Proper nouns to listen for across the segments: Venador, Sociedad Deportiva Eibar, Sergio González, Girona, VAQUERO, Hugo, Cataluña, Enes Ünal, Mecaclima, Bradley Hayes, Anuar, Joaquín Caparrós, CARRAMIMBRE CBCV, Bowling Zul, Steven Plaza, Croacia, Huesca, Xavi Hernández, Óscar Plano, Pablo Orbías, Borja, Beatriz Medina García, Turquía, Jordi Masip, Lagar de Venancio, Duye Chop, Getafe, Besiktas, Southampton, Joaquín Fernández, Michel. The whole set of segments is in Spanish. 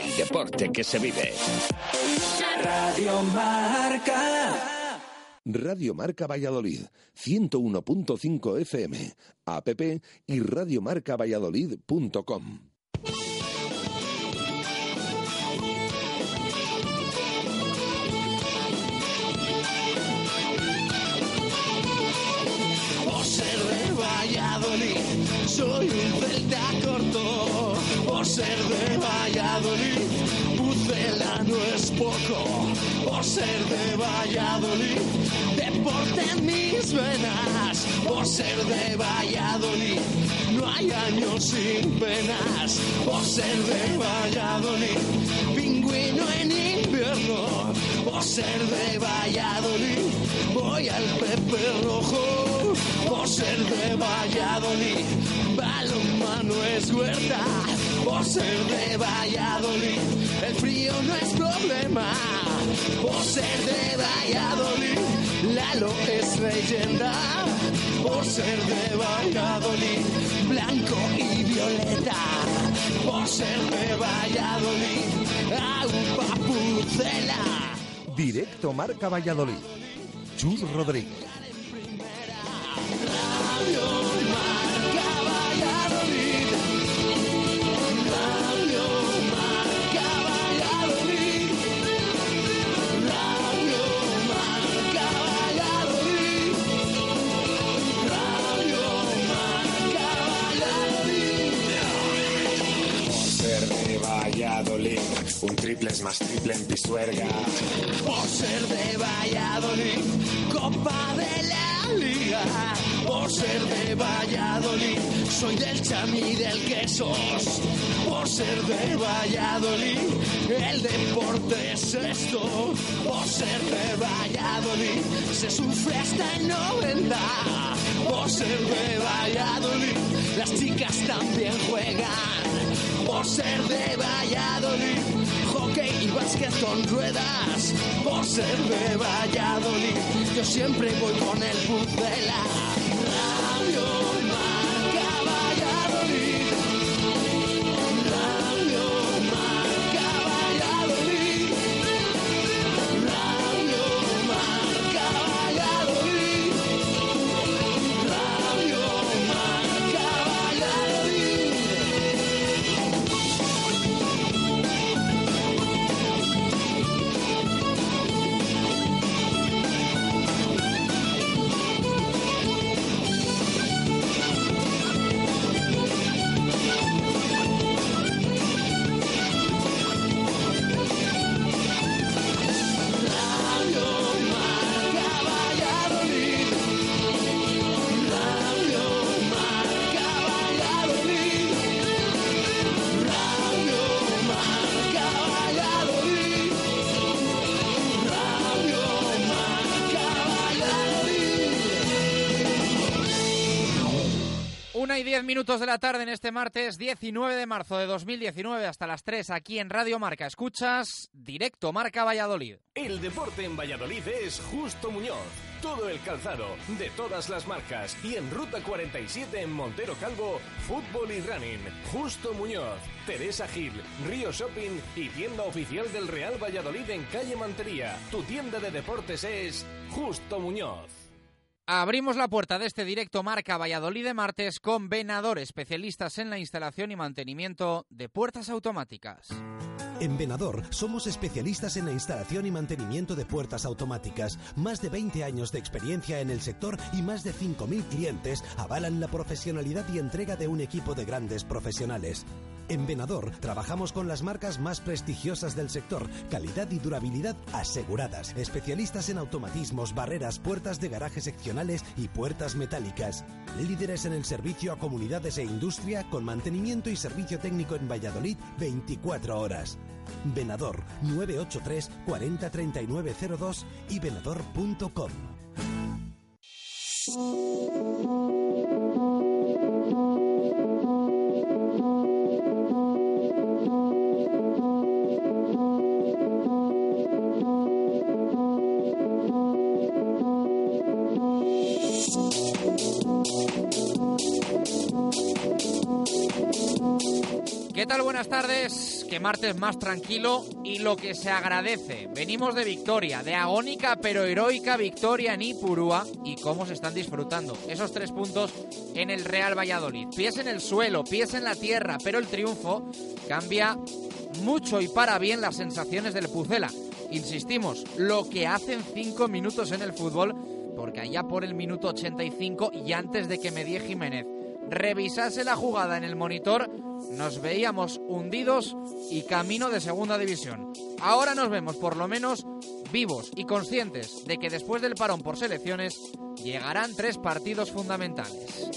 el deporte que se vive. Radio Marca. Radio Marca Valladolid, 101.5 FM, app y radiomarcavalladolid.com. Soy un celta corto, por ser de Valladolid, pucelano es poco, por ser de Valladolid, deporte en mis venas, por ser de Valladolid, no hay años sin penas, por ser de Valladolid, pingüino en invierno, por ser de Valladolid, voy al Pepe Rojo. Por ser de Valladolid, balonmano es Huerta. Por ser de Valladolid, el frío no es problema. Por ser de Valladolid, Lalo es leyenda. Por ser de Valladolid, blanco y violeta. Por ser de Valladolid, aupa pucela. Directo Marca Valladolid, Chus Rodríguez. Radio Marca Valladolid, Radio Marca Valladolid, Radio Marca Valladolid, Radio Marca Valladolid. Por ser de Valladolid, un triple es más triple en Pisuerga. Por ser de Valladolid, Copa de la Liga. Por ser de Valladolid, soy del chamí del quesos. Por ser de Valladolid, el deporte es esto. Por ser de Valladolid, se sufre hasta el 90. Por ser de Valladolid, las chicas también juegan. Por ser de Valladolid, hockey y básquet con ruedas. Por ser de Valladolid, yo siempre voy con el pucela. Radio Marca Valladolid, Radio Marca Valladolid, Radio Marca Valladolid, Radio Marca Valladolid. Y 10 minutos de la tarde en este martes 19 de marzo de 2019 hasta las 3 aquí en Radio Marca. Escuchas Directo Marca Valladolid. El deporte en Valladolid es Justo Muñoz. Todo el calzado, de todas las marcas. Y en Ruta 47 en Montero Calvo, fútbol y running. Justo Muñoz, Teresa Gil, Río Shopping y tienda oficial del Real Valladolid en calle Mantería. Tu tienda de deportes es Justo Muñoz. Abrimos la puerta de este Directo Marca Valladolid de martes con Venador, especialistas en la instalación y mantenimiento de puertas automáticas. En Venador somos especialistas en la instalación y mantenimiento de puertas automáticas. Más de 20 años de experiencia en el sector y más de 5.000 clientes avalan la profesionalidad y entrega de un equipo de grandes profesionales. En Venador trabajamos con las marcas más prestigiosas del sector, calidad y durabilidad aseguradas. Especialistas en automatismos, barreras, puertas de garaje seccionales y puertas metálicas. Líderes en el servicio a comunidades e industria con mantenimiento y servicio técnico en Valladolid 24 horas. Venador 983 40 3902 y venador.com. ¿Qué tal? Buenas tardes. que martes más tranquilo y lo que se agradece. Venimos de victoria, de agónica pero heroica victoria en Ipurúa, y cómo se están disfrutando esos 3 puntos en el Real Valladolid. Pies en el suelo, pies en la tierra, pero el triunfo cambia mucho y para bien las sensaciones del Pucela. Insistimos, lo que hacen 5 minutos en el fútbol, porque allá por el minuto 85 y antes de que Medie Jiménez revisase la jugada en el monitor, nos veíamos hundidos y camino de segunda división. Ahora nos vemos por lo menos vivos y conscientes de que después del parón por selecciones llegarán 3 partidos fundamentales.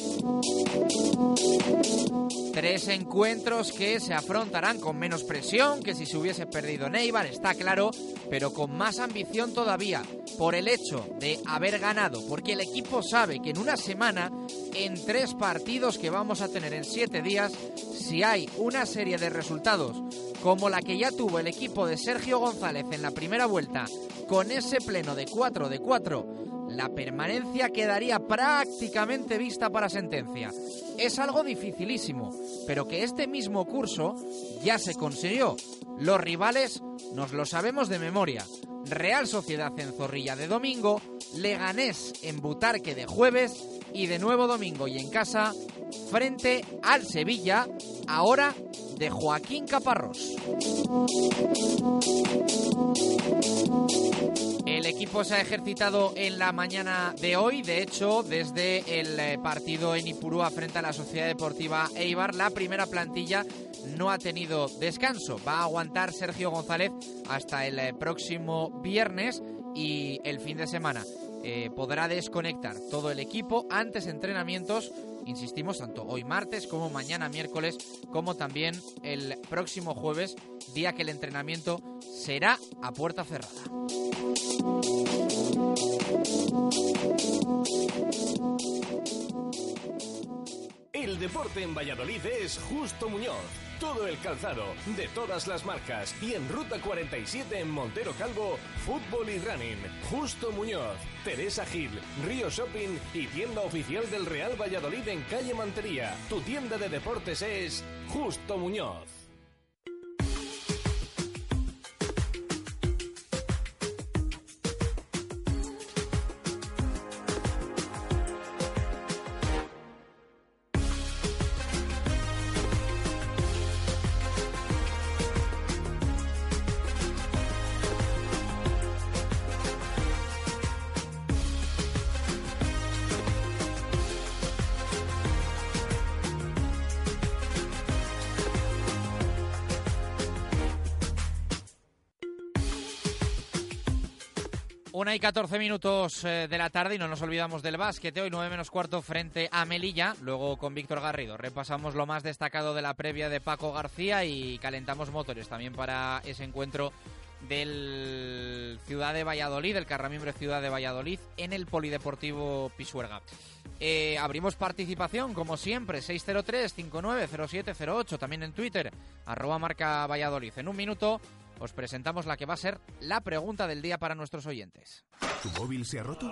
3 encuentros que se afrontarán con menos presión que si se hubiese perdido en Eibar, está claro, pero con más ambición todavía por el hecho de haber ganado, porque el equipo sabe que en una semana, en 3 partidos que vamos a tener en 7 días, si hay una serie de resultados como la que ya tuvo el equipo de Sergio González en la primera vuelta, con ese pleno de 4 de 4, la permanencia quedaría prácticamente vista para sentencia. Es algo dificilísimo, pero que este mismo curso ya se consiguió. Los rivales nos lo sabemos de memoria. Real Sociedad en Zorrilla de domingo, Leganés en Butarque de jueves, y de nuevo domingo y en casa frente al Sevilla, ahora de Joaquín Caparrós. El equipo se ha ejercitado en la mañana de hoy, de hecho, desde el partido en Ipurúa frente a la Sociedad Deportiva Eibar. La primera plantilla no ha tenido descanso, va a aguantar Sergio González hasta el próximo viernes, y el fin de semana podrá desconectar todo el equipo antes de entrenamientos, insistimos, tanto hoy martes como mañana miércoles, como también el próximo jueves, día que el entrenamiento será a puerta cerrada. El deporte en Valladolid es Justo Muñoz. Todo el calzado, de todas las marcas, y en Ruta 47 en Montero Calvo, fútbol y running. Justo Muñoz, Teresa Gil, Río Shopping y tienda oficial del Real Valladolid en calle Mantería. Tu tienda de deportes es Justo Muñoz. Una y 14 minutos de la tarde, y no nos olvidamos del básquet. Hoy 9 menos cuarto frente a Melilla, luego con Víctor Garrido repasamos lo más destacado de la previa de Paco García y calentamos motores también para ese encuentro del Ciudad de Valladolid, del Carramimbre Ciudad de Valladolid en el Polideportivo Pisuerga. Abrimos participación como siempre, 603-590708, también en Twitter, @marcavalladolid. En un minuto os presentamos la que va a ser la pregunta del día para nuestros oyentes. ¿Tu móvil se ha roto?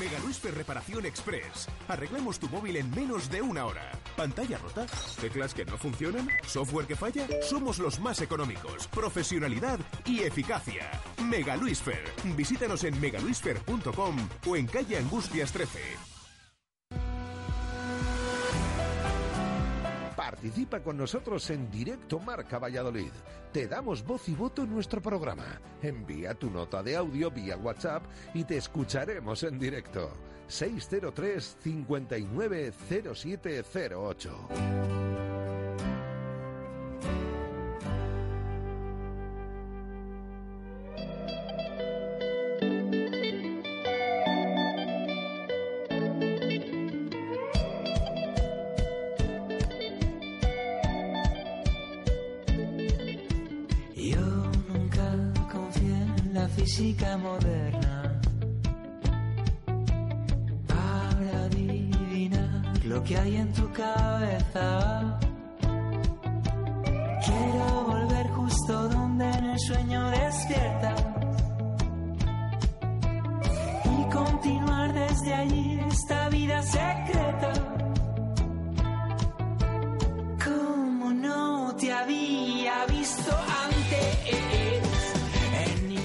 Mega Luisfer Reparación Express. Arreglamos tu móvil en menos de 1 hora. ¿Pantalla rota? ¿Teclas que no funcionan? ¿Software que falla? Somos los más económicos. Profesionalidad y eficacia. Mega Luisfer. Visítanos en megaluisfer.com o en calle Angustias 13. Participa con nosotros en Directo Marca Valladolid. Te damos voz y voto en nuestro programa. Envía tu nota de audio vía WhatsApp y te escucharemos en directo. 603 590708. Física moderna para adivinar lo que hay en tu cabeza. Quiero volver justo donde en el sueño despiertas y continuar desde allí esta vida secreta. ¿Cómo no te había había visto antes.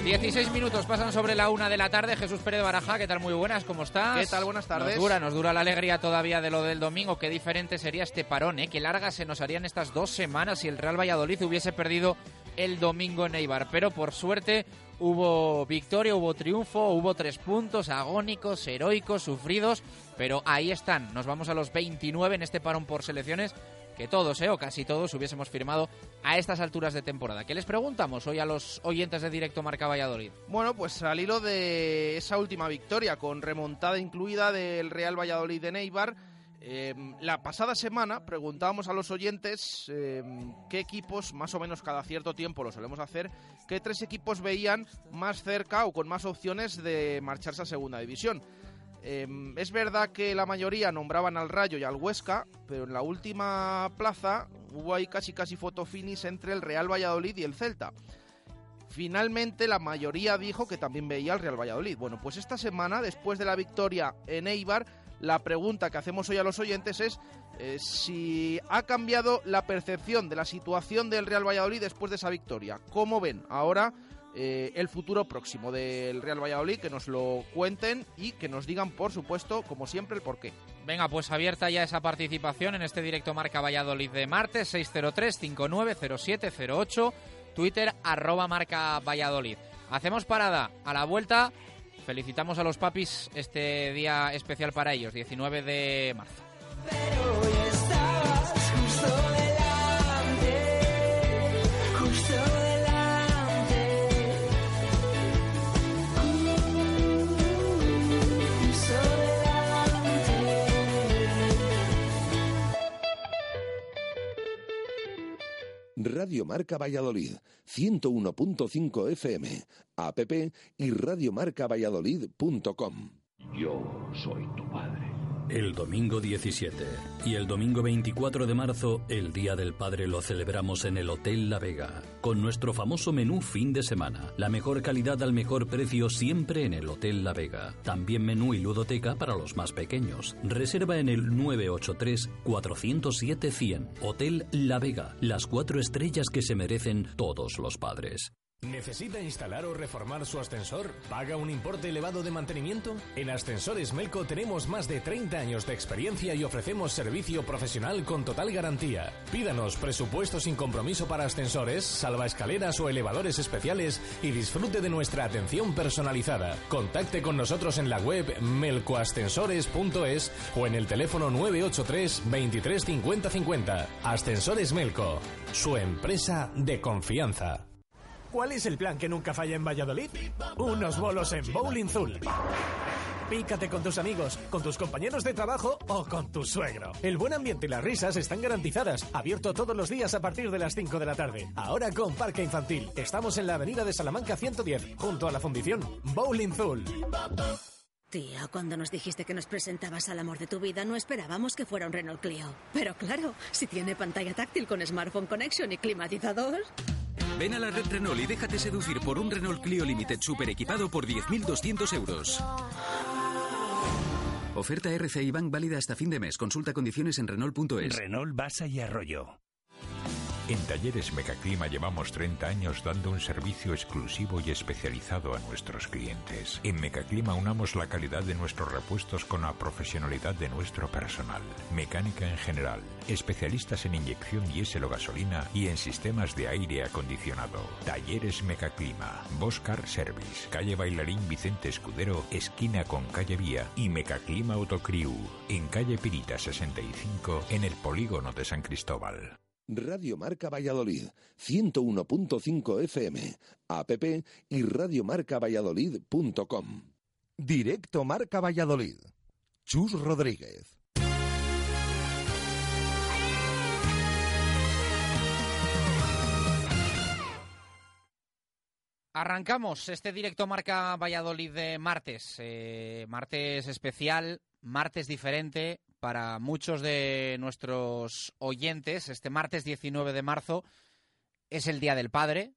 16 minutos pasan sobre la 1 de la tarde. Jesús Pérez Baraja, ¿qué tal? Muy buenas, ¿cómo estás? ¿Qué tal? Buenas tardes. Nos dura la alegría todavía de lo del domingo. Qué diferente sería este parón, ¿eh? Qué largas se nos harían estas 2 semanas si el Real Valladolid hubiese perdido el domingo en Eibar. Pero por suerte hubo victoria, hubo triunfo, hubo 3 puntos agónicos, heroicos, sufridos, pero ahí están. Nos vamos a los 29 en este parón por selecciones que todos, o casi todos, hubiésemos firmado a estas alturas de temporada. ¿Qué les preguntamos hoy a los oyentes de Directo Marca Valladolid? Bueno, pues al hilo de esa última victoria, con remontada incluida del Real Valladolid en Eibar, la pasada semana preguntábamos a los oyentes qué equipos, más o menos cada cierto tiempo lo solemos hacer, qué 3 equipos veían más cerca o con más opciones de marcharse a segunda división. Es verdad que la mayoría nombraban al Rayo y al Huesca, pero en la última plaza hubo ahí casi fotofinis entre el Real Valladolid y el Celta. Finalmente la mayoría dijo que también veía al Real Valladolid. Bueno, pues esta semana, después de la victoria en Eibar, la pregunta que hacemos hoy a los oyentes es si ha cambiado la percepción de la situación del Real Valladolid después de esa victoria. ¿Cómo ven ahora el futuro próximo del Real Valladolid? Que nos lo cuenten y que nos digan, por supuesto, como siempre, el porqué. Venga, pues abierta ya esa participación en este Directo Marca Valladolid de martes, 603-590708, Twitter @marcavalladolid. Hacemos parada a la vuelta. Felicitamos a los papis este día especial para ellos, 19 de marzo. Radio Marca Valladolid, 101.5 FM, app y radiomarcavalladolid.com. Yo soy tu padre. El domingo 17 y el domingo 24 de marzo, el Día del Padre lo celebramos en el Hotel La Vega, con nuestro famoso menú fin de semana. La mejor calidad al mejor precio siempre en el Hotel La Vega. También menú y ludoteca para los más pequeños. Reserva en el 983-407-100. Hotel La Vega, las 4 estrellas que se merecen todos los padres. ¿Necesita instalar o reformar su ascensor? ¿Paga un importe elevado de mantenimiento? En Ascensores Melco tenemos más de 30 años de experiencia y ofrecemos servicio profesional con total garantía. Pídanos presupuesto sin compromiso para ascensores, salvaescaleras o elevadores especiales y disfrute de nuestra atención personalizada. Contacte con nosotros en la web melcoascensores.es o en el teléfono 983 23 50 50. Ascensores Melco, su empresa de confianza. ¿Cuál es el plan que nunca falla en Valladolid? Unos bolos en Bowling Zul. Pícate con tus amigos, con tus compañeros de trabajo o con tu suegro. El buen ambiente y las risas están garantizadas. Abierto todos los días a partir de las 5 de la tarde. Ahora con parque infantil. Estamos en la avenida de Salamanca 110, junto a la fundición. Bowling Zul. Tía, cuando nos dijiste que nos presentabas al amor de tu vida, no esperábamos que fuera un Renault Clio. Pero claro, si tiene pantalla táctil con smartphone connection y climatizador... Ven a la red Renault y déjate seducir por un Renault Clio Limited super equipado por 10.200 €. Oferta RCI Bank válida hasta fin de mes. Consulta condiciones en Renault.es. Renault, Basa y Arroyo. En Talleres Mecaclima llevamos 30 años dando un servicio exclusivo y especializado a nuestros clientes. En Mecaclima unamos la calidad de nuestros repuestos con la profesionalidad de nuestro personal. Mecánica en general, especialistas en inyección diésel o gasolina y en sistemas de aire acondicionado. Talleres Mecaclima, Boscar Service, calle Bailarín Vicente Escudero, esquina con calle Vía, y Mecaclima Autocriu, en calle Pirita 65, en el polígono de San Cristóbal. Radio Marca Valladolid, 101.5 FM, app y radiomarcavalladolid.com. Directo Marca Valladolid, Chus Rodríguez. Arrancamos este Directo Marca Valladolid de martes. Martes especial, martes diferente... Para muchos de nuestros oyentes, este martes 19 de marzo es el Día del Padre.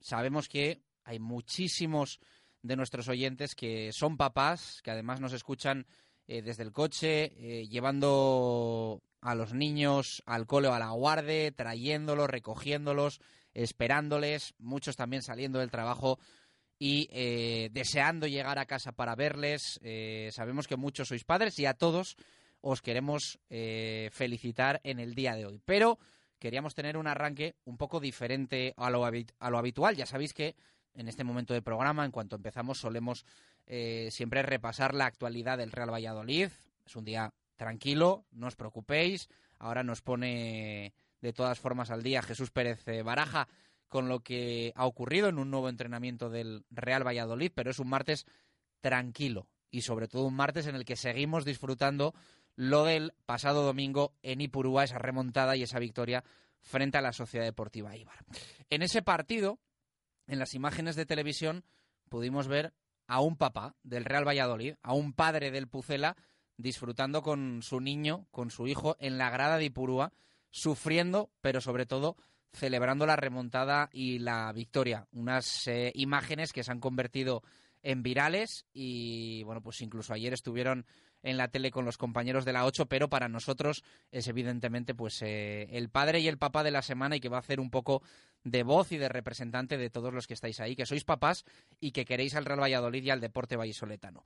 Sabemos que hay muchísimos de nuestros oyentes que son papás, que además nos escuchan desde el coche, llevando a los niños al cole o a la guarde, trayéndolos, recogiéndolos, esperándoles, muchos también saliendo del trabajo y deseando llegar a casa para verles. Sabemos que muchos sois padres y a todos os queremos felicitar en el día de hoy. Pero queríamos tener un arranque un poco diferente a lo habitual. Ya sabéis que en este momento del programa, en cuanto empezamos, solemos siempre repasar la actualidad del Real Valladolid. Es un día tranquilo, no os preocupéis. Ahora nos pone de todas formas al día Jesús Pérez Baraja con lo que ha ocurrido en un nuevo entrenamiento del Real Valladolid, pero es un martes tranquilo y sobre todo un martes en el que seguimos disfrutando lo del pasado domingo en Ipurúa, esa remontada y esa victoria frente a la Sociedad Deportiva Eibar. En ese partido, en las imágenes de televisión, pudimos ver a un papá del Real Valladolid, a un padre del Pucela, disfrutando con su niño, con su hijo, en la grada de Ipurúa, sufriendo, pero sobre todo celebrando la remontada y la victoria. Unas imágenes que se han convertido en virales y, bueno, pues incluso ayer estuvieron en la tele con los compañeros de la 8, pero para nosotros es evidentemente pues el padre y el papá de la semana y que va a hacer un poco de voz y de representante de todos los que estáis ahí, que sois papás y que queréis al Real Valladolid y al deporte vallisoletano.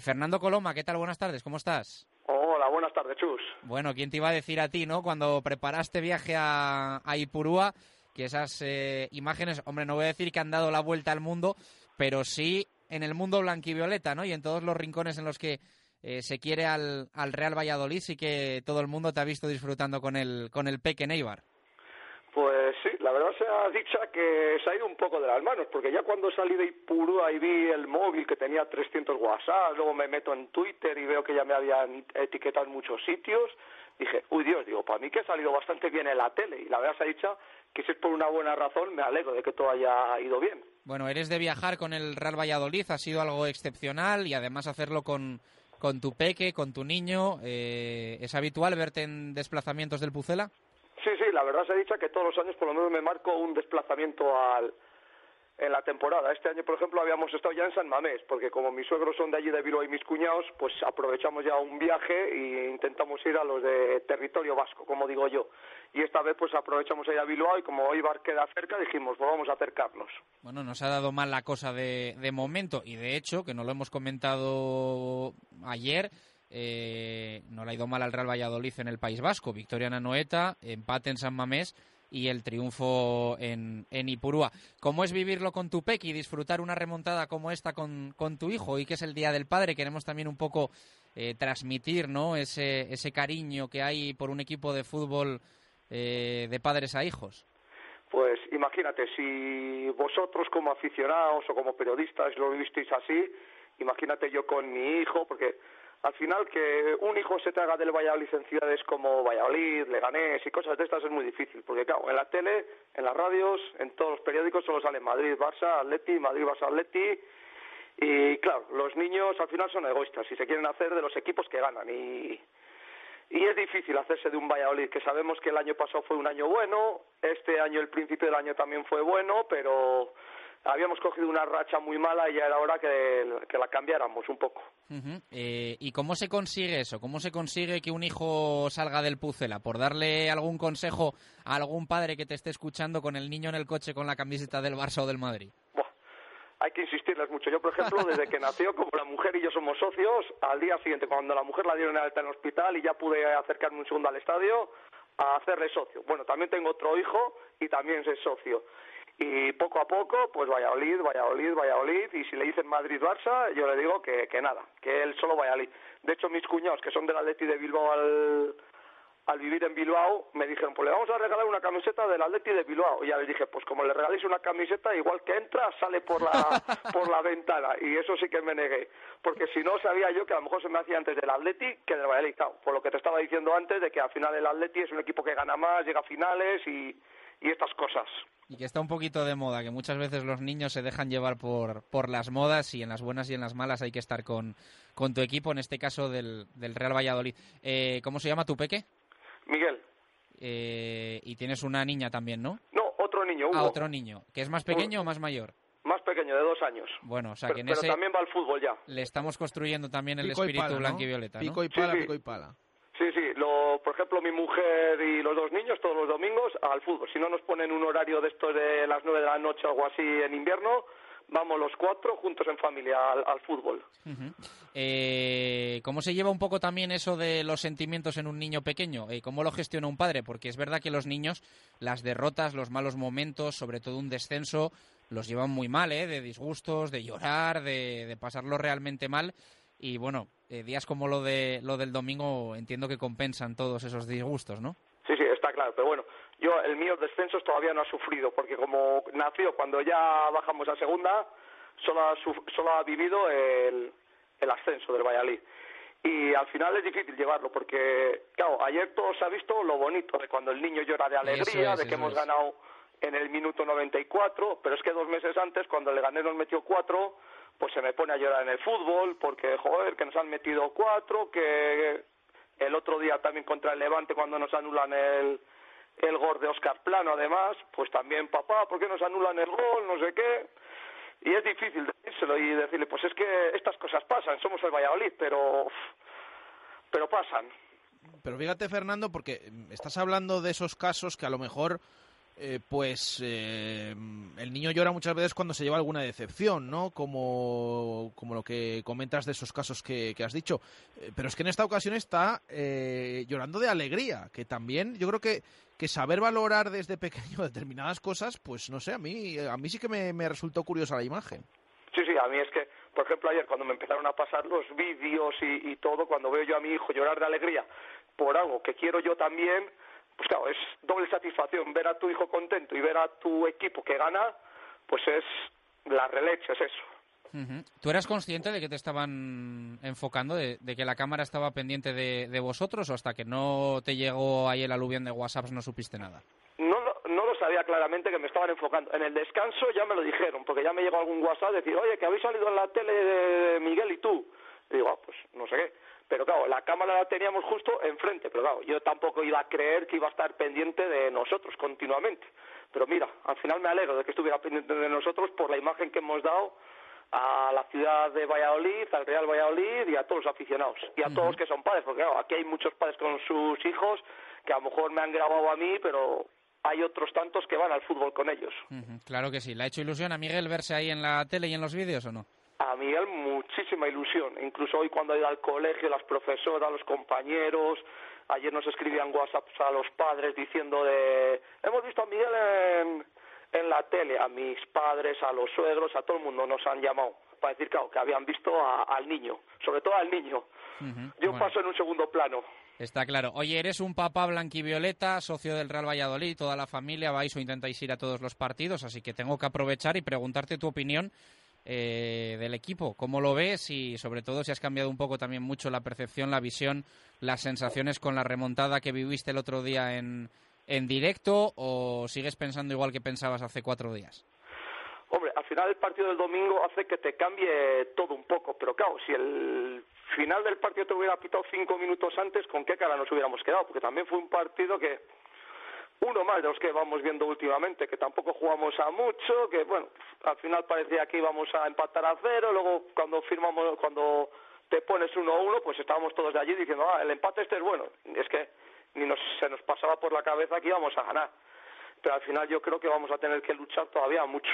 Fernando Coloma, ¿qué tal? Buenas tardes, ¿cómo estás? Hola, buenas tardes, Chus. Bueno, ¿quién te iba a decir a ti, no? Cuando preparaste viaje a Ipurúa, que esas imágenes, hombre, no voy a decir que han dado la vuelta al mundo, pero sí en el mundo blanquivioleta, ¿no? Y en todos los rincones en los que se quiere al Real Valladolid, sí que todo el mundo te ha visto disfrutando con el Peque Eibar. Pues sí, la verdad sea dicha que se ha ido un poco de las manos, porque ya cuando salí de Ipurúa y vi el móvil que tenía 300 WhatsApp, luego me meto en Twitter y veo que ya me habían etiquetado en muchos sitios, dije, uy Dios, digo, para mí que ha salido bastante bien en la tele, y la verdad sea dicha que si es por una buena razón me alegro de que todo haya ido bien. Bueno, eres de viajar con el Real Valladolid, ha sido algo excepcional y además hacerlo con tu peque, con tu niño, ¿es habitual verte en desplazamientos del Pucela? Sí, la verdad se ha dicho que todos los años por lo menos me marco un desplazamiento en la temporada. Este año, por ejemplo, habíamos estado ya en San Mamés, porque como mis suegros son de allí de Bilbao y mis cuñados, pues aprovechamos ya un viaje e intentamos ir a los de territorio vasco, como digo yo. Y esta vez pues aprovechamos a ir a Bilbao y como Eibar queda cerca, dijimos, pues vamos a acercarnos. Bueno, nos ha dado mal la cosa de momento y de hecho, que no lo hemos comentado ayer, no le ha ido mal al Real Valladolid en el País Vasco. Victoria en Anoeta, empate en San Mamés y el triunfo en Ipurúa. ¿Cómo es vivirlo con tu peque y disfrutar una remontada como esta con tu hijo? Y que es el Día del Padre, queremos también un poco transmitir, ¿no?, ese cariño que hay por un equipo de fútbol de padres a hijos. Pues imagínate, si vosotros como aficionados o como periodistas lo vivisteis así, imagínate yo con mi hijo, porque al final que un hijo se traga del Valladolid en ciudades como Valladolid, Leganés y cosas de estas es muy difícil, porque claro, en la tele, en las radios, en todos los periódicos solo sale Madrid, Barça, Atleti, Madrid, Barça, Atleti, y claro, los niños al final son egoístas y se quieren hacer de los equipos que ganan y es difícil hacerse de un Valladolid, que sabemos que el año pasado fue un año bueno, este año el principio del año también fue bueno, pero habíamos cogido una racha muy mala y ya era hora que la cambiáramos un poco. Uh-huh. ¿Y cómo se consigue eso? ¿Cómo se consigue que un hijo salga del Pucela? ¿Por darle algún consejo a algún padre que te esté escuchando con el niño en el coche con la camiseta del Barça o del Madrid? Buah. Hay que insistirles mucho. Yo, por ejemplo, desde que nació, como la mujer y yo somos socios, al día siguiente, cuando la mujer la dieron en alta en el hospital y ya pude acercarme un segundo al estadio, a hacerle socio. Bueno, también tengo otro hijo y también es socio. Y poco a poco, pues Valladolid, Valladolid, Valladolid, y si le dicen Madrid-Barça, yo le digo que nada, que él solo Valladolid. De hecho, mis cuñados, que son del Atleti de Bilbao al vivir en Bilbao, me dijeron, pues le vamos a regalar una camiseta del Atleti de Bilbao. Y ya les dije, pues como le regaléis una camiseta, igual que entra, sale por la ventana. Y eso sí que me negué, porque si no, sabía yo que a lo mejor se me hacía antes del Atleti que del Valladolid. Claro, por lo que te estaba diciendo antes, de que al final el Atleti es un equipo que gana más, llega a finales y estas cosas. Y que está un poquito de moda, que muchas veces los niños se dejan llevar por las modas y en las buenas y en las malas hay que estar con tu equipo, en este caso del Real Valladolid. ¿Cómo se llama tu peque? Miguel. Y tienes una niña también, ¿no? No, otro niño, Hugo. Ah, otro niño. ¿Que es más pequeño o más mayor? Más pequeño, de 2 años. Bueno, o sea, que en pero también va al fútbol ya. Le estamos construyendo también el pico espíritu blanquivioleta, ¿no? Pico y pala, sí. Pico y pala. Sí, por ejemplo, mi mujer y los dos niños todos los domingos al fútbol. Si no nos ponen un horario de estos de las 9 de la noche o algo así en invierno, vamos los cuatro juntos en familia al fútbol. Uh-huh. ¿Cómo se lleva un poco también eso de los sentimientos en un niño pequeño? ¿Cómo lo gestiona un padre? Porque es verdad que los niños, las derrotas, los malos momentos, sobre todo un descenso, los llevan muy mal, de disgustos, de llorar, de pasarlo realmente mal. Y bueno, días como lo del domingo entiendo que compensan todos esos disgustos, ¿no? Sí, está claro, pero bueno, el mío descensos todavía no ha sufrido, porque como nació cuando ya bajamos a segunda, solo ha vivido el ascenso del Valladolid. Y al final es difícil llevarlo, porque claro, ayer todo se ha visto lo bonito, de cuando el niño llora de alegría, de que hemos ganado en el minuto 94, pero es que 2 meses antes, cuando el Leganés nos metió 4... pues se me pone a llorar en el fútbol, porque, joder, que nos han metido 4, que el otro día también contra el Levante cuando nos anulan el gol de Óscar Plano, además, pues también, papá, ¿por qué nos anulan el gol? No sé qué. Y es difícil decírselo y decirle, pues es que estas cosas pasan, somos el Valladolid, pero pasan. Pero fíjate, Fernando, porque estás hablando de esos casos que a lo mejor... el niño llora muchas veces cuando se lleva alguna decepción, ¿no? Como lo que comentas de esos casos que has dicho. Pero es que en esta ocasión está llorando de alegría, que también yo creo que saber valorar desde pequeño determinadas cosas, pues no sé, a mí sí que me resultó curiosa la imagen. Sí, a mí es que, por ejemplo, ayer cuando me empezaron a pasar los vídeos y todo, cuando veo yo a mi hijo llorar de alegría por algo que quiero yo también... Pues claro, es doble satisfacción ver a tu hijo contento y ver a tu equipo que gana, pues es la releche, es eso. Uh-huh. ¿Tú eras consciente de que te estaban enfocando, de que la cámara estaba pendiente de vosotros, o hasta que no te llegó ahí el aluvión de WhatsApp no supiste nada? No lo sabía claramente que me estaban enfocando. En el descanso ya me lo dijeron, porque ya me llegó algún WhatsApp decir, oye, que habéis salido en la tele de Miguel y tú. Y digo, pues no sé qué. Pero claro, la cámara la teníamos justo enfrente, pero claro, yo tampoco iba a creer que iba a estar pendiente de nosotros continuamente. Pero mira, al final me alegro de que estuviera pendiente de nosotros por la imagen que hemos dado a la ciudad de Valladolid, al Real Valladolid y a todos los aficionados. Y a todos los que son padres, porque claro, aquí hay muchos padres con sus hijos que a lo mejor me han grabado a mí, pero... hay otros tantos que van al fútbol con ellos. Uh-huh, claro que sí. ¿Le ha hecho ilusión a Miguel verse ahí en la tele y en los vídeos o no? A Miguel muchísima ilusión. Incluso hoy cuando ha ido al colegio, las profesoras, los compañeros... Ayer nos escribían WhatsApps a los padres diciendo de... hemos visto a Miguel en la tele. A mis padres, a los suegros, a todo el mundo nos han llamado. Para decir, claro, que habían visto al niño. Sobre todo al niño. Uh-huh, yo paso en un segundo plano. Está claro. Oye, eres un papá blanquivioleta, socio del Real Valladolid, toda la familia, vais o intentáis ir a todos los partidos, así que tengo que aprovechar y preguntarte tu opinión del equipo. ¿Cómo lo ves? Y sobre todo si has cambiado un poco también mucho la percepción, la visión, las sensaciones con la remontada que viviste el otro día en directo, o sigues pensando igual que pensabas hace 4 días. Hombre, al final el partido del domingo hace que te cambie todo un poco, pero claro, si el final del partido te hubiera pitado 5 minutos antes, ¿con qué cara nos hubiéramos quedado? Porque también fue un partido que, uno más de los que vamos viendo últimamente, que tampoco jugamos a mucho, que bueno, al final parecía que íbamos a empatar a 0, luego cuando te pones 1-1, pues estábamos todos de allí diciendo, el empate este es bueno, es que se nos pasaba por la cabeza que íbamos a ganar, pero al final yo creo que vamos a tener que luchar todavía mucho.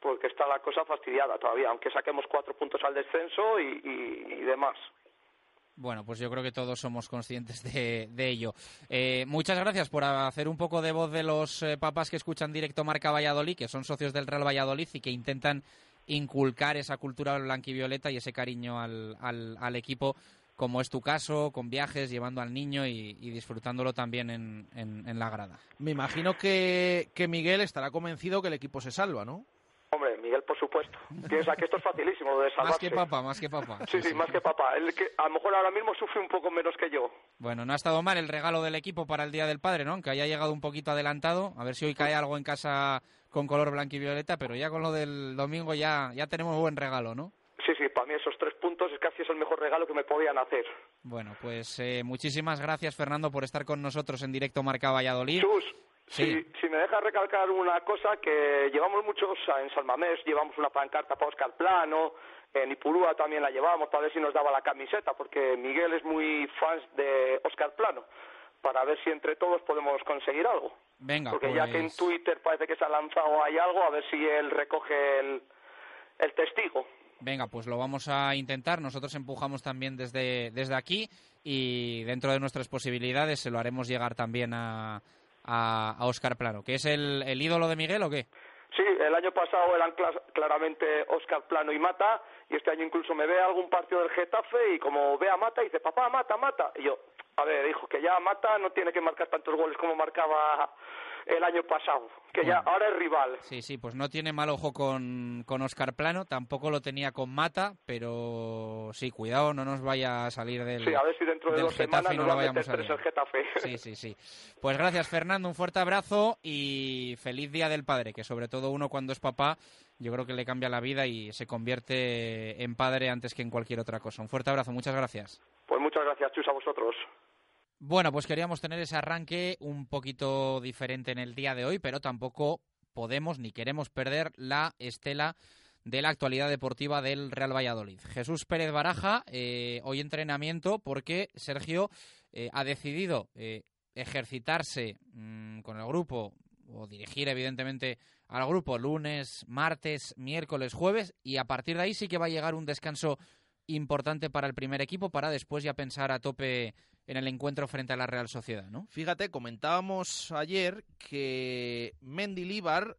Porque está la cosa fastidiada todavía, aunque saquemos 4 puntos al descenso y demás. Bueno, pues yo creo que todos somos conscientes de ello. Muchas gracias por hacer un poco de voz de los papás que escuchan Directo Marca Valladolid, que son socios del Real Valladolid y que intentan inculcar esa cultura blanquivioleta y ese cariño al equipo, como es tu caso, con viajes, llevando al niño y disfrutándolo también en la grada. Me imagino que Miguel estará convencido que el equipo se salva, ¿no? Hombre, Miguel, por supuesto. Piensa que esto es facilísimo de salvarse. Más que papá. Sí, más que papá. El que a lo mejor ahora mismo sufre un poco menos que yo. Bueno, no ha estado mal el regalo del equipo para el Día del Padre, ¿no? Aunque haya llegado un poquito adelantado. A ver si hoy cae algo en casa con color blanquivioleta, pero ya con lo del domingo ya tenemos buen regalo, ¿no? Sí, para mí esos 3 puntos es casi el mejor regalo que me podían hacer. Bueno, pues muchísimas gracias, Fernando, por estar con nosotros en Directo Marca Valladolid. Chus. Sí. Si me dejas recalcar una cosa, que llevamos muchos en Salmamés, llevamos una pancarta para Óscar Plano, en Ipurúa también la llevamos para ver si nos daba la camiseta, porque Miguel es muy fan de Óscar Plano, para ver si entre todos podemos conseguir algo. Venga, porque pues... ya que en Twitter parece que se ha lanzado ahí algo, a ver si él recoge el testigo. Venga, pues lo vamos a intentar. Nosotros empujamos también desde aquí y dentro de nuestras posibilidades se lo haremos llegar también a Óscar Plano, que es el ídolo de Miguel, ¿o qué? Sí, el año pasado eran claramente Óscar Plano y Mata, y este año incluso me ve algún partido del Getafe y como ve a Mata dice, papá, Mata, Mata. Y yo, a ver, hijo, que ya Mata no tiene que marcar tantos goles como marcaba el año pasado, que bueno, ya ahora es rival. Sí, sí, pues no tiene mal ojo con Óscar Plano, tampoco lo tenía con Mata, pero sí, cuidado, no nos vaya a salir del Getafe. Sí, a ver si dentro de 2 semanas no lo vayamos a meter 3 el Getafe. Sí, sí, sí. Pues gracias, Fernando, un fuerte abrazo y feliz Día del Padre, que sobre todo uno cuando es papá, yo creo que le cambia la vida y se convierte en padre antes que en cualquier otra cosa. Un fuerte abrazo, muchas gracias. Pues muchas gracias, Chus, a vosotros. Bueno, pues queríamos tener ese arranque un poquito diferente en el día de hoy, pero tampoco podemos ni queremos perder la estela de la actualidad deportiva del Real Valladolid. Jesús Pérez Baraja, hoy entrenamiento porque Sergio ha decidido ejercitarse con el grupo, o dirigir evidentemente al grupo lunes, martes, miércoles, jueves, y a partir de ahí sí que va a llegar un descanso importante para el primer equipo para después ya pensar a tope en el encuentro frente a la Real Sociedad, ¿no? Fíjate, comentábamos ayer que Mendilibar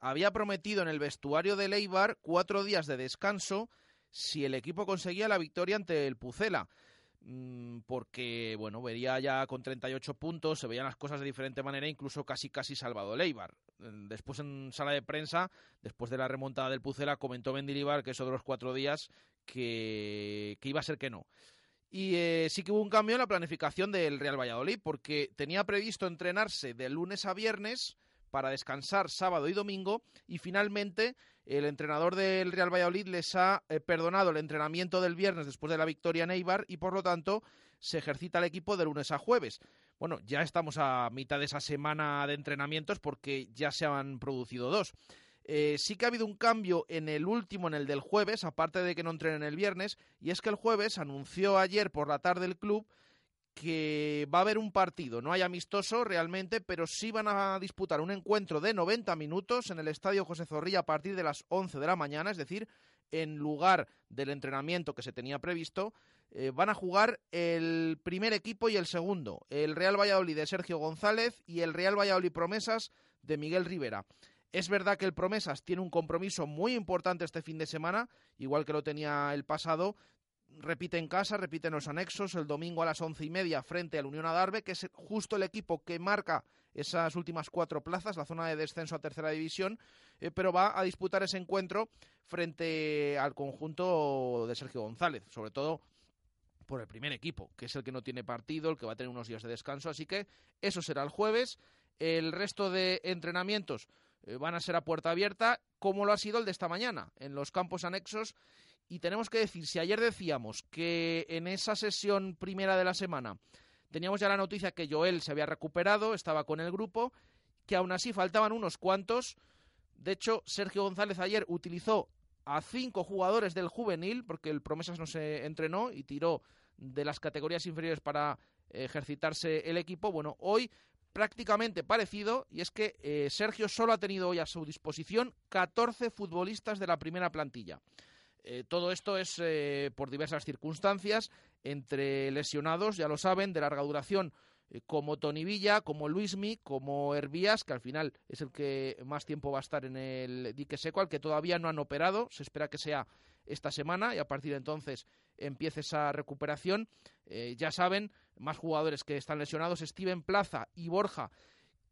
había prometido en el vestuario del Eibar 4 días de descanso si el equipo conseguía la victoria ante el Pucela, porque, bueno, vería ya con 38 puntos, se veían las cosas de diferente manera, incluso casi salvado el Eibar. Después en sala de prensa, después de la remontada del Pucela, comentó Mendilibar que esos de los 4 días que iba a ser que no. Y sí que hubo un cambio en la planificación del Real Valladolid, porque tenía previsto entrenarse de lunes a viernes para descansar sábado y domingo, y finalmente el entrenador del Real Valladolid les ha perdonado el entrenamiento del viernes después de la victoria en Eibar, y por lo tanto se ejercita el equipo de lunes a jueves. Bueno, ya estamos a mitad de esa semana de entrenamientos porque ya se han producido 2. Sí que ha habido un cambio en el último, en el del jueves, aparte de que no entrenen el viernes, y es que el jueves anunció ayer por la tarde el club que va a haber un partido, no hay amistoso realmente, pero sí van a disputar un encuentro de 90 minutos en el Estadio José Zorrilla a partir de las 11 de la mañana, es decir, en lugar del entrenamiento que se tenía previsto, van a jugar el primer equipo y el segundo, el Real Valladolid de Sergio González y el Real Valladolid Promesas de Miguel Rivera. Es verdad que el Promesas tiene un compromiso muy importante este fin de semana, igual que lo tenía el pasado. Repite en casa, repite en los anexos, el domingo a las 11:30 frente al Unión Adarve, que es justo el equipo que marca esas últimas 4 plazas, la zona de descenso a tercera división, pero va a disputar ese encuentro frente al conjunto de Sergio González, sobre todo por el primer equipo, que es el que no tiene partido, el que va a tener unos días de descanso, así que eso será el jueves. El resto de entrenamientos van a ser a puerta abierta, como lo ha sido el de esta mañana, en los campos anexos. Y tenemos que decir, si ayer decíamos que en esa sesión primera de la semana teníamos ya la noticia que Joel se había recuperado, estaba con el grupo, que aún así faltaban unos cuantos. De hecho, Sergio González ayer utilizó a 5 jugadores del juvenil, porque el Promesas no se entrenó y tiró de las categorías inferiores para ejercitarse el equipo. Bueno, hoy prácticamente parecido, y es que Sergio solo ha tenido hoy a su disposición 14 futbolistas de la primera plantilla. Todo esto es por diversas circunstancias, entre lesionados, ya lo saben, de larga duración, como Toni Villa, como Luismi, como Hervías, que al final es el que más tiempo va a estar en el dique seco, al que todavía no han operado, se espera que sea esta semana, y a partir de entonces empiece esa recuperación. Ya saben, más jugadores que están lesionados, Steven Plaza y Borja,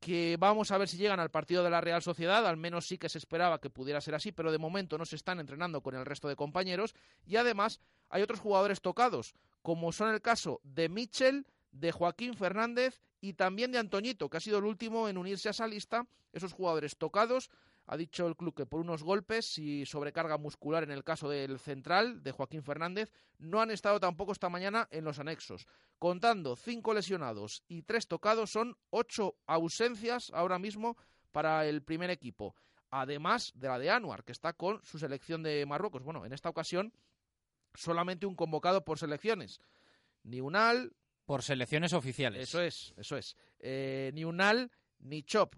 que vamos a ver si llegan al partido de la Real Sociedad, al menos sí que se esperaba que pudiera ser así, pero de momento no se están entrenando con el resto de compañeros, y además hay otros jugadores tocados, como son el caso de Mitchell, de Joaquín Fernández y también de Antoñito, que ha sido el último en unirse a esa lista. Esos jugadores tocados, ha dicho el club que por unos golpes y sobrecarga muscular en el caso del central, de Joaquín Fernández, no han estado tampoco esta mañana en los anexos. Contando 5 lesionados y 3 tocados, son 8 ausencias ahora mismo para el primer equipo. Además de la de Anuar, que está con su selección de Marruecos. Bueno, en esta ocasión solamente un convocado por selecciones. Ni Ünal... Por selecciones oficiales. Eso es. Ni Ünal ni Chop.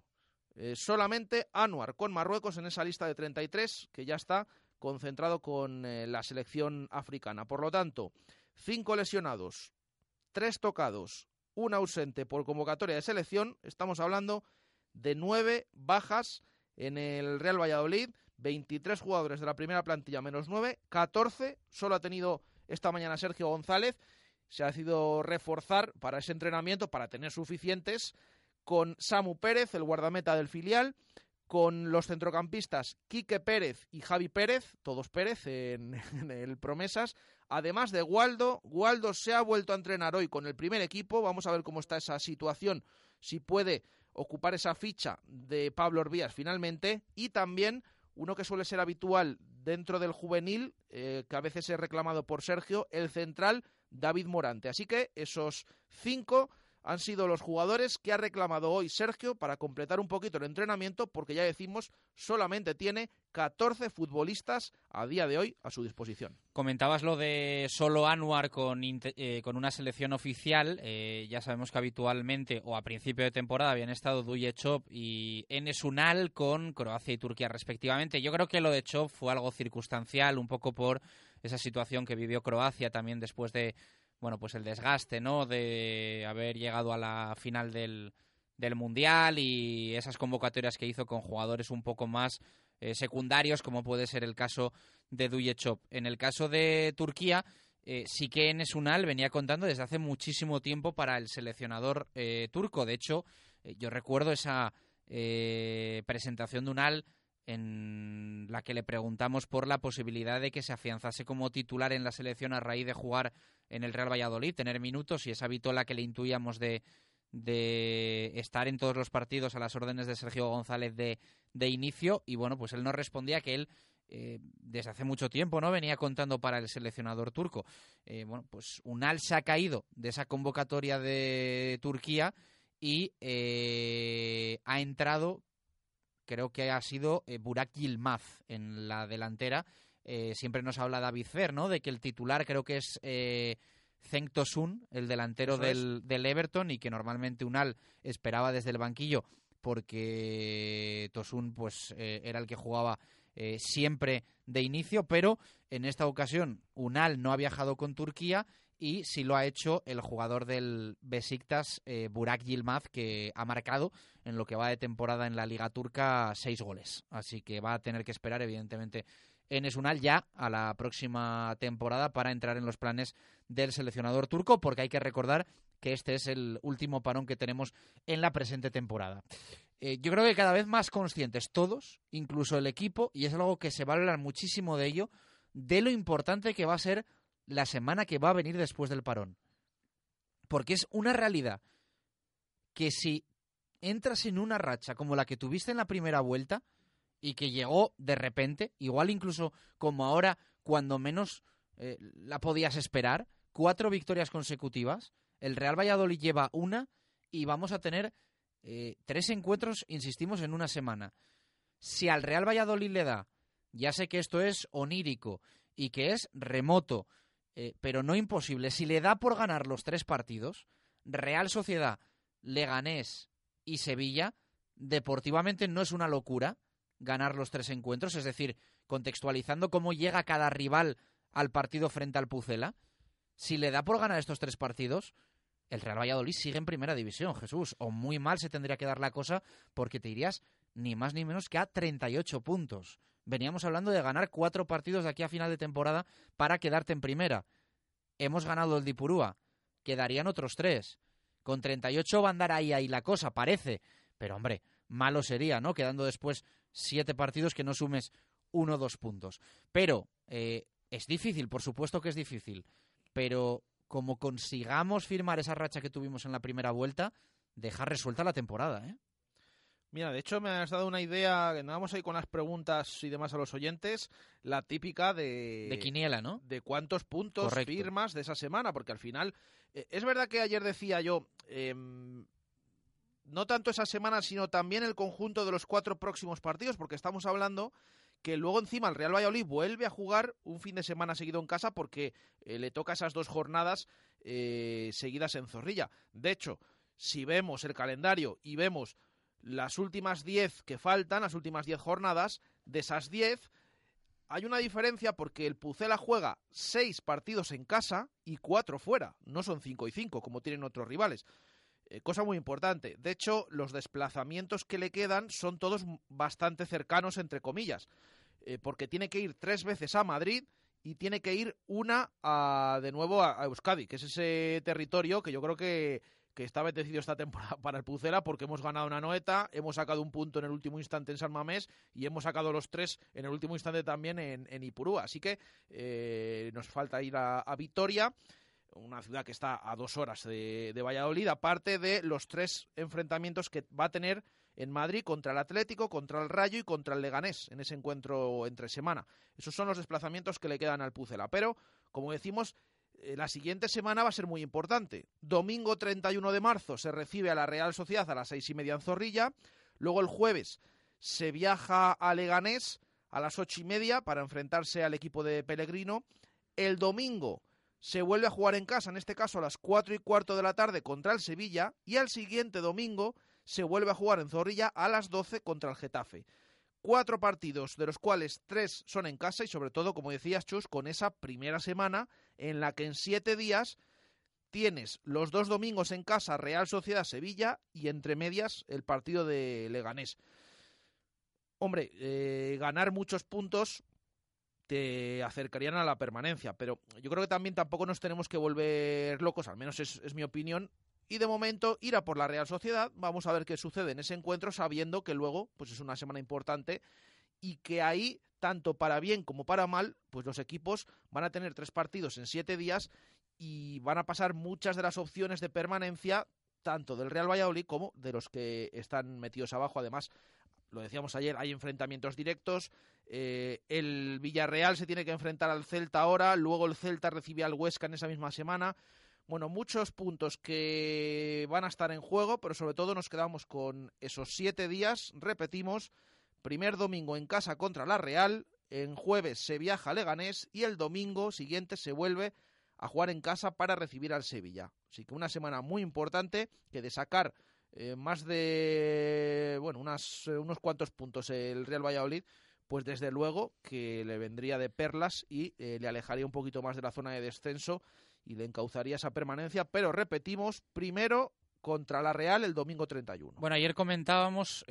Solamente Anuar con Marruecos en esa lista de 33 que ya está concentrado con la selección africana. Por lo tanto, 5 lesionados, 3 tocados, un ausente por convocatoria de selección. Estamos hablando de 9 bajas en el Real Valladolid, 23 jugadores de la primera plantilla menos 9, 14. Solo ha tenido esta mañana Sergio González. Se ha decidido reforzar para ese entrenamiento, para tener suficientes, con Samu Pérez, el guardameta del filial, con los centrocampistas Quique Pérez y Javi Pérez, todos Pérez en el Promesas, además de Waldo. Waldo se ha vuelto a entrenar hoy con el primer equipo, vamos a ver cómo está esa situación, si puede ocupar esa ficha de Pablo Orbías finalmente, y también uno que suele ser habitual dentro del juvenil, que a veces es reclamado por Sergio, el central David Morante. Así que esos 5 han sido los jugadores que ha reclamado hoy Sergio para completar un poquito el entrenamiento, porque ya decimos, solamente tiene 14 futbolistas a día de hoy a su disposición. Comentabas lo de solo Anuar con una selección oficial. Ya sabemos que habitualmente o a principio de temporada habían estado Duye Chop y Enes Ünal con Croacia y Turquía respectivamente. Yo creo que lo de Chop fue algo circunstancial, un poco por esa situación que vivió Croacia también después de, bueno, pues el desgaste, ¿no?, de haber llegado a la final del Mundial y esas convocatorias que hizo con jugadores un poco más secundarios, como puede ser el caso de Duye Chop. En el caso de Turquía, sí que Enes Ünal venía contando desde hace muchísimo tiempo para el seleccionador turco. De hecho, yo recuerdo esa presentación de Ünal en la que le preguntamos por la posibilidad de que se afianzase como titular en la selección a raíz de jugar en el Real Valladolid, tener minutos, y esa vitola que le intuíamos de estar en todos los partidos a las órdenes de Sergio González de inicio. Y bueno, pues él nos respondía que él desde hace mucho tiempo no venía contando para el seleccionador turco. Bueno, pues Ünal se ha caído de esa convocatoria de Turquía y ha entrado... Creo que ha sido Burak Yilmaz en la delantera. Siempre nos habla David Fer, ¿no?, de que el titular creo que es Cenk Tosun, el delantero del Everton, y que normalmente Ünal esperaba desde el banquillo porque Tosun pues era el que jugaba siempre de inicio. Pero en esta ocasión Ünal no ha viajado con Turquía y sí lo ha hecho el jugador del Besiktas, Burak Yilmaz, que ha marcado en lo que va de temporada en la Liga Turca 6 goles. Así que va a tener que esperar, evidentemente, Enes Ünal ya a la próxima temporada para entrar en los planes del seleccionador turco, porque hay que recordar que este es el último parón que tenemos en la presente temporada. Yo creo que cada vez más conscientes todos, incluso el equipo, y es algo que se va a hablar muchísimo de ello, de lo importante que va a ser la semana que va a venir después del parón. Porque es una realidad que si entras en una racha como la que tuviste en la primera vuelta y que llegó de repente, igual incluso como ahora, cuando menos la podías esperar, 4 victorias consecutivas, el Real Valladolid lleva 1 y vamos a tener 3 encuentros, insistimos, en una semana. Si al Real Valladolid le da, ya sé que esto es onírico y que es remoto, pero no imposible, si le da por ganar los 3 partidos, Real Sociedad, Leganés y Sevilla, deportivamente no es una locura ganar los 3 encuentros. Es decir, contextualizando cómo llega cada rival al partido frente al Pucela, si le da por ganar estos 3 partidos, el Real Valladolid sigue en primera división, Jesús, o muy mal se tendría que dar la cosa, porque te irías ni más ni menos que a 38 puntos. Veníamos hablando de ganar 4 partidos de aquí a final de temporada para quedarte en primera. Hemos ganado el Dipurúa, quedarían otros 3. Con 38 va a andar ahí la cosa, parece. Pero hombre, malo sería, ¿no?, quedando después 7 partidos que no sumes 1 o 2 puntos. Pero es difícil, por supuesto que es difícil. Pero como consigamos firmar esa racha que tuvimos en la primera vuelta, dejar resuelta la temporada, ¿eh? Mira, de hecho me has dado una idea, vamos a ir con las preguntas y demás a los oyentes, la típica de quiniela, ¿no? De cuántos puntos Correcto. Firmas de esa semana, porque al final, es verdad que ayer decía yo, no tanto esa semana, sino también el conjunto de los 4 próximos partidos, porque estamos hablando que luego encima el Real Valladolid vuelve a jugar un fin de semana seguido en casa, porque le toca esas 2 jornadas seguidas en Zorrilla. De hecho, si vemos el calendario y vemos las últimas 10 que faltan, las últimas 10 jornadas, de esas 10 hay una diferencia porque el Pucela juega 6 partidos en casa y 4 fuera. No son 5 y 5 como tienen otros rivales. Cosa muy importante. De hecho, los desplazamientos que le quedan son todos bastante cercanos, entre comillas, porque tiene que ir 3 veces a Madrid y tiene que ir una de nuevo a Euskadi, que es ese territorio que yo creo que está bendecido esta temporada para el Pucela, porque hemos ganado en Anoeta, hemos sacado un punto en el último instante en San Mamés y hemos sacado los 3 en el último instante también en Ipurúa. Así que nos falta ir a Vitoria, una ciudad que está a 2 horas de Valladolid, aparte de los 3 enfrentamientos que va a tener en Madrid contra el Atlético, contra el Rayo y contra el Leganés en ese encuentro entre semana. Esos son los desplazamientos que le quedan al Pucela. Pero, como decimos, la siguiente semana va a ser muy importante. Domingo 31 de marzo se recibe a la Real Sociedad a las 6:30 en Zorrilla. Luego el jueves se viaja a Leganés a las 8:30 para enfrentarse al equipo de Pellegrino. El domingo se vuelve a jugar en casa, en este caso a las 4:15 de la tarde contra el Sevilla. Y al siguiente domingo se vuelve a jugar en Zorrilla a las 12 contra el Getafe. 4 partidos, de los cuales 3 son en casa y sobre todo, como decías, Chus, con esa primera semana en la que en 7 días tienes los 2 domingos en casa, Real Sociedad, Sevilla, y entre medias el partido de Leganés. Hombre, ganar muchos puntos te acercarían a la permanencia, pero yo creo que también tampoco nos tenemos que volver locos, al menos es mi opinión. Y de momento ir a por la Real Sociedad, vamos a ver qué sucede en ese encuentro, sabiendo que luego pues es una semana importante y que ahí, tanto para bien como para mal, pues los equipos van a tener 3 partidos en 7 días y van a pasar muchas de las opciones de permanencia, tanto del Real Valladolid como de los que están metidos abajo. Además, lo decíamos ayer, hay enfrentamientos directos, el Villarreal se tiene que enfrentar al Celta ahora, luego el Celta recibe al Huesca en esa misma semana. Bueno, muchos puntos que van a estar en juego, pero sobre todo nos quedamos con esos 7 días. Repetimos, primer domingo en casa contra la Real, en jueves se viaja a Leganés y el domingo siguiente se vuelve a jugar en casa para recibir al Sevilla. Así que una semana muy importante que de sacar más de unos cuantos puntos el Real Valladolid, pues desde luego que le vendría de perlas y le alejaría un poquito más de la zona de descenso y le encauzaría esa permanencia, pero repetimos, primero contra la Real el domingo 31. Bueno, ayer comentábamos,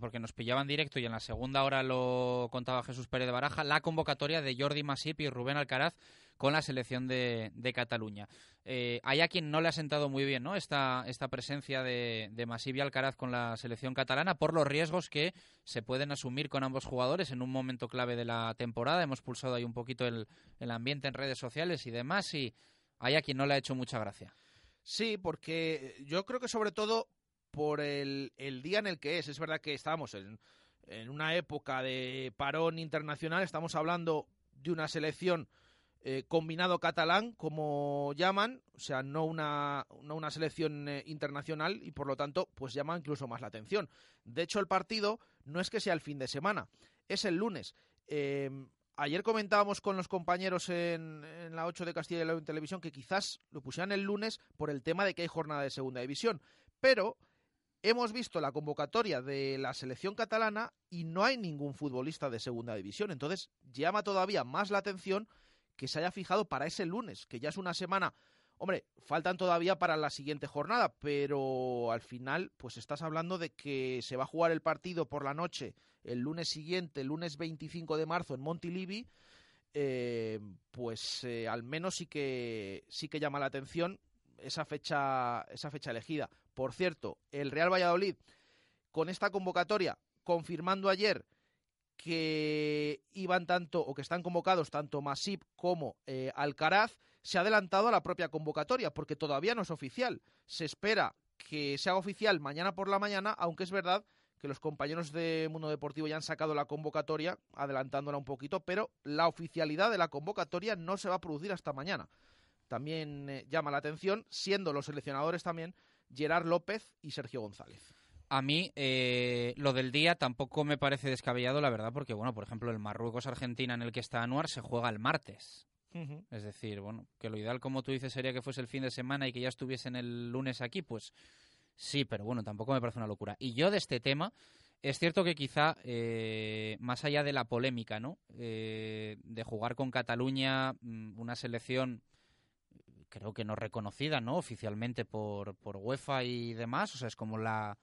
porque nos pillaban directo y en la segunda hora lo contaba Jesús Pérez Baraja, la convocatoria de Jordi Masip y Rubén Alcaraz con la selección de Cataluña. Hay a quien no le ha sentado muy bien, ¿no?, esta presencia de Masip y Alcaraz con la selección catalana por los riesgos que se pueden asumir con ambos jugadores en un momento clave de la temporada. Hemos pulsado ahí un poquito el ambiente en redes sociales y demás y hay a quien no le ha hecho mucha gracia. Sí, porque yo creo que sobre todo por el día en el que es. Es verdad que estamos en una época de parón internacional, estamos hablando de una selección combinado catalán, como llaman, o sea, no una selección internacional y por lo tanto pues llama incluso más la atención. De hecho, el partido no es que sea el fin de semana, es el lunes. Ayer comentábamos con los compañeros en la 8 de Castilla y León Televisión que quizás lo pusieran el lunes por el tema de que hay jornada de segunda división. Pero hemos visto la convocatoria de la selección catalana y no hay ningún futbolista de segunda división. Entonces llama todavía más la atención que se haya fijado para ese lunes, que ya es una semana. Hombre, faltan todavía para la siguiente jornada, pero al final pues estás hablando de que se va a jugar el partido por la noche el lunes siguiente, el lunes 25 de marzo en Montilivi, al menos sí que llama la atención esa fecha elegida. Por cierto, el Real Valladolid, con esta convocatoria, confirmando ayer que iban tanto o que están convocados tanto Masip como Alcaraz, se ha adelantado a la propia convocatoria porque todavía no es oficial. Se espera que se haga oficial mañana por la mañana, aunque es verdad que los compañeros de Mundo Deportivo ya han sacado la convocatoria, adelantándola un poquito, pero la oficialidad de la convocatoria no se va a producir hasta mañana. También llama la atención, siendo los seleccionadores también Gerard López y Sergio González. A mí lo del día tampoco me parece descabellado, la verdad, porque, bueno, por ejemplo, el Marruecos-Argentina en el que está Anuar se juega el martes. Uh-huh. Es decir, bueno, que lo ideal, como tú dices, sería que fuese el fin de semana y que ya estuviesen el lunes aquí, pues sí, pero bueno, tampoco me parece una locura. Y yo de este tema, es cierto que quizá, más allá de la polémica, ¿no?, de jugar con Cataluña, una selección creo que no reconocida, ¿no?, oficialmente por UEFA y demás, o sea, es como la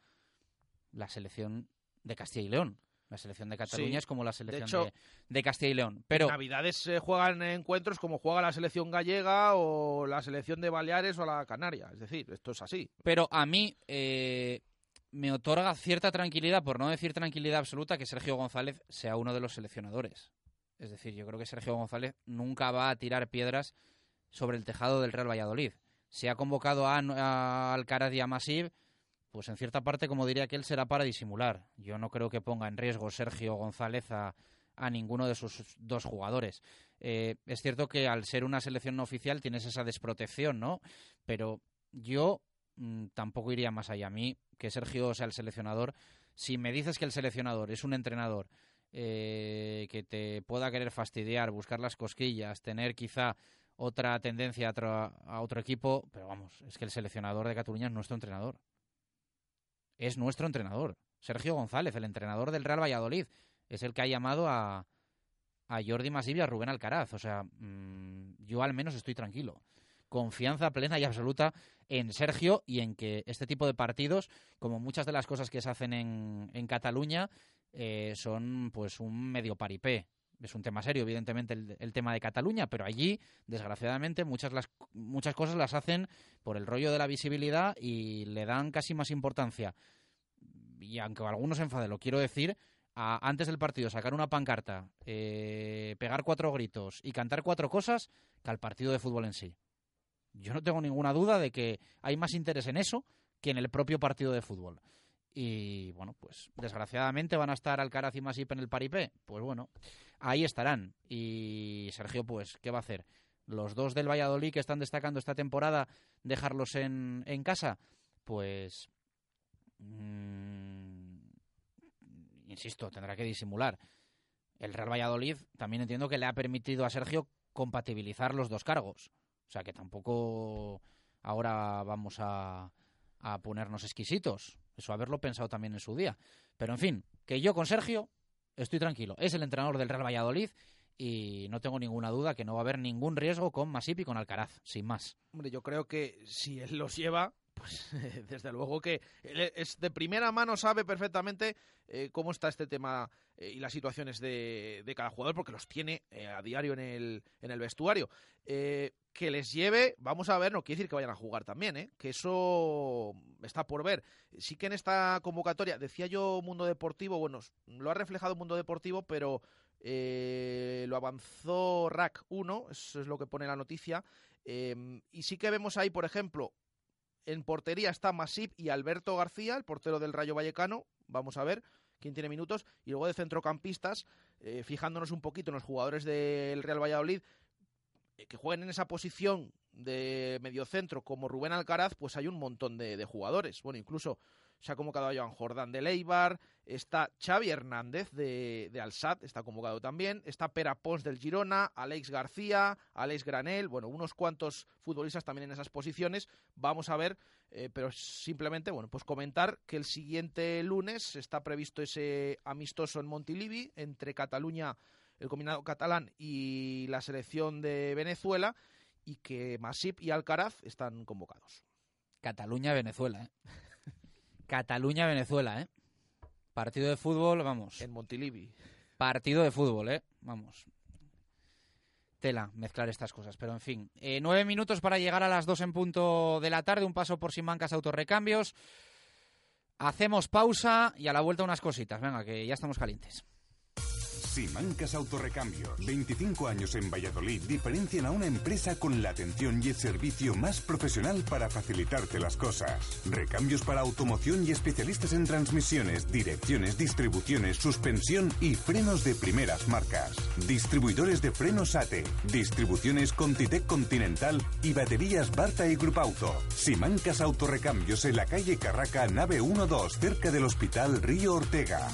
selección de Castilla y León. La selección de Cataluña sí, es como la selección de, hecho, de Castilla y León. Pero en Navidades se juegan encuentros como juega la selección gallega o la selección de Baleares o la Canaria. Es decir, esto es así. Pero a mí me otorga cierta tranquilidad, por no decir tranquilidad absoluta, que Sergio González sea uno de los seleccionadores. Es decir, yo creo que Sergio González nunca va a tirar piedras sobre el tejado del Real Valladolid. Se ha convocado a Alcaraz y a Masip, pues en cierta parte, como diría que él, será para disimular. Yo no creo que ponga en riesgo Sergio González a ninguno de sus dos jugadores. Es cierto que al ser una selección no oficial tienes esa desprotección, ¿no? Pero yo tampoco iría más allá. A mí, que Sergio sea el seleccionador, si me dices que el seleccionador es un entrenador que te pueda querer fastidiar, buscar las cosquillas, tener quizá otra tendencia a otro equipo, pero vamos, es que el seleccionador de Cataluña es nuestro entrenador. Es nuestro entrenador, Sergio González, el entrenador del Real Valladolid. Es el que ha llamado a Jordi Masip y a Rubén Alcaraz. O sea, yo al menos estoy tranquilo. Confianza plena y absoluta en Sergio y en que este tipo de partidos, como muchas de las cosas que se hacen en Cataluña, son pues un medio paripé. Es un tema serio, evidentemente, el tema de Cataluña, pero allí, desgraciadamente, muchas cosas las hacen por el rollo de la visibilidad y le dan casi más importancia. Y aunque algunos se enfaden, lo quiero decir, antes del partido sacar una pancarta, pegar 4 gritos y cantar 4 cosas que al partido de fútbol en sí. Yo no tengo ninguna duda de que hay más interés en eso que en el propio partido de fútbol. Y bueno, pues desgraciadamente van a estar Alcaraz y Masip en el paripé. Pues bueno, ahí estarán. Y Sergio, pues, ¿qué va a hacer? Los dos del Valladolid que están destacando esta temporada, dejarlos en casa. Pues, insisto, tendrá que disimular. El Real Valladolid también entiendo que le ha permitido a Sergio compatibilizar los dos cargos. O sea que tampoco ahora vamos a ponernos exquisitos. Eso haberlo pensado también en su día. Pero, en fin, que yo con Sergio estoy tranquilo. Es el entrenador del Real Valladolid y no tengo ninguna duda que no va a haber ningún riesgo con Masip y con Alcaraz, sin más. Hombre, yo creo que si él los lleva, pues desde luego que él es de primera mano, sabe perfectamente cómo está este tema y las situaciones de cada jugador, porque los tiene a diario en el vestuario. Que les lleve, vamos a ver, no quiere decir que vayan a jugar también, que eso está por ver. Sí que en esta convocatoria, decía yo Mundo Deportivo, bueno, lo ha reflejado Mundo Deportivo, pero lo avanzó RAC 1, eso es lo que pone la noticia, y sí que vemos ahí, por ejemplo, en portería está Masip y Alberto García, el portero del Rayo Vallecano, vamos a ver quién tiene minutos, y luego de centrocampistas, fijándonos un poquito en los jugadores del Real Valladolid, que jueguen en esa posición de mediocentro como Rubén Alcaraz, pues hay un montón de jugadores. Bueno, incluso se ha convocado a Joan Jordán de Eibar, está Xavi Hernández de Alsat, está convocado también, está Pera Pons del Girona, Alex García, Alex Granel, bueno, unos cuantos futbolistas también en esas posiciones. Vamos a ver, pero simplemente, bueno, pues comentar que el siguiente lunes está previsto ese amistoso en Montilivi entre Cataluña, el combinado catalán y la selección de Venezuela, y que Masip y Alcaraz están convocados. Cataluña-Venezuela, Cataluña-Venezuela. Partido de fútbol, vamos. En Montilivi. Partido de fútbol, vamos. Tela, mezclar estas cosas, pero en fin. 9 minutos para llegar a las 2:00 de la tarde, un paso por Simancas Autorrecambios. Hacemos pausa y a la vuelta unas cositas, venga, que ya estamos calientes. Simancas Autorrecambios. 25 años en Valladolid diferencian a una empresa con la atención y el servicio más profesional para facilitarte las cosas. Recambios para automoción y especialistas en transmisiones, direcciones, distribuciones, suspensión y frenos de primeras marcas. Distribuidores de frenos ATE, distribuciones Contitec Continental y baterías Barta y Grupo Auto. Simancas Autorrecambios en la calle Carraca, nave 12, cerca del Hospital Río Ortega.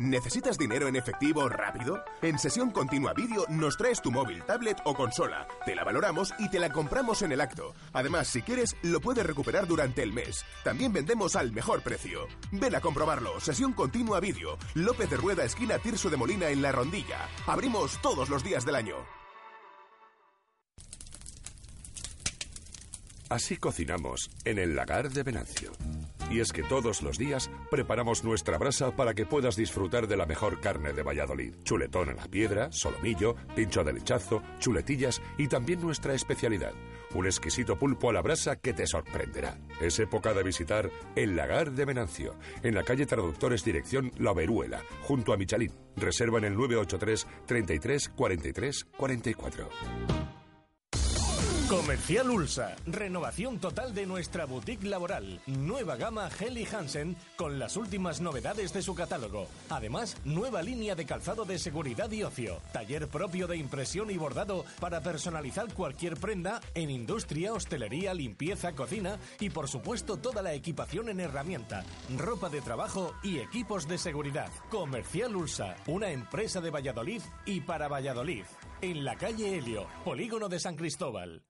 ¿Necesitas dinero en efectivo rápido? En Sesión Continua Video nos traes tu móvil, tablet o consola. Te la valoramos y te la compramos en el acto. Además, si quieres, lo puedes recuperar durante el mes. También vendemos al mejor precio. Ven a comprobarlo. Sesión Continua Video. López de Rueda, esquina Tirso de Molina, en La Rondilla. Abrimos todos los días del año. Así cocinamos en el Lagar de Venancio. Y es que todos los días preparamos nuestra brasa para que puedas disfrutar de la mejor carne de Valladolid. Chuletón a la piedra, solomillo, pincho de lechazo, chuletillas y también nuestra especialidad, un exquisito pulpo a la brasa que te sorprenderá. Es época de visitar el Lagar de Venancio, en la calle Traductores, dirección La Oberuela, junto a Michelin. Reserva en el 983 33 43 44. Comercial Ulsa. Renovación total de nuestra boutique laboral. Nueva gama Helly Hansen con las últimas novedades de su catálogo. Además, nueva línea de calzado de seguridad y ocio. Taller propio de impresión y bordado para personalizar cualquier prenda en industria, hostelería, limpieza, cocina y, por supuesto, toda la equipación en herramienta, ropa de trabajo y equipos de seguridad. Comercial Ulsa, una empresa de Valladolid y para Valladolid. En la calle Helio, polígono de San Cristóbal.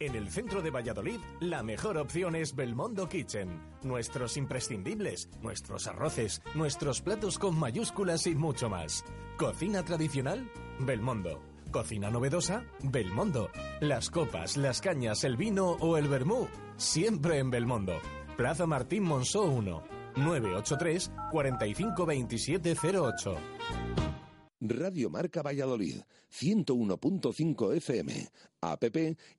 En el centro de Valladolid, la mejor opción es Belmondo Kitchen. Nuestros imprescindibles, nuestros arroces, nuestros platos con mayúsculas y mucho más. Cocina tradicional, Belmondo. Cocina novedosa, Belmondo. Las copas, las cañas, el vino o el vermú, siempre en Belmondo. Plaza Martín Monzó 1, 983 452708. Radio Marca Valladolid, 101.5 FM, app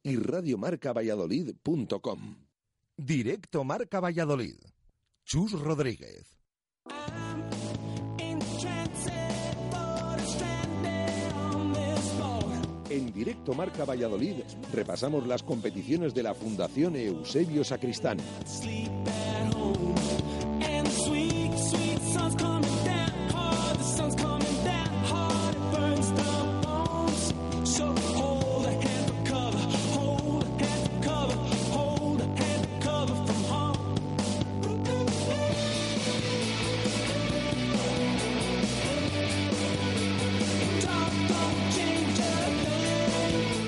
y radiomarcavalladolid.com. Directo Marca Valladolid. Chus Rodríguez. En Directo Marca Valladolid repasamos las competiciones de la Fundación Eusebio Sacristán.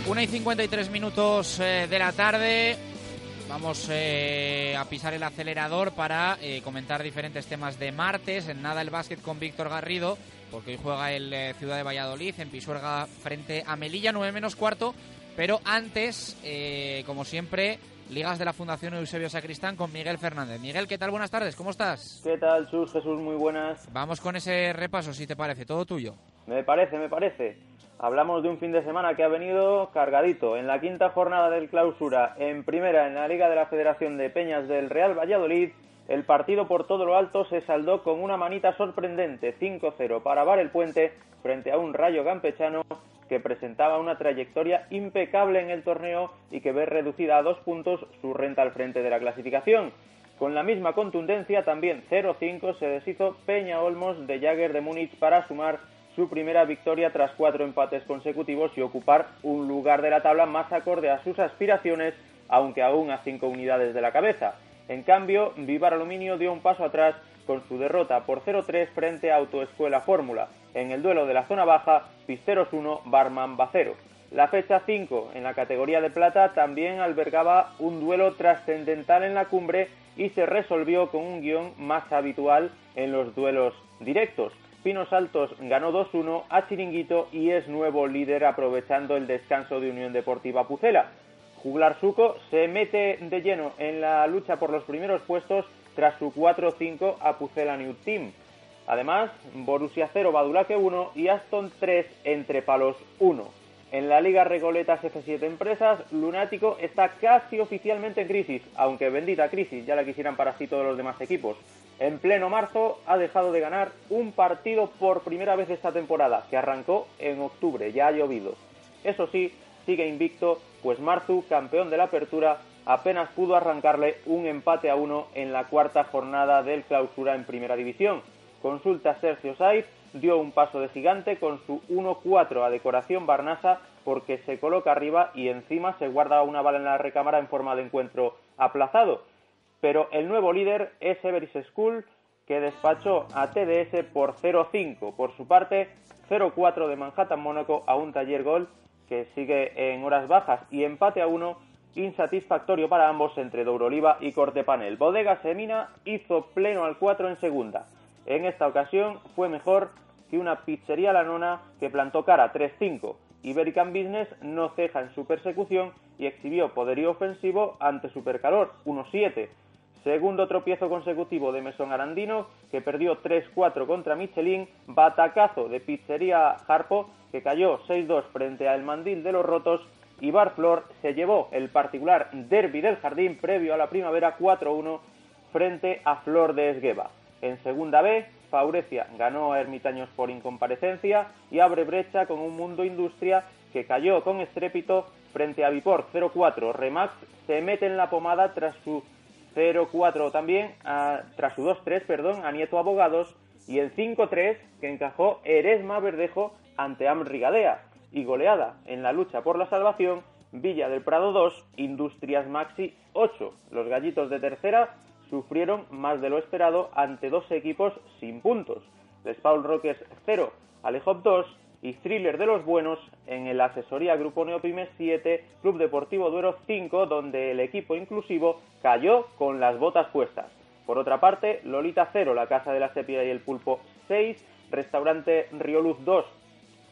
Una y 53 minutos de la tarde. Vamos a pisar el acelerador para comentar diferentes temas de martes. En nada el básquet con Víctor Garrido, porque hoy juega el Ciudad de Valladolid en Pisuerga frente a Melilla, 9 menos cuarto. Pero antes, como siempre, Ligas de la Fundación Eusebio Sacristán con Miguel Fernández. Miguel, ¿qué tal? Buenas tardes, ¿cómo estás? ¿Qué tal, Chus? Jesús, muy buenas. Vamos con ese repaso, si te parece, todo tuyo. Me parece. Hablamos de un fin de semana que ha venido cargadito. En la quinta jornada del Clausura, en primera en la Liga de la Federación de Peñas del Real Valladolid, el partido por todo lo alto se saldó con una manita sorprendente, 5-0 para Bar el Puente frente a un Rayo Campechano que presentaba una trayectoria impecable en el torneo y que ve reducida a 2 puntos su renta al frente de la clasificación. Con la misma contundencia, también 0-5, se deshizo Peña Olmos de Jagger de Múnich para sumar su primera victoria tras 4 empates consecutivos y ocupar un lugar de la tabla más acorde a sus aspiraciones, aunque aún a 5 unidades de la cabeza. En cambio, Vivar Aluminio dio un paso atrás con su derrota por 0-3 frente a Autoescuela Fórmula. En el duelo de la zona baja, Pisteros 1, Barman Bacero. La fecha 5 en la categoría de plata también albergaba un duelo trascendental en la cumbre y se resolvió con un guión más habitual en los duelos directos. Pinos Altos ganó 2-1 a Chiringuito y es nuevo líder aprovechando el descanso de Unión Deportiva Pucela. Juglar Suco se mete de lleno en la lucha por los primeros puestos tras su 4-5 a Pucela New Team. Además, Borussia 0, Badulaque 1 y Aston 3, Entre Palos 1. En la Liga Recoletas F7 Empresas, Lunático está casi oficialmente en crisis, aunque bendita crisis, ya la quisieran para sí todos los demás equipos. En pleno marzo ha dejado de ganar un partido por primera vez de esta temporada, que arrancó en octubre, ya ha llovido. Eso sí, sigue invicto, pues Marzu, campeón de la Apertura, apenas pudo arrancarle un empate a uno en la cuarta jornada del Clausura en Primera División. Consulta Sergio Saiz, dio un paso de gigante con su 1-4 a Decoración Barnasa, porque se coloca arriba y encima se guarda una bala en la recámara en forma de encuentro aplazado. Pero el nuevo líder es Everest School, que despachó a TDS por 0-5. Por su parte, 0-4 de Manhattan Mónaco a un Taller Gol, que sigue en horas bajas, y empate a 1 insatisfactorio para ambos entre Douroliva y Cortepanel. Bodegas Semina hizo pleno al 4 en segunda. En esta ocasión fue mejor que una pizzería La Nona que plantó cara, 3-5. Iberican Business no ceja en su persecución y exhibió poderío ofensivo ante Supercalor, 1-7. Segundo tropiezo consecutivo de Mesón Arandino, que perdió 3-4 contra Michelin. Batacazo de Pizzería Jarpo, que cayó 6-2 frente al Mandil de los Rotos. Y Barflor se llevó el particular derbi del Jardín previo a la primavera, 4-1 frente a Flor de Esgueva. En segunda B, Faurecia ganó a Ermitaños por incomparecencia y abre brecha con un Mundo Industria, que cayó con estrépito frente a Vipor, 0-4. Remax se mete en la pomada tras su 0-4 también, tras su 2-3, a Nieto Abogados, y el 5-3 que encajó Eresma Verdejo ante Amrigadea. Y goleada en la lucha por la salvación, Villa del Prado 2, Industrias Maxi 8. Los gallitos de tercera sufrieron más de lo esperado ante dos equipos sin puntos. Les Paul Rockers 0, Alejop 2 y Thriller de los Buenos en el Asesoría Grupo Neopymes 7, Club Deportivo Duero 5, donde el equipo inclusivo cayó con las botas puestas. Por otra parte, Lolita 0, La Casa de la Sepia y el Pulpo 6, Restaurante Rioluz 2,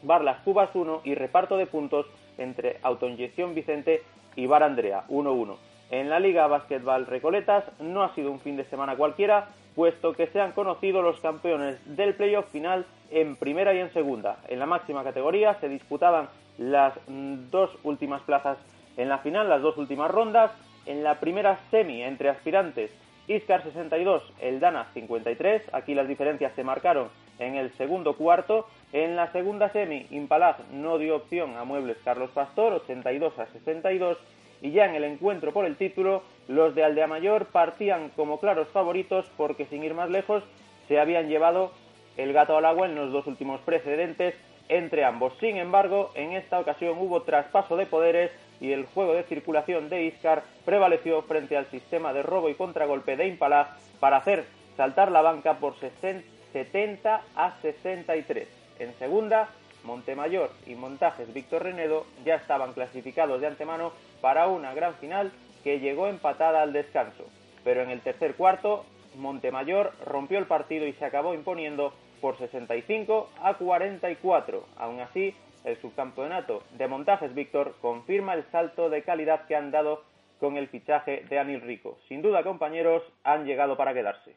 Bar Las Cubas 1 y reparto de puntos entre Autoinyección Vicente y Bar Andrea, 1-1. En la Liga Básquetbol Recoletas no ha sido un fin de semana cualquiera, puesto que se han conocido los campeones del playoff final en primera y en segunda. En la máxima categoría se disputaban las dos últimas plazas en la final, las dos últimas rondas. En la primera semi, entre aspirantes, Iscar 62, Eldana 53. Aquí las diferencias se marcaron en el segundo cuarto. En la segunda semi, Impalaz no dio opción a Muebles Carlos Pastor, 82-62. Y ya en el encuentro por el título, los de Aldea Mayor partían como claros favoritos, porque sin ir más lejos se habían llevado el gato al agua en los dos últimos precedentes entre ambos. Sin embargo, en esta ocasión hubo traspaso de poderes y el juego de circulación de Iscar prevaleció frente al sistema de robo y contragolpe de Impalaz para hacer saltar la banca por 70-63. En segunda, Montemayor y Montajes Víctor Renedo ya estaban clasificados de antemano para una gran final que llegó empatada al descanso. Pero en el tercer cuarto, Montemayor rompió el partido y se acabó imponiendo por 65-44. Aún así, el subcampeonato de Montajes Víctor confirma el salto de calidad que han dado con el fichaje de Anil Rico. Sin duda, compañeros, han llegado para quedarse.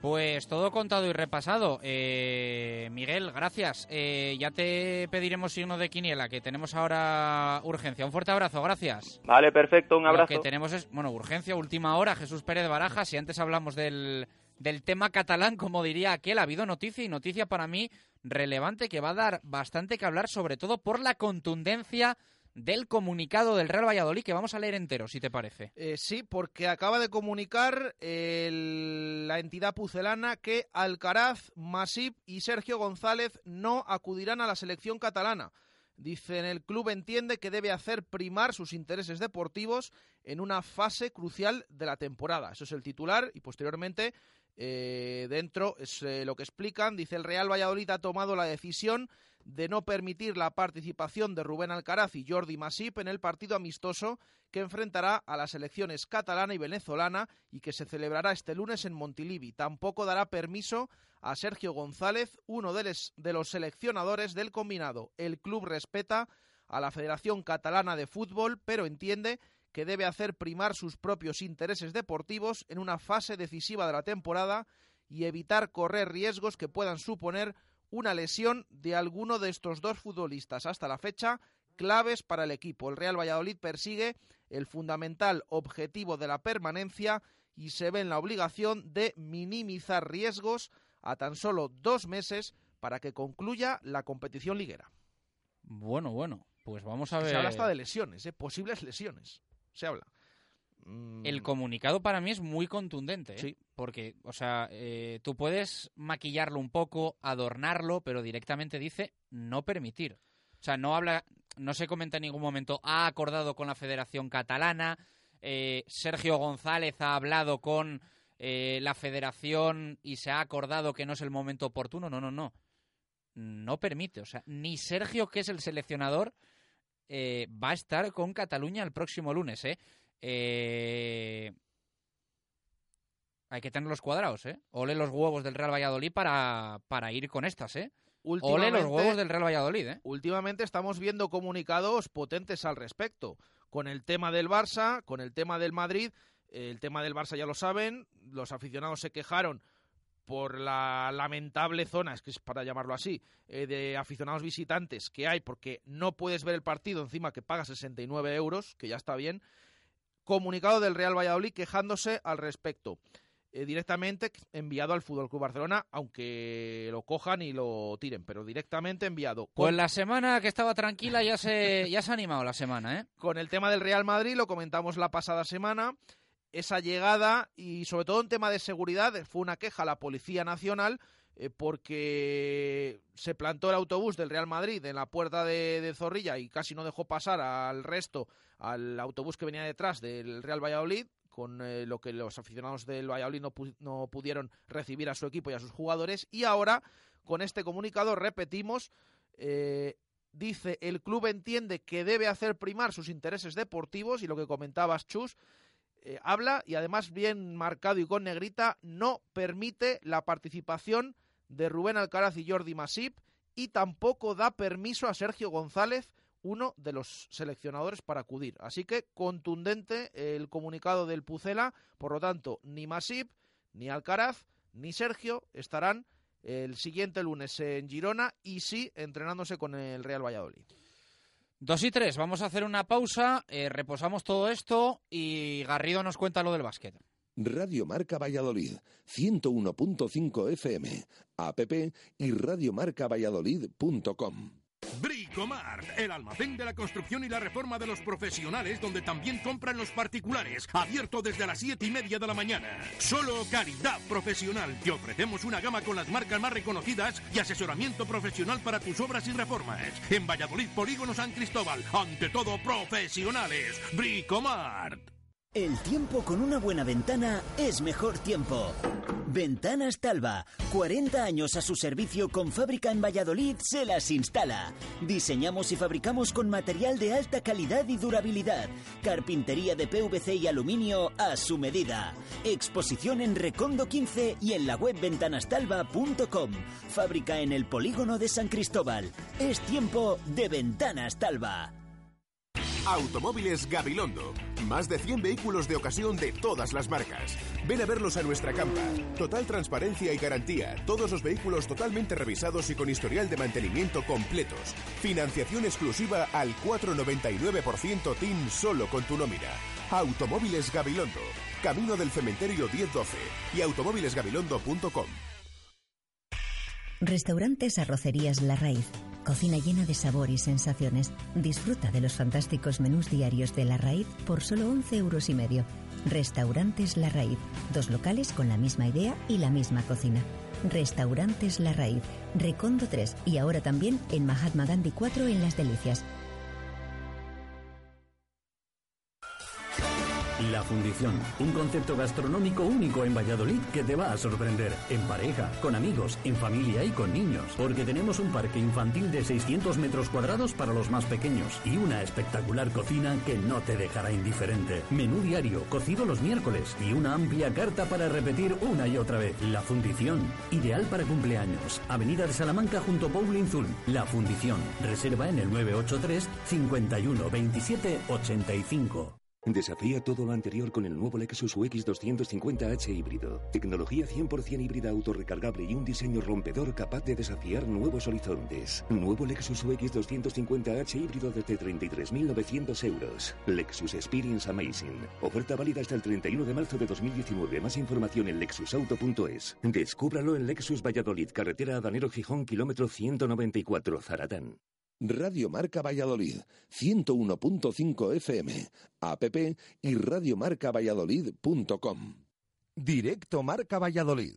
Pues todo contado y repasado. Miguel, gracias. Ya te pediremos signo de quiniela, que tenemos ahora urgencia. Un fuerte abrazo, gracias. Vale, perfecto, un abrazo. Lo que tenemos es, urgencia, última hora, Jesús Pérez Baraja. Si antes hablamos del tema catalán, como diría aquel, ha habido noticia, y noticia para mí relevante, que va a dar bastante que hablar, sobre todo por la contundencia del comunicado del Real Valladolid, que vamos a leer entero, si te parece. Sí, porque acaba de comunicar la entidad pucelana que Alcaraz, Masip y Sergio González no acudirán a la selección catalana. Dicen, el club entiende que debe hacer primar sus intereses deportivos en una fase crucial de la temporada. Eso es el titular, y posteriormente dentro es lo que explican. Dice, el Real Valladolid ha tomado la decisión de no permitir la participación de Rubén Alcaraz y Jordi Masip en el partido amistoso que enfrentará a las selecciones catalana y venezolana y que se celebrará este lunes en Montilivi. Tampoco dará permiso a Sergio González, uno de los seleccionadores del combinado. El club respeta a la Federación Catalana de Fútbol, pero entiende que debe hacer primar sus propios intereses deportivos en una fase decisiva de la temporada y evitar correr riesgos que puedan suponer una lesión de alguno de estos dos futbolistas, hasta la fecha claves para el equipo. El Real Valladolid persigue el fundamental objetivo de la permanencia y se ven la obligación de minimizar riesgos a tan solo 2 meses para que concluya la competición liguera. Bueno, pues vamos a ver... Se habla hasta de lesiones, posibles lesiones, se habla. El comunicado para mí es muy contundente, sí. Porque, tú puedes maquillarlo un poco, adornarlo, pero directamente dice no permitir. O sea, no habla, no se comenta en ningún momento, ha acordado con la Federación Catalana, Sergio González ha hablado con la Federación y se ha acordado que no es el momento oportuno. No permite. O sea, ni Sergio, que es el seleccionador, va a estar con Cataluña el próximo lunes, hay que tener los cuadrados, Ole los huevos del Real Valladolid para ir con estas, Ole los huevos del Real Valladolid, Últimamente estamos viendo comunicados potentes al respecto. Con el tema del Barça, con el tema del Madrid. El tema del Barça ya lo saben, los aficionados se quejaron por la lamentable zona, es que es para llamarlo así, de aficionados visitantes que hay porque no puedes ver el partido, encima que pagas 69 euros, que ya está bien. Comunicado del Real Valladolid quejándose al respecto, directamente enviado al FC Barcelona, aunque lo cojan y lo tiren, pero directamente enviado. Pues la semana que estaba tranquila ya se ha animado la semana, Con el tema del Real Madrid, lo comentamos la pasada semana, esa llegada y sobre todo en tema de seguridad fue una queja a la Policía Nacional porque se plantó el autobús del Real Madrid en la puerta de Zorrilla y casi no dejó pasar al resto, al autobús que venía detrás del Real Valladolid, con lo que los aficionados del Valladolid no pudieron recibir a su equipo y a sus jugadores. Y ahora, con este comunicado, repetimos, dice, el club entiende que debe hacer primar sus intereses deportivos, y lo que comentabas, Chus, habla, y además bien marcado y con negrita, no permite la participación de Rubén Alcaraz y Jordi Masip, y tampoco da permiso a Sergio González, uno de los seleccionadores, para acudir. Así que contundente el comunicado del Pucela, por lo tanto, ni Masip, ni Alcaraz, ni Sergio estarán el siguiente lunes en Girona y sí entrenándose con el Real Valladolid. 2:03, vamos a hacer una pausa, reposamos todo esto y Garrido nos cuenta lo del básquet. Radio Marca Valladolid, 101.5 FM, app y radiomarcavalladolid.com. Bricomart, el almacén de la construcción y la reforma de los profesionales, donde también compran los particulares, abierto desde las 7:30 de la mañana. Solo calidad profesional. Te ofrecemos una gama con las marcas más reconocidas y asesoramiento profesional para tus obras y reformas. En Valladolid, Polígono San Cristóbal. Ante todo, profesionales. Bricomart. El tiempo con una buena ventana es mejor tiempo. Ventanas Talva, 40 años a su servicio, con fábrica en Valladolid, se las instala. Diseñamos y fabricamos con material de alta calidad y durabilidad. Carpintería de PVC y aluminio a su medida. Exposición en Recondo 15 y en la web ventanastalva.com. Fábrica en el Polígono de San Cristóbal. Es tiempo de Ventanas Talva. Automóviles Gabilondo. Más de 100 vehículos de ocasión de todas las marcas. Ven a verlos a nuestra campa. Total transparencia y garantía. Todos los vehículos totalmente revisados y con historial de mantenimiento completos. Financiación exclusiva al 4,99% TIN solo con tu nómina. Automóviles Gabilondo. Camino del Cementerio 1012 y automóvilesgabilondo.com. Restaurantes Arrocerías La Raíz. Cocina llena de sabor y sensaciones. Disfruta de los fantásticos menús diarios de La Raíz por solo 11,5 euros. Restaurantes La Raíz. 2 locales con la misma idea y la misma cocina. Restaurantes La Raíz. Recondo 3 y ahora también en Mahatma Gandhi 4 en Las Delicias. La Fundición, un concepto gastronómico único en Valladolid que te va a sorprender en pareja, con amigos, en familia y con niños, porque tenemos un parque infantil de 600 metros cuadrados para los más pequeños y una espectacular cocina que no te dejará indiferente. Menú diario, cocido los miércoles y una amplia carta para repetir una y otra vez. La Fundición, ideal para cumpleaños. Avenida de Salamanca junto a Bowling Zul. La Fundición, reserva en el 983 51 27 85. Desafía todo lo anterior con el nuevo Lexus UX 250h híbrido. Tecnología 100% híbrida autorrecargable y un diseño rompedor capaz de desafiar nuevos horizontes. Nuevo Lexus UX 250h híbrido desde 33.900 euros. Lexus Experience Amazing. Oferta válida hasta el 31 de marzo de 2019. Más información en lexusauto.es. Descúbralo en Lexus Valladolid, carretera Adanero Gijón, kilómetro 194, Zaratán. Radio Marca Valladolid, 101.5 FM, app y radiomarcavalladolid.com. Directo Marca Valladolid,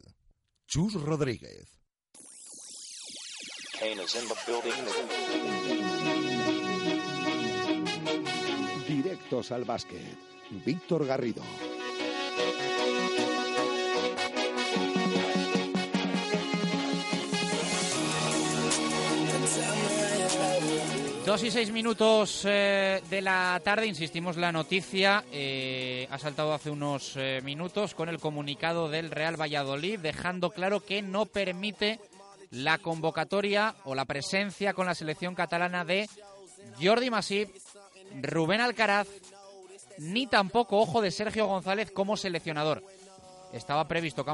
Chus Rodríguez. Directos al básquet, Víctor Garrido. Dos y seis minutos de la tarde, insistimos, la noticia ha saltado hace unos minutos con el comunicado del Real Valladolid, dejando claro que no permite la convocatoria o la presencia con la selección catalana de Jordi Masip, Rubén Alcaraz, ni tampoco, ojo, de Sergio González como seleccionador. Estaba previsto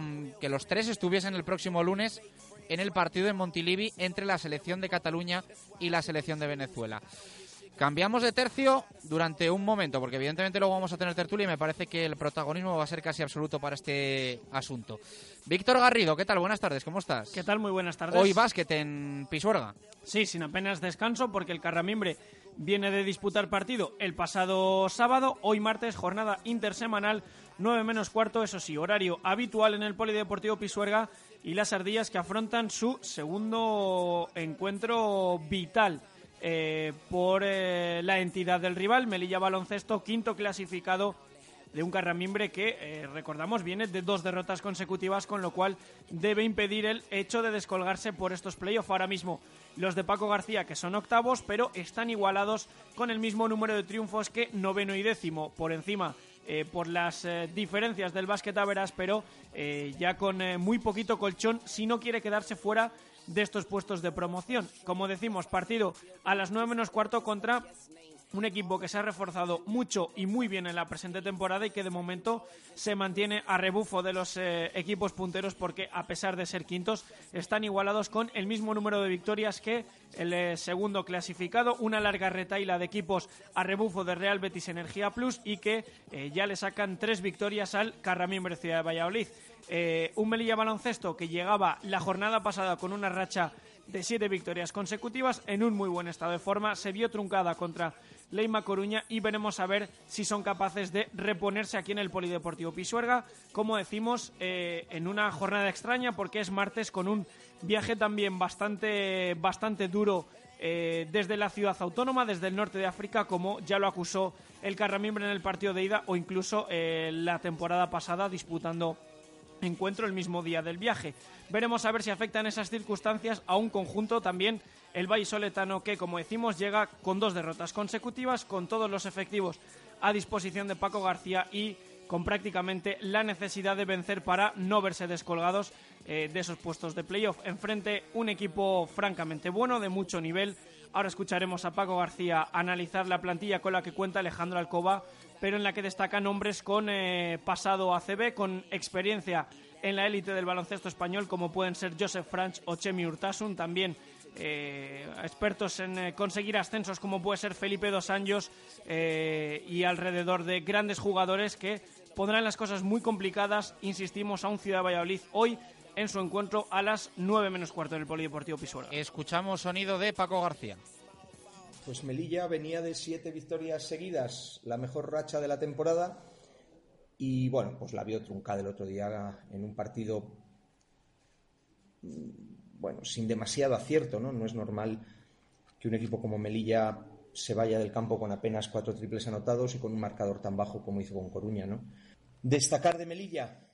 que los tres estuviesen el próximo lunes en el partido en Montilivi entre la selección de Cataluña y la selección de Venezuela. Cambiamos de tercio durante un momento, porque evidentemente luego vamos a tener tertulia y me parece que el protagonismo va a ser casi absoluto para este asunto. Víctor Garrido, ¿qué tal? Buenas tardes, ¿cómo estás? ¿Qué tal? Muy buenas tardes. Hoy básquet en Pisuerga. Sí, sin apenas descanso, porque el Carramimbre viene de disputar partido el pasado sábado. Hoy martes, jornada intersemanal, 9 menos cuarto, eso sí, horario habitual en el Polideportivo Pisuerga, y las Ardillas, que afrontan su segundo encuentro vital por la entidad del rival, Melilla Baloncesto, quinto clasificado de un Carramimbre que, recordamos, viene de dos derrotas consecutivas, con lo cual debe impedir el hecho de descolgarse por estos playoffs. Ahora mismo los de Paco García, que son octavos, pero están igualados con el mismo número de triunfos que noveno y décimo, por encima por las diferencias del básquet Averas, pero ya con muy poquito colchón si no quiere quedarse fuera de estos puestos de promoción. Como decimos, partido a las 9 menos cuarto contra un equipo que se ha reforzado mucho y muy bien en la presente temporada y que de momento se mantiene a rebufo de los equipos punteros, porque a pesar de ser quintos están igualados con el mismo número de victorias que el segundo clasificado. Una larga retaila de equipos a rebufo de Real Betis Energía Plus y que ya le sacan 3 victorias al Carramimbre Ciudad de Valladolid. Un Melilla Baloncesto que llegaba la jornada pasada con una racha de 7 victorias consecutivas, en un muy buen estado de forma, se vio truncada contra Leima Coruña y veremos a ver si son capaces de reponerse aquí en el Polideportivo Pisuerga, como decimos, en una jornada extraña porque es martes, con un viaje también bastante duro desde la ciudad autónoma, desde el norte de África, como ya lo acusó el Carramimbre en el partido de ida, o incluso la temporada pasada disputando encuentro el mismo día del viaje. Veremos a ver si afectan esas circunstancias a un conjunto también, el vallisoletano, que como decimos llega con 2 derrotas consecutivas, con todos los efectivos a disposición de Paco García y con prácticamente la necesidad de vencer para no verse descolgados de esos puestos de playoff. Enfrente un equipo francamente bueno, de mucho nivel. Ahora escucharemos a Paco García analizar la plantilla con la que cuenta Alejandro Alcoba, pero en la que destacan hombres con pasado ACB, con experiencia en la élite del baloncesto español, como pueden ser Josep Franch o Chemi Urtasun, también expertos en conseguir ascensos, como puede ser Felipe Dos Anjos, y alrededor de grandes jugadores que pondrán las cosas muy complicadas, insistimos, a un Ciudad Valladolid hoy en su encuentro a las 9 menos cuarto en el Polideportivo Pisuerga. Escuchamos sonido de Paco García. Pues Melilla venía de 7 victorias seguidas, la mejor racha de la temporada, y bueno, pues la vio truncada el otro día en un partido, bueno, sin demasiado acierto, ¿no? No es normal que un equipo como Melilla se vaya del campo con apenas 4 triples anotados y con un marcador tan bajo como hizo con Coruña, ¿no? Destacar de Melilla,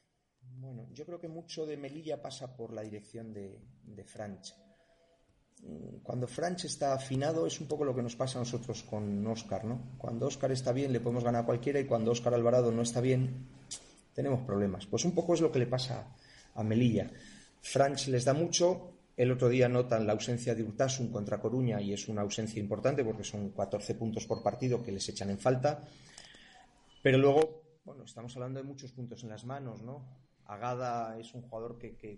bueno, yo creo que mucho de Melilla pasa por la dirección de Franch. Cuando Franch está afinado es un poco lo que nos pasa a nosotros con Óscar, ¿no? Cuando Óscar está bien le podemos ganar a cualquiera, y cuando Óscar Alvarado no está bien tenemos problemas. Pues un poco es lo que le pasa a Melilla. Franch les da mucho. El otro día notan la ausencia de Urtasun contra Coruña, y es una ausencia importante porque son 14 puntos por partido que les echan en falta. Pero luego, bueno, estamos hablando de muchos puntos en las manos, ¿no? Agada es un jugador que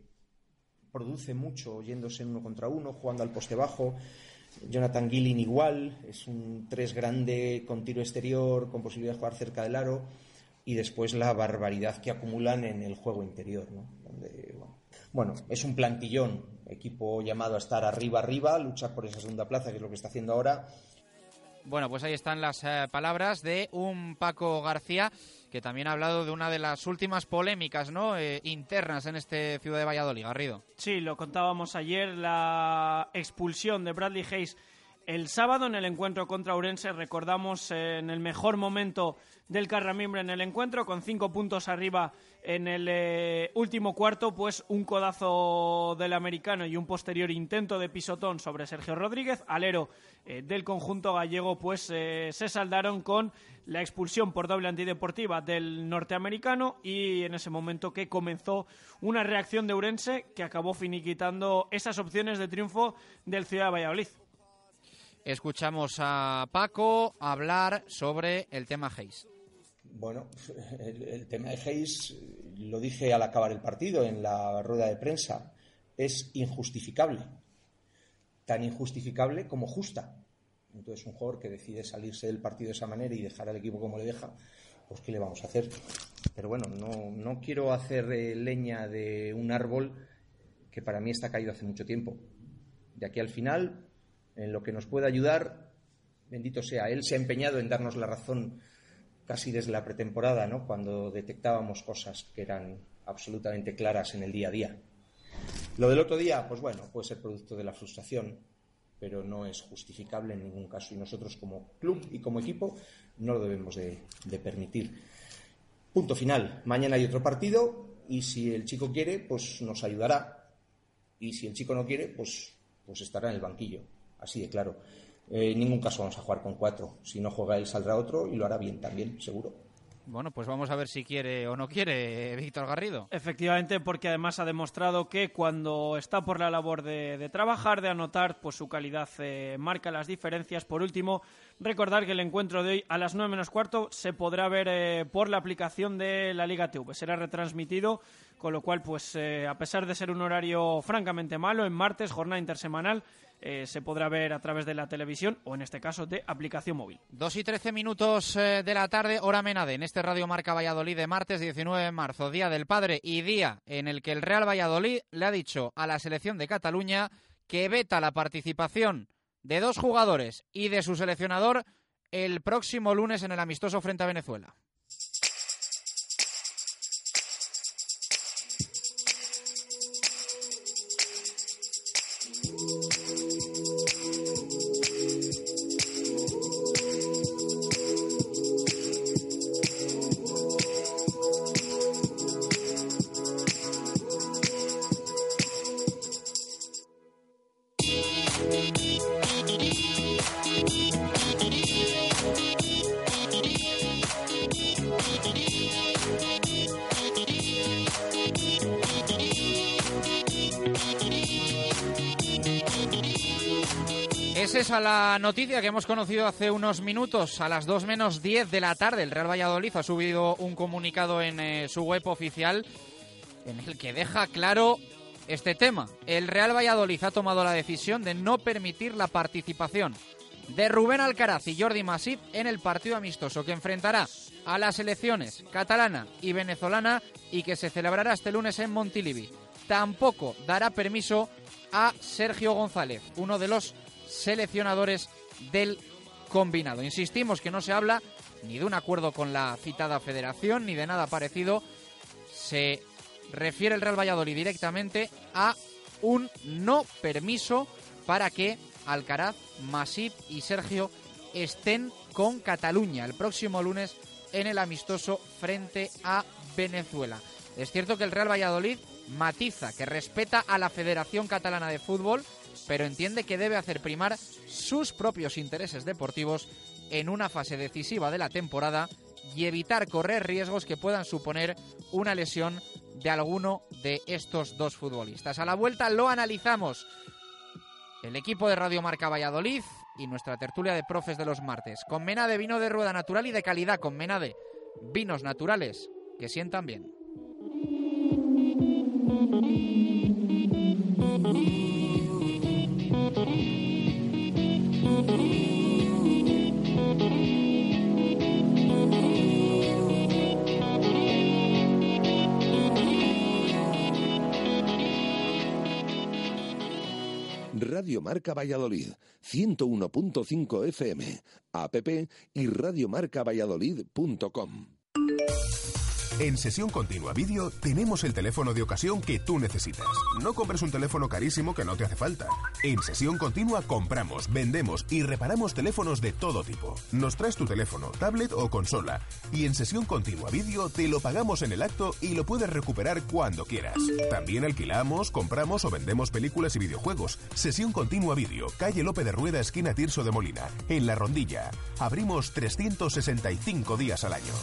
produce mucho yéndose en uno contra uno, jugando al poste bajo. Jonathan Guillin igual, es un tres grande con tiro exterior, con posibilidad de jugar cerca del aro. Y después la barbaridad que acumulan en el juego interior, ¿no? Donde, bueno, es un plantillón, equipo llamado a estar arriba, luchar por esa segunda plaza, que es lo que está haciendo ahora. Bueno, pues ahí están las palabras de un Paco García, que también ha hablado de una de las últimas polémicas, ¿no?, internas en este Ciudad de Valladolid, Garrido. Sí, lo contábamos ayer, la expulsión de Bradley Hayes el sábado en el encuentro contra Ourense. Recordamos en el mejor momento del Carramimbre en el encuentro, con 5 puntos arriba en el último cuarto, pues un codazo del americano y un posterior intento de pisotón sobre Sergio Rodríguez, alero del conjunto gallego, pues se saldaron con la expulsión por doble antideportiva del norteamericano, y en ese momento que comenzó una reacción de Ourense que acabó finiquitando esas opciones de triunfo del Ciudad de Valladolid. Escuchamos a Paco hablar sobre el tema Hayes. Bueno, el tema de Hayes, lo dije al acabar el partido en la rueda de prensa, es injustificable. Tan injustificable como justa. Entonces, un jugador que decide salirse del partido de esa manera y dejar al equipo como le deja, pues ¿qué le vamos a hacer? Pero bueno, no quiero hacer leña de un árbol que para mí está caído hace mucho tiempo. De aquí al final, en lo que nos puede ayudar, bendito sea. Él se ha empeñado en darnos la razón casi desde la pretemporada, ¿no?, cuando detectábamos cosas que eran absolutamente claras en el día a día. Lo del otro día, pues bueno, puede ser producto de la frustración, pero no es justificable en ningún caso. Y nosotros como club y como equipo no lo debemos de permitir. Punto final. Mañana hay otro partido y si el chico quiere, pues nos ayudará. Y si el chico no quiere, pues estará en el banquillo. Así de claro. En ningún caso vamos a jugar con 4. Si no juega él, saldrá otro y lo hará bien también, seguro. Bueno, pues vamos a ver si quiere o no quiere Víctor Garrido. Efectivamente, porque además ha demostrado que cuando está por la labor de trabajar, de anotar, pues su calidad marca las diferencias. Por último, recordar que el encuentro de hoy a las 9:15 se podrá ver por la aplicación de la Liga TV. Será retransmitido, con lo cual, pues a pesar de ser un horario francamente malo, en martes, jornada intersemanal, se podrá ver a través de la televisión o en este caso de aplicación móvil. 2:13 de la tarde, hora Menade, en este Radio Marca Valladolid de martes 19 de marzo, día del padre y día en el que el Real Valladolid le ha dicho a la selección de Cataluña que veta la participación de 2 jugadores y de su seleccionador el próximo lunes en el amistoso frente a Venezuela. A la noticia que hemos conocido hace unos minutos, a las 2:10 de la tarde, el Real Valladolid ha subido un comunicado en su web oficial en el que deja claro este tema. El Real Valladolid ha tomado la decisión de no permitir la participación de Rubén Alcaraz y Jordi Masip en el partido amistoso que enfrentará a las selecciones catalana y venezolana y que se celebrará este lunes en Montilivi. Tampoco dará permiso a Sergio González, uno de los seleccionadores del combinado. Insistimos que no se habla ni de un acuerdo con la citada federación ni de nada parecido. Se refiere el Real Valladolid directamente a un no permiso para que Alcaraz, Masip y Sergio estén con Cataluña el próximo lunes en el amistoso frente a Venezuela. Es cierto que el Real Valladolid matiza que respeta a la Federación Catalana de Fútbol, pero entiende que debe hacer primar sus propios intereses deportivos en una fase decisiva de la temporada y evitar correr riesgos que puedan suponer una lesión de alguno de estos 2 futbolistas. A la vuelta lo analizamos. El equipo de Radio Marca Valladolid y nuestra tertulia de profes de los martes. Con Menade, vino de rueda natural y de calidad. Con Menade, vinos naturales que sientan bien. Radio Marca Valladolid, 101.5 FM, app y radiomarcavalladolid.com. En Sesión Continua Vídeo tenemos el teléfono de ocasión que tú necesitas. No compres un teléfono carísimo que no te hace falta. En Sesión Continua compramos, vendemos y reparamos teléfonos de todo tipo. Nos traes tu teléfono, tablet o consola y en Sesión Continua Vídeo te lo pagamos en el acto y lo puedes recuperar cuando quieras. También alquilamos, compramos o vendemos películas y videojuegos. Sesión Continua Vídeo, calle Lope de Rueda, esquina Tirso de Molina, en La Rondilla. Abrimos 365 días al año.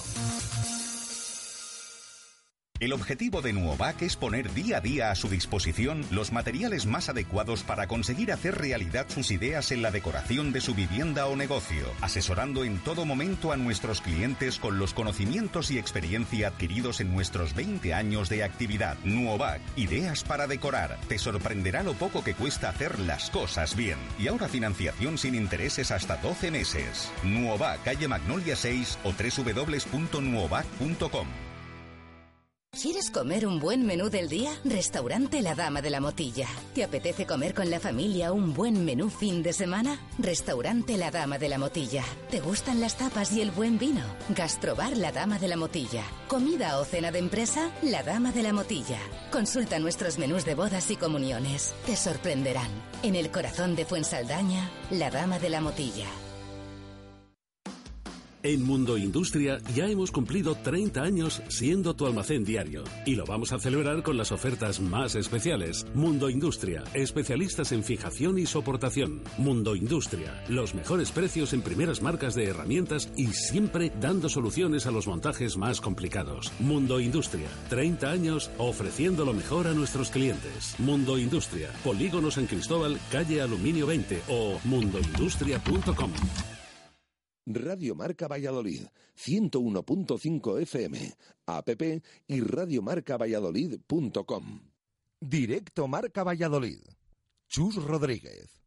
El objetivo de Nuovac es poner día a día a su disposición los materiales más adecuados para conseguir hacer realidad sus ideas en la decoración de su vivienda o negocio, asesorando en todo momento a nuestros clientes con los conocimientos y experiencia adquiridos en nuestros 20 años de actividad. Nuovac, ideas para decorar. Te sorprenderá lo poco que cuesta hacer las cosas bien. Y ahora financiación sin intereses hasta 12 meses. Nuovac, calle Magnolia 6 o www.nuovac.com. ¿Quieres comer un buen menú del día? Restaurante La Dama de la Motilla. ¿Te apetece comer con la familia un buen menú fin de semana? Restaurante La Dama de la Motilla. ¿Te gustan las tapas y el buen vino? Gastrobar La Dama de la Motilla. ¿Comida o cena de empresa? La Dama de la Motilla. Consulta nuestros menús de bodas y comuniones. Te sorprenderán. En el corazón de Fuensaldaña, La Dama de la Motilla. En Mundo Industria ya hemos cumplido 30 años siendo tu almacén diario y lo vamos a celebrar con las ofertas más especiales. Mundo Industria, especialistas en fijación y soportación. Mundo Industria, los mejores precios en primeras marcas de herramientas y siempre dando soluciones a los montajes más complicados. Mundo Industria, 30 años ofreciendo lo mejor a nuestros clientes. Mundo Industria, Polígono San Cristóbal, calle Aluminio 20 o mundoindustria.com. Radio Marca Valladolid, 101.5 FM, app y radiomarcavalladolid.com. Directo Marca Valladolid, Chus Rodríguez.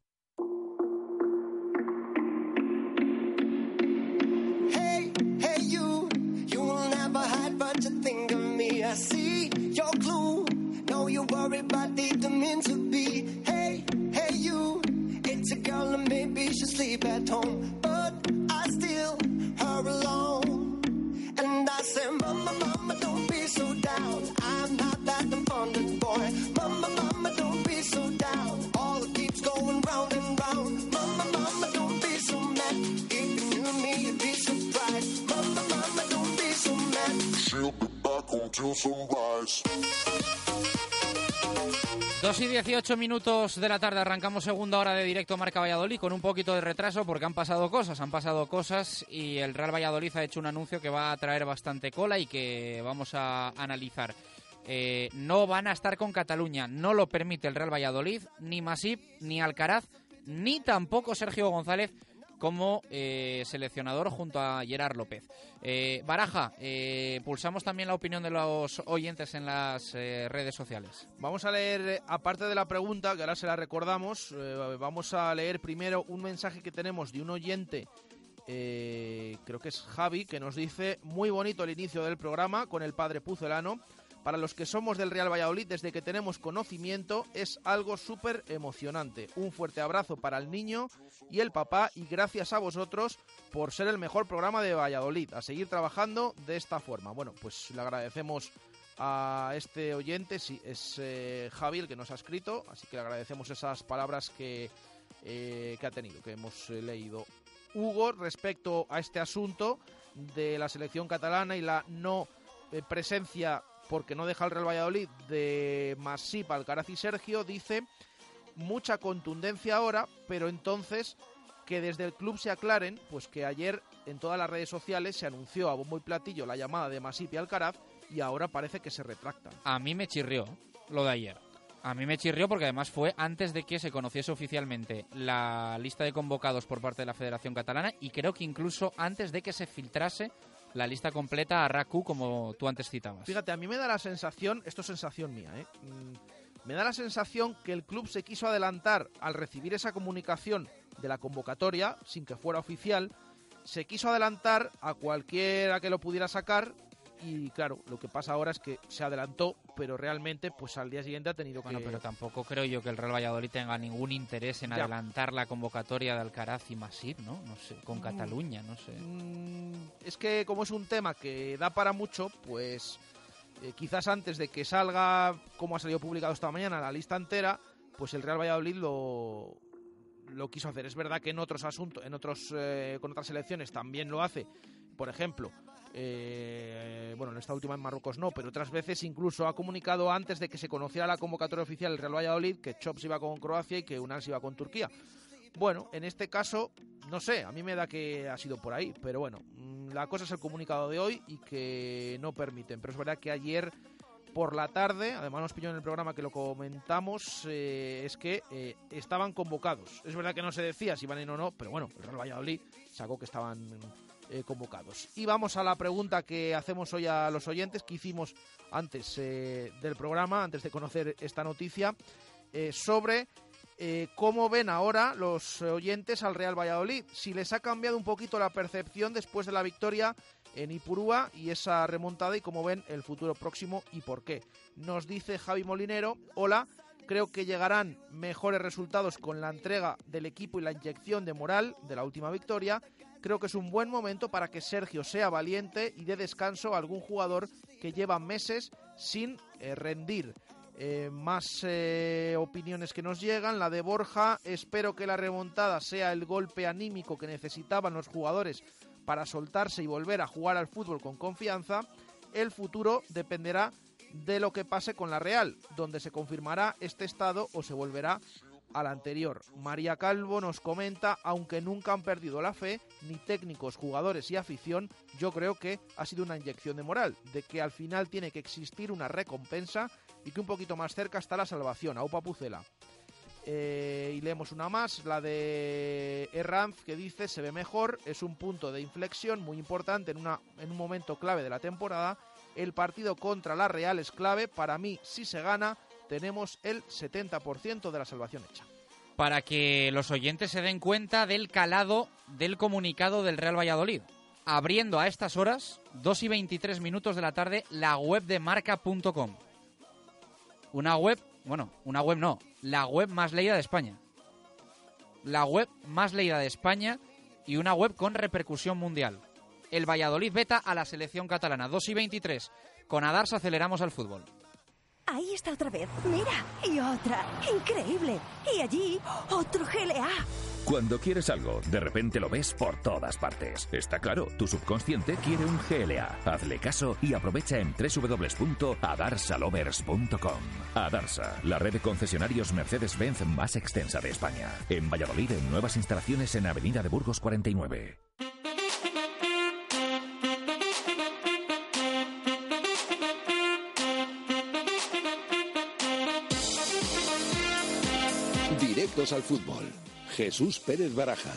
Hey, hey you, you will never hide but you think of me. I see your clue, no you worry but leave them in to be. Hey, hey you, it's a girl and maybe she'll sleep at home, but I still her alone. And I said, mama, mama, don't be so down. I'm not that abundant boy. Mama, mama, don't be so down. All it keeps going round and round. Mama, mama, don't be so mad. If you knew me, you'd be surprised. Mama, mama, don't be so mad. She'll be back until sunrise. 2:18 de la tarde, arrancamos segunda hora de Directo Marca Valladolid con un poquito de retraso porque han pasado cosas y el Real Valladolid ha hecho un anuncio que va a traer bastante cola y que vamos a analizar. No van a estar con Cataluña, no lo permite el Real Valladolid, ni Masip, ni Alcaraz, ni tampoco Sergio González como seleccionador junto a Gerard López. Baraja, pulsamos también la opinión de los oyentes en las redes sociales. Vamos a leer, aparte de la pregunta, que ahora se la recordamos, vamos a leer primero un mensaje que tenemos de un oyente, creo que es Javi, que nos dice: muy bonito el inicio del programa con el padre Pucelano. Para los que somos del Real Valladolid, desde que tenemos conocimiento, es algo súper emocionante. Un fuerte abrazo para el niño y el papá y gracias a vosotros por ser el mejor programa de Valladolid. A seguir trabajando de esta forma. Bueno, pues le agradecemos a este oyente, sí, es Javi el que nos ha escrito, así que le agradecemos esas palabras que ha tenido, que hemos leído. Hugo, respecto a este asunto de la selección catalana y la no presencia, porque no deja el Real Valladolid, de Masip, Alcaraz y Sergio, dice: mucha contundencia ahora, pero entonces que desde el club se aclaren, pues que ayer en todas las redes sociales se anunció a bombo y platillo la llamada de Masip y Alcaraz y ahora parece que se retractan. A mí me chirrió lo de ayer. A mí me chirrió porque además fue antes de que se conociese oficialmente la lista de convocados por parte de la Federación Catalana y creo que incluso antes de que se filtrase la lista completa a Raku, como tú antes citabas. Fíjate, a mí me da la sensación, esto es sensación mía, me da la sensación que el club se quiso adelantar al recibir esa comunicación de la convocatoria, sin que fuera oficial, se quiso adelantar a cualquiera que lo pudiera sacar. Y claro, lo que pasa ahora es que se adelantó, pero realmente pues al día siguiente ha tenido que... Bueno, pero tampoco creo yo que el Real Valladolid tenga ningún interés en adelantar la convocatoria de Alcaraz y Masip, ¿no? No sé, con Cataluña, no sé. Es que como es un tema que da para mucho, pues quizás antes de que salga, como ha salido publicado esta mañana, la lista entera, pues el Real Valladolid lo quiso hacer. Es verdad que en otros asuntos, en otros con otras selecciones también lo hace. Por ejemplo, bueno, en esta última en Marruecos no, pero otras veces incluso ha comunicado antes de que se conociera la convocatoria oficial del Real Valladolid que Chops iba con Croacia y que Ünal iba con Turquía. Bueno, en este caso, no sé, a mí me da que ha sido por ahí, pero bueno, la cosa es el comunicado de hoy y que no permiten. Pero es verdad que ayer por la tarde, además nos pilló en el programa que lo comentamos, es que estaban convocados. Es verdad que no se decía si iban en o no, pero bueno, el Real Valladolid sacó que estaban... convocados. Y vamos a la pregunta que hacemos hoy a los oyentes, que hicimos antes del programa, antes de conocer esta noticia, sobre cómo ven ahora los oyentes al Real Valladolid, si les ha cambiado un poquito la percepción después de la victoria en Ipurúa y esa remontada, y cómo ven el futuro próximo y por qué. Nos dice Javi Molinero: hola, creo que llegarán mejores resultados con la entrega del equipo y la inyección de moral de la última victoria. Creo que es un buen momento para que Sergio sea valiente y dé descanso a algún jugador que lleva meses sin rendir. Más opiniones que nos llegan. La de Borja: espero que la remontada sea el golpe anímico que necesitaban los jugadores para soltarse y volver a jugar al fútbol con confianza. El futuro dependerá de lo que pase con la Real, donde se confirmará este estado o se volverá al anterior. María Calvo nos comenta: aunque nunca han perdido la fe, ni técnicos, jugadores y afición, yo creo que ha sido una inyección de moral, de que al final tiene que existir una recompensa y que un poquito más cerca está la salvación. Aupa Pucela. Y leemos una más, la de Herranz, que dice: se ve mejor, es un punto de inflexión muy importante en un momento clave de la temporada. El partido contra la Real es clave, para mí si se gana tenemos el 70% de la salvación hecha. Para que los oyentes se den cuenta del calado del comunicado del Real Valladolid. Abriendo a estas horas, 2 y 23 minutos de la tarde, la web de marca.com. La web más leída de España. La web más leída de España y una web con repercusión mundial. El Valladolid veta a la selección catalana. 2 y 23. Con Adarsa aceleramos al fútbol. Ahí está otra vez, mira, y otra, increíble, y allí, otro GLA. Cuando quieres algo, de repente lo ves por todas partes. Está claro, tu subconsciente quiere un GLA. Hazle caso y aprovecha en www.adarsalovers.com. Adarsa, la red de concesionarios Mercedes-Benz más extensa de España. En Valladolid, en nuevas instalaciones en Avenida de Burgos 49. Directos al fútbol. Jesús Pérez Baraja.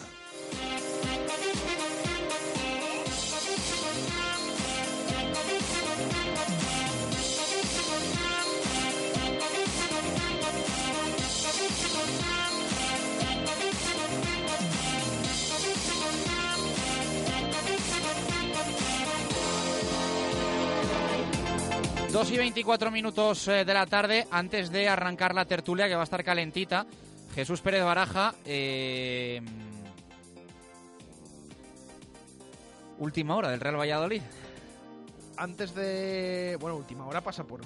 Dos y 24 minutos de la tarde, antes de arrancar la tertulia que va a estar calentita. Jesús Pérez Baraja, última hora del Real Valladolid. Antes de... Bueno, última hora pasa por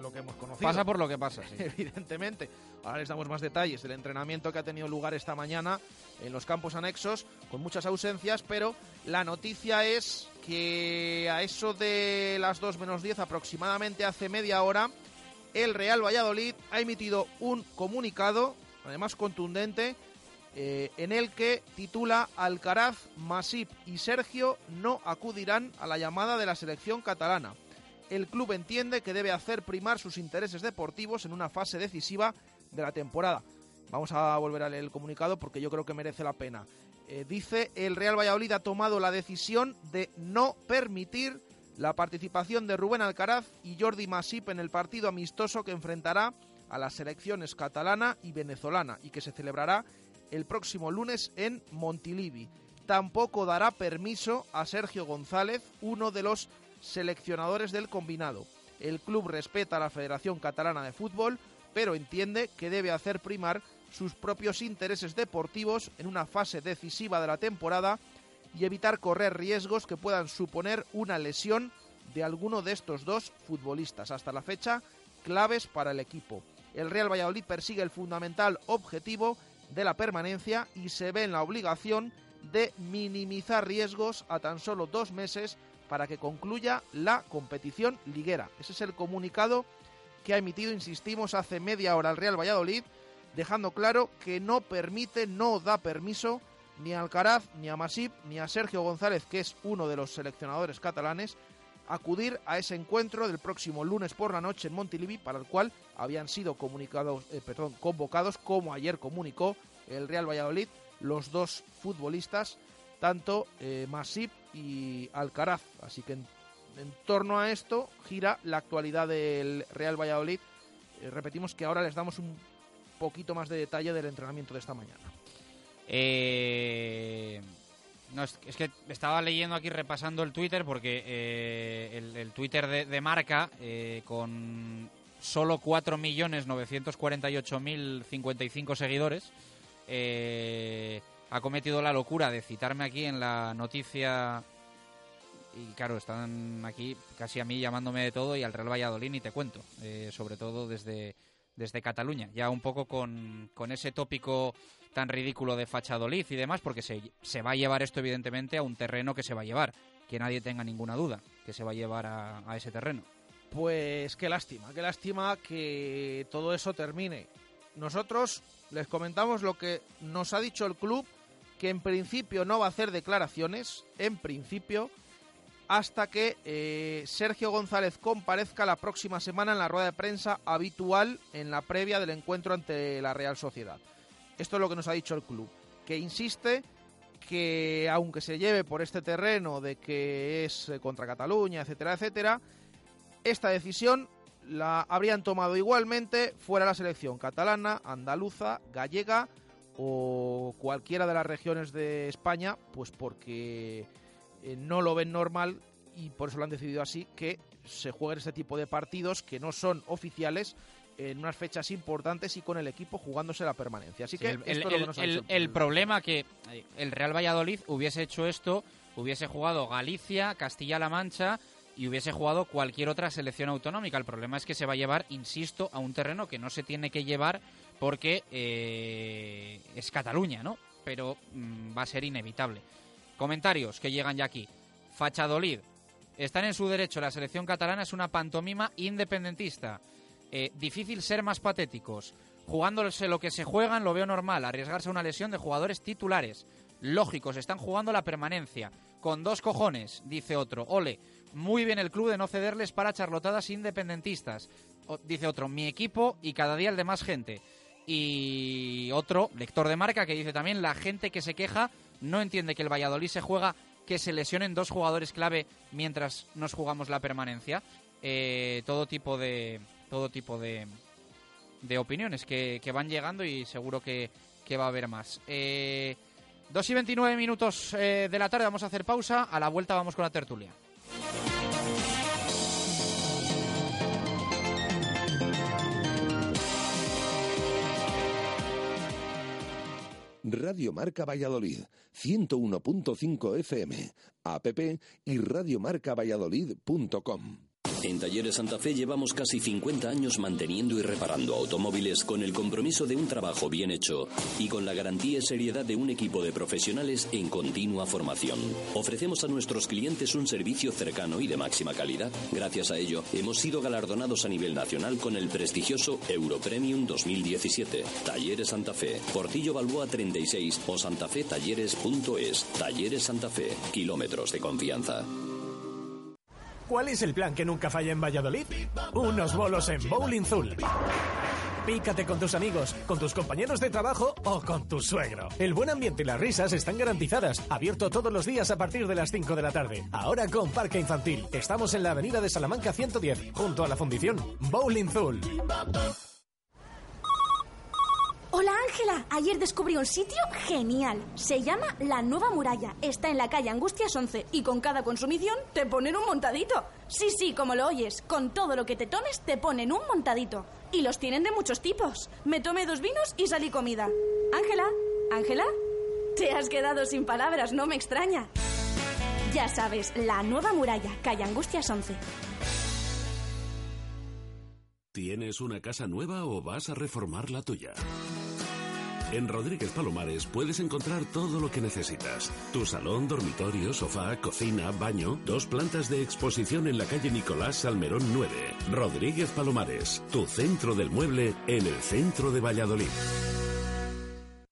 lo que hemos conocido. Pasa por lo que pasa, sí. Evidentemente. Ahora les damos más detalles del entrenamiento que ha tenido lugar esta mañana en los campos anexos, con muchas ausencias, pero la noticia es que a eso de las 2:10 aproximadamente, hace media hora, el Real Valladolid ha emitido un comunicado, además contundente, en el que titula: Alcaraz, Masip y Sergio no acudirán a la llamada de la selección catalana. El club entiende que debe hacer primar sus intereses deportivos en una fase decisiva de la temporada. Vamos a volver a leer el comunicado porque yo creo que merece la pena. Dice, el Real Valladolid ha tomado la decisión de no permitir la participación de Rubén Alcaraz y Jordi Masip en el partido amistoso que enfrentará a las selecciones catalana y venezolana y que se celebrará el próximo lunes en Montilivi. Tampoco dará permiso a Sergio González, uno de los seleccionadores del combinado. El club respeta a la Federación Catalana de Fútbol, pero entiende que debe hacer primar sus propios intereses deportivos en una fase decisiva de la temporada y evitar correr riesgos que puedan suponer una lesión de alguno de estos dos futbolistas. Hasta la fecha, claves para el equipo. El Real Valladolid persigue el fundamental objetivo de la permanencia y se ve en la obligación de minimizar riesgos a tan solo 2 meses para que concluya la competición liguera. Ese es el comunicado que ha emitido, insistimos, hace media hora el Real Valladolid, dejando claro que no permite, no da permiso ni a Alcaraz, ni a Masip, ni a Sergio González, que es uno de los seleccionadores catalanes, acudir a ese encuentro del próximo lunes por la noche en Montilivi, para el cual habían sido convocados, como ayer comunicó el Real Valladolid, los dos futbolistas, tanto Masip y Alcaraz. Así que en torno a esto gira la actualidad del Real Valladolid. Repetimos que ahora les damos un poquito más de detalle del entrenamiento de esta mañana. No, es que estaba leyendo aquí, repasando el Twitter, porque el Twitter de Marca, con solo 4.948.055 seguidores, ha cometido la locura de citarme aquí en la noticia. Y claro, están aquí casi a mí llamándome de todo y al Real Valladolid, y te cuento, sobre todo desde Cataluña, ya un poco con ese tópico tan ridículo de Fachadolid y demás, porque se va a llevar esto evidentemente a un terreno que se va a llevar, que nadie tenga ninguna duda que se va a llevar a ese terreno. Pues qué lástima que todo eso termine. Nosotros les comentamos lo que nos ha dicho el club, que en principio no va a hacer declaraciones, en principio, hasta que Sergio González comparezca la próxima semana en la rueda de prensa habitual en la previa del encuentro ante la Real Sociedad. Esto es lo que nos ha dicho el club, que insiste que aunque se lleve por este terreno de que es contra Cataluña, etcétera, etcétera, esta decisión la habrían tomado igualmente fuera la selección catalana, andaluza, gallega o cualquiera de las regiones de España, pues porque no lo ven normal y por eso lo han decidido así, que se jueguen este tipo de partidos que no son oficiales en unas fechas importantes y con el equipo jugándose la permanencia. Así que sí, el problema que el Real Valladolid hubiese hecho esto, hubiese jugado Galicia, Castilla-La Mancha y hubiese jugado cualquier otra selección autonómica. El problema es que se va a llevar, insisto, a un terreno que no se tiene que llevar porque es Cataluña, ¿no? Pero va a ser inevitable. Comentarios que llegan ya aquí. Fachadolid. Están en su derecho. La selección catalana es una pantomima independentista. Difícil ser más patéticos. Jugándose lo que se juegan lo veo normal. Arriesgarse a una lesión de jugadores titulares. Lógicos, están jugando la permanencia. Con 2 cojones, dice otro. Ole, muy bien el club de no cederles para charlotadas independentistas. Dice otro, mi equipo y cada día el de más gente. Y otro, lector de Marca, que dice también, la gente que se queja no entiende que el Valladolid se juega que se lesionen 2 jugadores clave mientras nos jugamos la permanencia. Todo tipo de opiniones que van llegando y seguro que va a haber más. 2:29 de la tarde, vamos a hacer pausa. A la vuelta vamos con la tertulia. Radio Marca Valladolid, 101.5 FM, app y radiomarcavalladolid.com. En Talleres Santa Fe llevamos casi 50 años manteniendo y reparando automóviles con el compromiso de un trabajo bien hecho y con la garantía y seriedad de un equipo de profesionales en continua formación. Ofrecemos a nuestros clientes un servicio cercano y de máxima calidad. Gracias a ello, hemos sido galardonados a nivel nacional con el prestigioso Europremium 2017. Talleres Santa Fe, Portillo Balboa 36 o santafetalleres.es. Talleres Santa Fe, kilómetros de confianza. ¿Cuál es el plan que nunca falla en Valladolid? Unos bolos en Bowling Zul. Pícate con tus amigos, con tus compañeros de trabajo o con tu suegro. El buen ambiente y las risas están garantizadas. Abierto todos los días a partir de las 5 de la tarde. Ahora con Parque Infantil. Estamos en la avenida de Salamanca 110, junto a la fundición Bowling Zul. Hola Ángela, ayer descubrí un sitio genial. Se llama La Nueva Muralla. Está en la calle Angustias 11 y con cada consumición te ponen un montadito. Sí, sí, como lo oyes, con todo lo que te tomes te ponen un montadito. Y los tienen de muchos tipos. Me tomé 2 vinos y salí comida. Ángela, Ángela, te has quedado sin palabras, no me extraña. Ya sabes, La Nueva Muralla, calle Angustias 11. ¿Tienes una casa nueva o vas a reformar la tuya? En Rodríguez Palomares puedes encontrar todo lo que necesitas. Tu salón, dormitorio, sofá, cocina, baño, 2 plantas de exposición en la calle Nicolás Salmerón 9. Rodríguez Palomares, tu centro del mueble en el centro de Valladolid.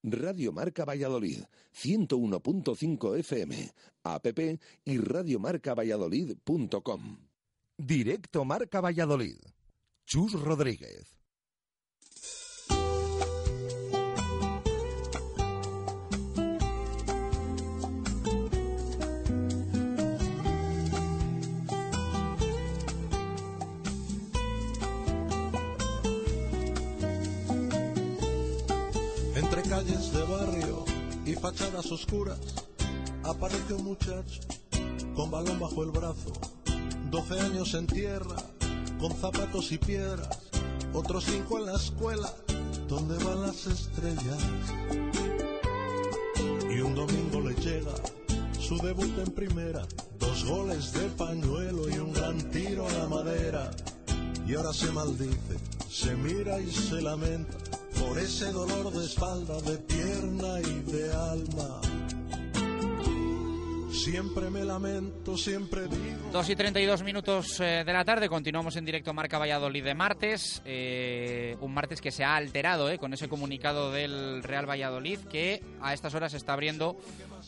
Radio Marca Valladolid, 101.5 FM, app y radiomarcavalladolid.com. Directo Marca Valladolid. Chus Rodríguez. Entre calles de barrio y fachadas oscuras aparece un muchacho con balón bajo el brazo, 12 años en tierra, con zapatos y piedras, otros 5 en la escuela, donde van las estrellas. Y un domingo le llega su debut en primera, 2 goles de pañuelo y un gran tiro a la madera. Y ahora se maldice, se mira y se lamenta por ese dolor de espalda, de pierna y de alma. Siempre me lamento, siempre digo. 2:32 de la tarde. Continuamos en Directo Marca Valladolid de martes. Un martes que se ha alterado con ese comunicado del Real Valladolid, que a estas horas está abriendo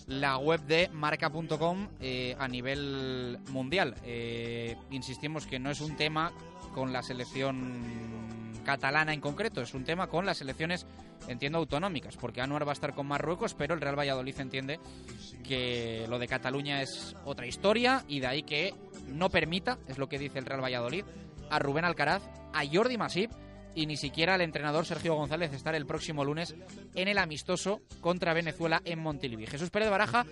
la web de marca.com a nivel mundial. Insistimos que no es un tema con la selección catalana en concreto, es un tema con las selecciones, entiendo, autonómicas, porque Anuar va a estar con Marruecos, pero el Real Valladolid entiende que lo de Cataluña es otra historia y de ahí que no permita, es lo que dice el Real Valladolid, a Rubén Alcaraz, a Jordi Masip y ni siquiera al entrenador Sergio González estar el próximo lunes en el amistoso contra Venezuela en Montilivi. Jesús Pérez Baraja,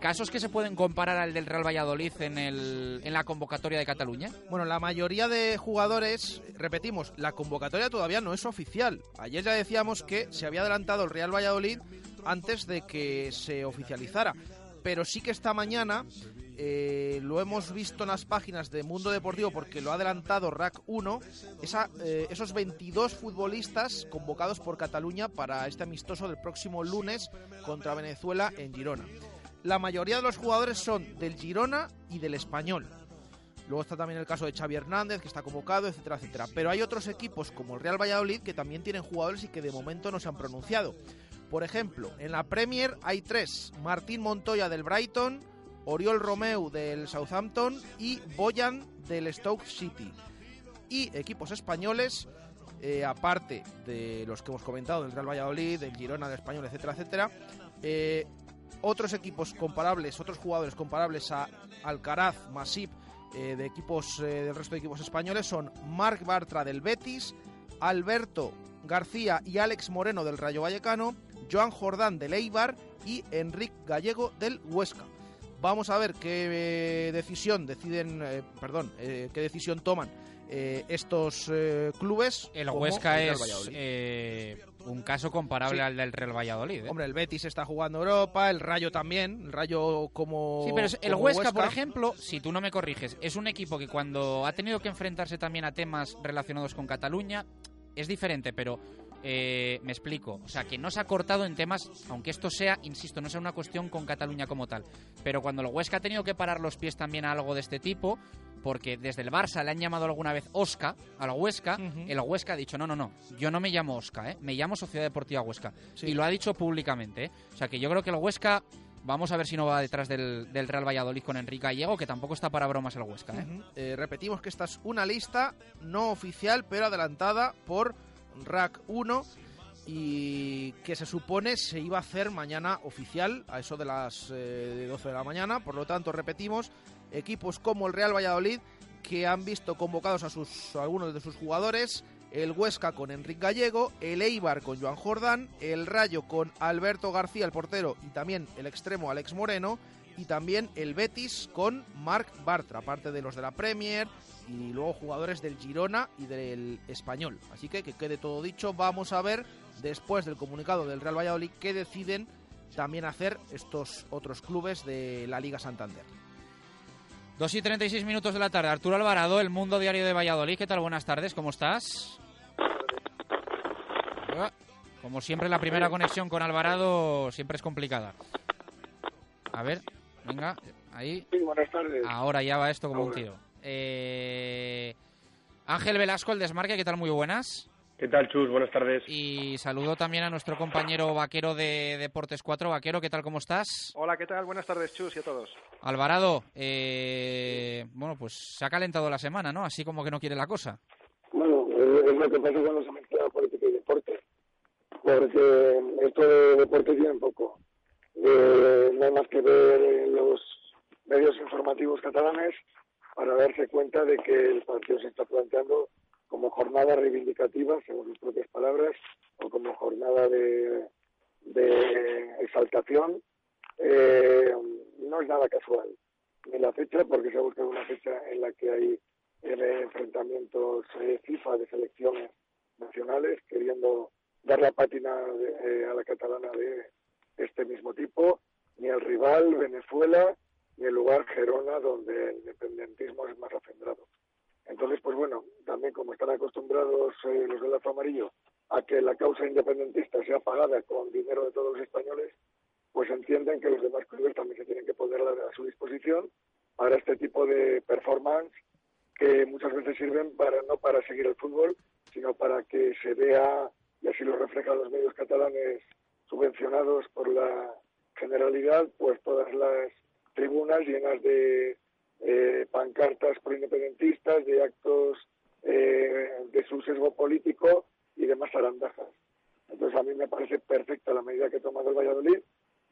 ¿casos que se pueden comparar al del Real Valladolid en la convocatoria de Cataluña? Bueno, la mayoría de jugadores, repetimos, la convocatoria todavía no es oficial. Ayer ya decíamos que se había adelantado el Real Valladolid antes de que se oficializara. Pero sí que esta mañana lo hemos visto en las páginas de Mundo Deportivo, porque lo ha adelantado RAC 1, esos 22 futbolistas convocados por Cataluña para este amistoso del próximo lunes contra Venezuela en Girona. La mayoría de los jugadores son del Girona y del Español. Luego está también el caso de Xavi Hernández, que está convocado, etcétera, etcétera. Pero hay otros equipos como el Real Valladolid que también tienen jugadores y que de momento no se han pronunciado. Por ejemplo, en la Premier hay 3. Martín Montoya del Brighton, Oriol Romeu del Southampton y Boyan del Stoke City. Y equipos españoles, aparte de los que hemos comentado, del Real Valladolid, del Girona, del Español, etcétera, etcétera, otros equipos comparables, otros jugadores comparables a Alcaraz, Masip, de equipos del resto de equipos españoles, son Marc Bartra del Betis, Alberto García y Alex Moreno del Rayo Vallecano, Joan Jordán del Eibar y Enric Gallego del Huesca. Vamos a ver qué decisión toman estos clubes. El Huesca es un caso comparable al del Real Valladolid. Hombre, el Betis está jugando Europa, el Rayo también, el Rayo como... Sí, pero el Huesca, por ejemplo, si tú no me corriges, es un equipo que cuando ha tenido que enfrentarse también a temas relacionados con Cataluña, es diferente, pero me explico. O sea, que no se ha cortado en temas, aunque esto sea, insisto, no sea una cuestión con Cataluña como tal. Pero cuando el Huesca ha tenido que parar los pies también a algo de este tipo, porque desde el Barça le han llamado alguna vez Osca al Huesca, El Huesca ha dicho, no, yo no me llamo Osca, me llamo Sociedad Deportiva Huesca. Sí. Y lo ha dicho públicamente. O sea, que yo creo que el Huesca Vamos a ver si no va detrás del Real Valladolid con Enrique Gallego, que tampoco está para bromas el Huesca, ¿eh? Repetimos que esta es una lista no oficial, pero adelantada por RAC 1 y que se supone se iba a hacer mañana oficial a eso de las 12 de la mañana. Por lo tanto, repetimos, equipos como el Real Valladolid, que han visto convocados a algunos de sus jugadores, el Huesca con Enric Gallego, el Eibar con Joan Jordán, el Rayo con Alberto García, el portero, y también el extremo Alex Moreno, y también el Betis con Marc Bartra, aparte de los de la Premier y luego jugadores del Girona y del Español. Así que quede todo dicho, vamos a ver después del comunicado del Real Valladolid qué deciden también hacer estos otros clubes de la Liga Santander. 2:36 de la tarde. Arturo Alvarado, El Mundo Diario de Valladolid. ¿Qué tal? Buenas tardes, ¿cómo estás? Como siempre, la primera conexión con Alvarado siempre es complicada. A ver, venga, ahí. Sí, buenas tardes. Ahora ya va esto como un tiro. Ángel Velasco, El Desmarque, ¿qué tal? Muy buenas. ¿Qué tal, Chus? Buenas tardes. Y saludo también a nuestro compañero Vaquero de Deportes 4. Vaquero, ¿qué tal? ¿Cómo estás? Hola, ¿qué tal? Buenas tardes, Chus, y a todos. Alvarado, bueno, pues se ha calentado la semana, ¿no? Así como que no quiere la cosa. Bueno, es lo que pasa cuando se mezcla política y deporte. Porque esto de deporte tiene poco. No hay más que ver los medios informativos catalanes para darse cuenta de que el partido se está planteando como jornada reivindicativa, según mis propias palabras, o como jornada de exaltación. No es nada casual ni la fecha, porque se ha buscado una fecha en la que hay enfrentamientos FIFA de selecciones nacionales, queriendo dar la pátina a la catalana de este mismo tipo, ni el rival Venezuela, ni el lugar Girona, donde el independentismo es más acendrado. Entonces, pues bueno, también como están acostumbrados los del lazo amarillo a que la causa independentista sea pagada con dinero de todos los españoles, pues entienden que los demás clubes también se tienen que poner a su disposición para este tipo de performance que muchas veces sirven para no para seguir el fútbol, sino para que se vea, y así lo reflejan los medios catalanes subvencionados por la Generalidad, pues todas las tribunas llenas de pancartas proindependentistas, de actos de su sesgo político y demás zarandajas. Entonces a mí me parece perfecta la medida que ha tomado el Valladolid,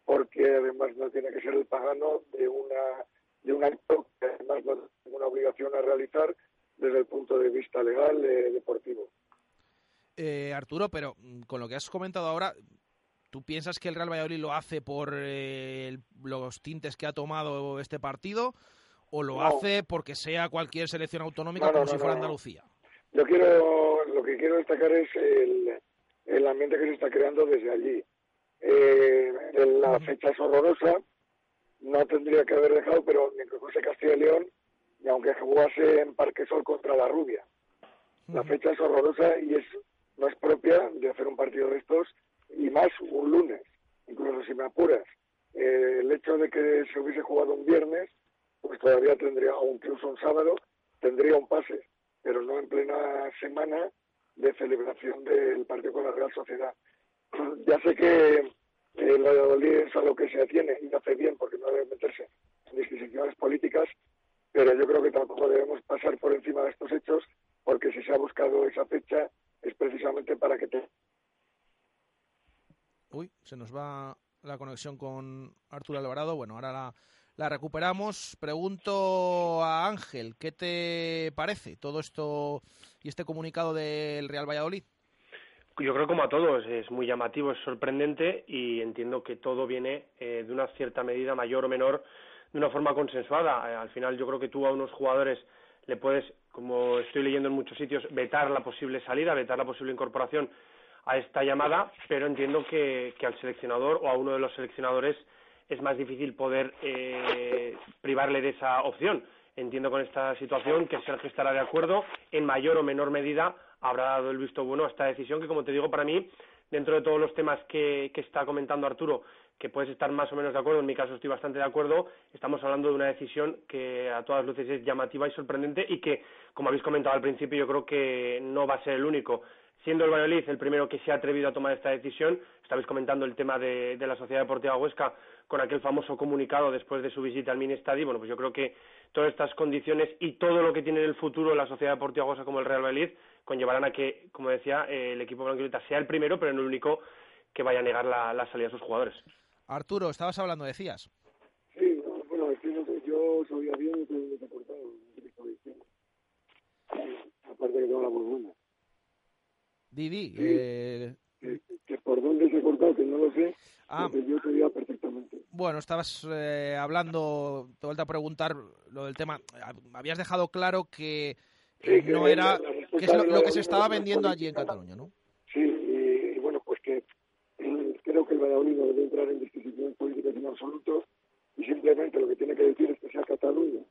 porque además no tiene que ser el pagano de un acto que además no tiene ninguna obligación a realizar desde el punto de vista legal deportivo. Arturo, pero con lo que has comentado ahora, ¿tú piensas que el Real Valladolid lo hace por los tintes que ha tomado este partido? ¿O lo hace porque sea cualquier selección autonómica si fuera Andalucía? Yo lo que quiero destacar es el ambiente que se está creando desde allí. La fecha es horrorosa, no tendría que haber dejado, pero ni que fuese Castilla y León, ni aunque jugase en Parquesol contra La Rubia. La fecha es horrorosa y no es propia de hacer un partido de estos, y más un lunes, incluso si me apuras. El hecho de que se hubiese jugado un viernes, pues todavía tendría, o incluso un sábado, tendría un pase, pero no en plena semana de celebración del partido con la Real Sociedad. Ya sé que el Valladolid es a lo que se atiene, y lo hace bien porque no debe meterse en disquisiciones políticas, pero yo creo que tampoco debemos pasar por encima de estos hechos, porque si se ha buscado esa fecha es precisamente para que te... Uy, se nos va la conexión con Arturo Alvarado. Bueno, ahora la recuperamos. Pregunto a Ángel, ¿qué te parece todo esto y este comunicado del Real Valladolid? Yo creo como a todos, es muy llamativo, es sorprendente, y entiendo que todo viene de una cierta medida mayor o menor, de una forma consensuada. Al final yo creo que tú a unos jugadores le puedes, como estoy leyendo en muchos sitios, vetar la posible salida, vetar la posible incorporación a esta llamada, pero entiendo que al seleccionador o a uno de los seleccionadores es más difícil poder privarle de esa opción. Entiendo con esta situación que Sergio estará de acuerdo, en mayor o menor medida habrá dado el visto bueno a esta decisión, que como te digo, para mí, dentro de todos los temas que está comentando Arturo, que puedes estar más o menos de acuerdo, en mi caso estoy bastante de acuerdo, estamos hablando de una decisión que a todas luces es llamativa y sorprendente, y que, como habéis comentado al principio, yo creo que no va a ser el único. siendo el Valladolid el primero que se ha atrevido a tomar esta decisión. Estabais comentando el tema de la Sociedad Deportiva Huesca con aquel famoso comunicado después de su visita al mini estadio. Bueno, pues yo creo que todas estas condiciones y todo lo que tiene en el futuro la Sociedad Deportiva Huesca como el Real Valladolid conllevarán a que, como decía, el equipo blanquivioleta sea el primero, pero no el único que vaya a negar la salida de sus jugadores. Arturo, estabas hablando, decías. Sí, bueno, es que yo sabía bien lo que te he aportado. Aparte que tengo la voz buena. Didi, sí, que por dónde se ha cortado, que no lo sé, porque yo te digo perfectamente. Bueno, estabas hablando, te vuelvo a preguntar lo del tema. Habías dejado claro que sí, no que era que es lo que se estaba vendiendo allí en Cataluña, ¿no? Sí, y bueno, pues que creo que el Valladolid no debe entrar en disquisiciones políticas en absoluto, y simplemente lo que tiene que decir es que sea Cataluña,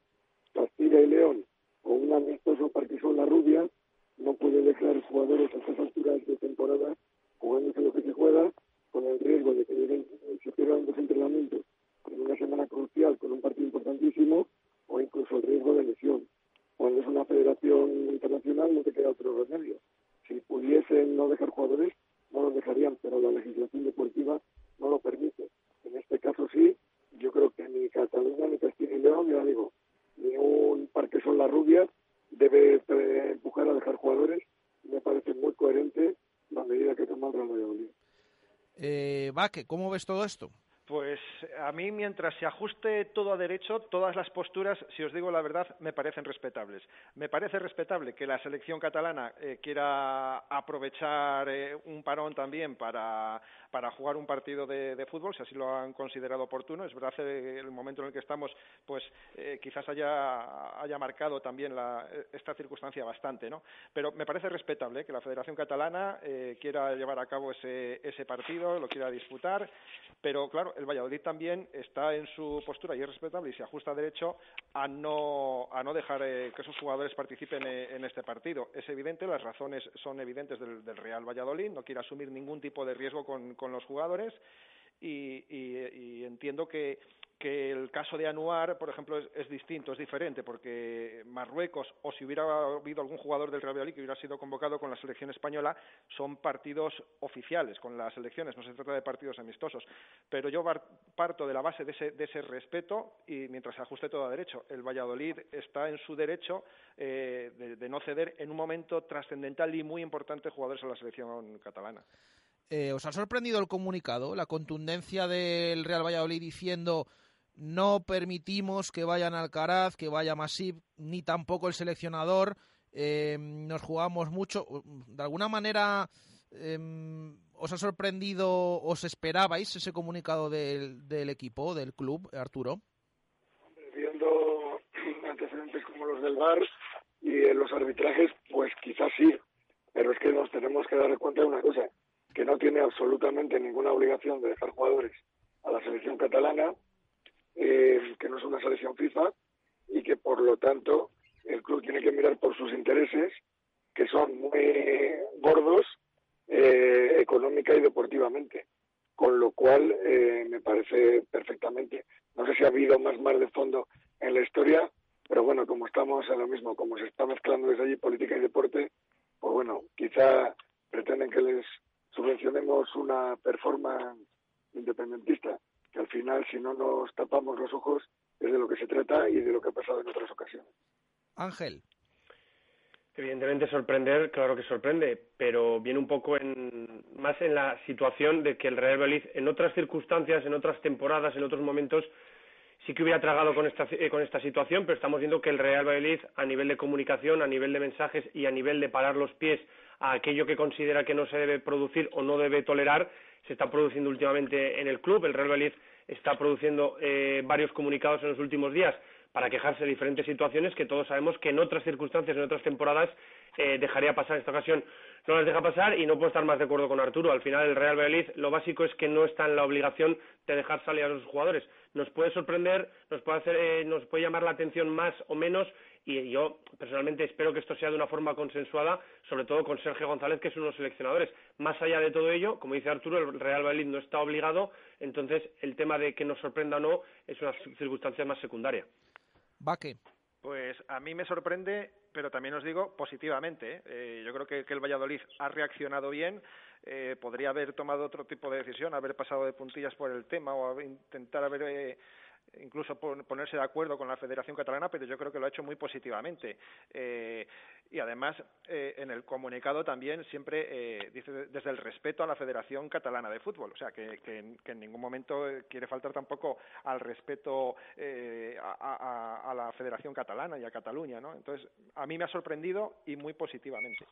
Castilla y León, o un amistoso Partizón La Rubia, no puede dejar jugadores a estas alturas de temporada jugándose lo que se juega, con el riesgo de que se pierdan dos entrenamientos en una semana crucial con un partido importantísimo, o incluso el riesgo de lesión. Cuando es una federación internacional no te queda otro remedio. Si pudiesen no dejar jugadores, no los dejarían, pero la legislación deportiva no lo permite. En este caso sí, yo creo que ni Cataluña, ni Castilla y León, ya digo, ni un Partizón La Rubia debe empujar a dejar jugadores. Me parece muy coherente la medida que toma el Real Valladolid. Baque, ¿cómo ves todo esto? Pues a mí, mientras se ajuste todo a derecho, todas las posturas, si os digo la verdad, me parecen respetables. Me parece respetable que la selección catalana quiera aprovechar un parón también para jugar un partido de fútbol, si así lo han considerado oportuno. Es verdad que el momento en el que estamos, pues quizás haya marcado también esta circunstancia bastante, ¿no? Pero me parece respetable que la Federación Catalana quiera llevar a cabo ese partido, lo quiera disputar, pero claro, el Valladolid también está en su postura y es respetable y se ajusta a derecho a no dejar que sus jugadores participen en este partido. Es evidente, las razones son evidentes del Real Valladolid, no quiere asumir ningún tipo de riesgo con los jugadores y entiendo que el caso de Anuar, por ejemplo, es distinto, es diferente, porque Marruecos, o si hubiera habido algún jugador del Real Valladolid que hubiera sido convocado con la selección española, son partidos oficiales con las selecciones, no se trata de partidos amistosos. Pero yo parto de la base de ese respeto y mientras se ajuste todo a derecho. El Valladolid está en su derecho de no ceder en un momento trascendental y muy importante jugadores a la selección catalana. ¿Os ha sorprendido el comunicado, la contundencia del Real Valladolid diciendo no permitimos que vayan Alcaraz, que vaya Masip, ni tampoco el seleccionador, nos jugamos mucho? ¿De alguna manera os ha sorprendido, os esperabais ese comunicado del equipo, del club, Arturo? Hombre, viendo antecedentes como los del VAR y los arbitrajes, pues quizás sí, pero es que nos tenemos que dar cuenta de una cosa, que no tiene absolutamente ninguna obligación de dejar jugadores a la selección catalana, que no es una selección FIFA y que por lo tanto el club tiene que mirar por sus intereses, que son muy gordos económica y deportivamente, con lo cual me parece perfectamente. No sé si ha habido más mar de fondo en la historia, pero bueno, como estamos ahora mismo, como se está mezclando desde allí política y deporte, pues bueno, quizá pretenden que les subvencionemos una performance independentista, que al final, si no nos tapamos los ojos, es de lo que se trata y de lo que ha pasado en otras ocasiones. Ángel. Evidentemente sorprender, claro que sorprende, pero viene un poco más en la situación de que el Real Valladolid, en otras circunstancias, en otras temporadas, en otros momentos, sí que hubiera tragado con esta situación, pero estamos viendo que el Real Valladolid, a nivel de comunicación, a nivel de mensajes y a nivel de parar los pies a aquello que considera que no se debe producir o no debe tolerar, se está produciendo últimamente en el club. El Real Valladolid está produciendo varios comunicados en los últimos días para quejarse de diferentes situaciones que todos sabemos que en otras circunstancias, en otras temporadas, dejaría pasar. En esta ocasión no las deja pasar y no puedo estar más de acuerdo con Arturo. Al final el Real Valladolid, lo básico es que no está en la obligación de dejar salir a los jugadores. Nos puede sorprender, nos puede llamar la atención más o menos, y yo personalmente espero que esto sea de una forma consensuada, sobre todo con Sergio González, que es uno de los seleccionadores. Más allá de todo ello, como dice Arturo, el Real Valladolid no está obligado, entonces el tema de que nos sorprenda o no es una circunstancia más secundaria. Baque. Pues a mí me sorprende, pero también os digo positivamente. Yo creo que el Valladolid ha reaccionado bien. Podría haber tomado otro tipo de decisión, haber pasado de puntillas por el tema o intentar haber incluso ponerse de acuerdo con la Federación Catalana, pero yo creo que lo ha hecho muy positivamente. Y además, en el comunicado también siempre dice desde el respeto a la Federación Catalana de Fútbol, o sea, que en ningún momento quiere faltar tampoco al respeto a la Federación Catalana y a Cataluña, ¿no? Entonces, a mí me ha sorprendido y muy positivamente.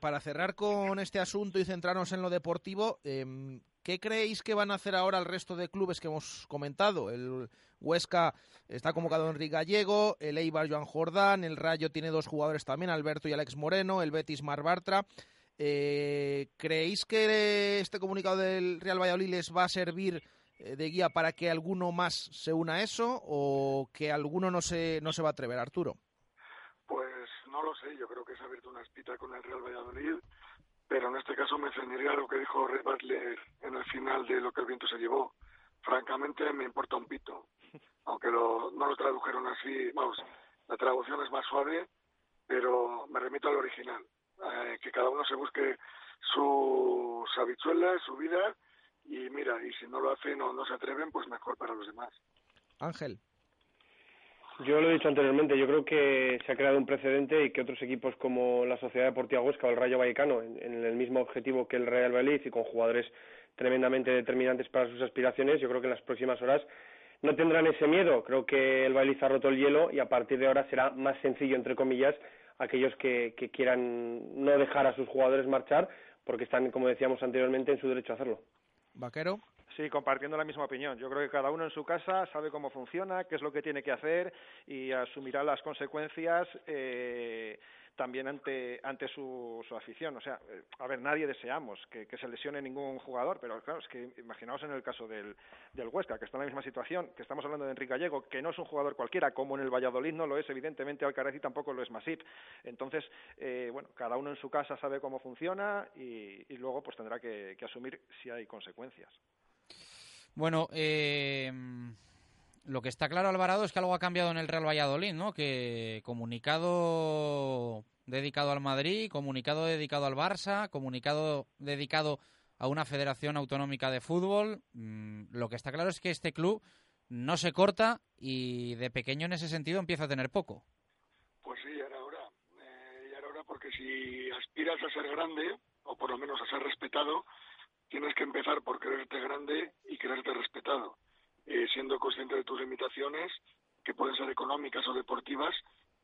Para cerrar con este asunto y centrarnos en lo deportivo, ¿qué creéis que van a hacer ahora el resto de clubes que hemos comentado? El Huesca está convocado a Enric Gallego, el Eibar Joan Jordán, el Rayo tiene dos jugadores también, Alberto y Alex Moreno, el Betis Marc Bartra. ¿Creéis que este comunicado del Real Valladolid les va a servir de guía para que alguno más se una a eso o que alguno no se va a atrever, Arturo? No lo sé, yo creo que es abierto una espita con el Real Valladolid, pero en este caso me ceñiría a lo que dijo Red Butler en el final de Lo que el viento se llevó. Francamente me importa un pito, aunque no lo tradujeron así, vamos, la traducción es más suave, pero me remito al original, que cada uno se busque sus habichuelas, su vida, y mira, y si no lo hacen o no se atreven, pues mejor para los demás. Ángel. Yo lo he dicho anteriormente, yo creo que se ha creado un precedente y que otros equipos como la Sociedad Deportiva Huesca o el Rayo Vallecano, en el mismo objetivo que el Real Valladolid y con jugadores tremendamente determinantes para sus aspiraciones, yo creo que en las próximas horas no tendrán ese miedo. Creo que el Valladolid ha roto el hielo y a partir de ahora será más sencillo, entre comillas, aquellos que quieran no dejar a sus jugadores marchar porque están, como decíamos anteriormente, en su derecho a hacerlo. Vaquero. Sí, compartiendo la misma opinión. Yo creo que cada uno en su casa sabe cómo funciona, qué es lo que tiene que hacer y asumirá las consecuencias también ante su afición. O sea, a ver, nadie deseamos que se lesione ningún jugador, pero claro, es que imaginaos en el caso del Huesca, que está en la misma situación, que estamos hablando de Enric Gallego, que no es un jugador cualquiera, como en el Valladolid no lo es, evidentemente Alcaraz y tampoco lo es Masip. Entonces, bueno, cada uno en su casa sabe cómo funciona y luego pues tendrá que asumir si hay consecuencias. Bueno, lo que está claro, Alvarado, es que algo ha cambiado en el Real Valladolid, ¿no? Que comunicado dedicado al Madrid, comunicado dedicado al Barça, comunicado dedicado a una federación autonómica de fútbol. Lo que está claro es que este club no se corta y de pequeño en ese sentido empieza a tener poco. Pues sí, ya era hora. Ya era hora porque si aspiras a ser grande, o por lo menos a ser respetado, tienes que empezar por creerte grande y creerte respetado, siendo consciente de tus limitaciones, que pueden ser económicas o deportivas,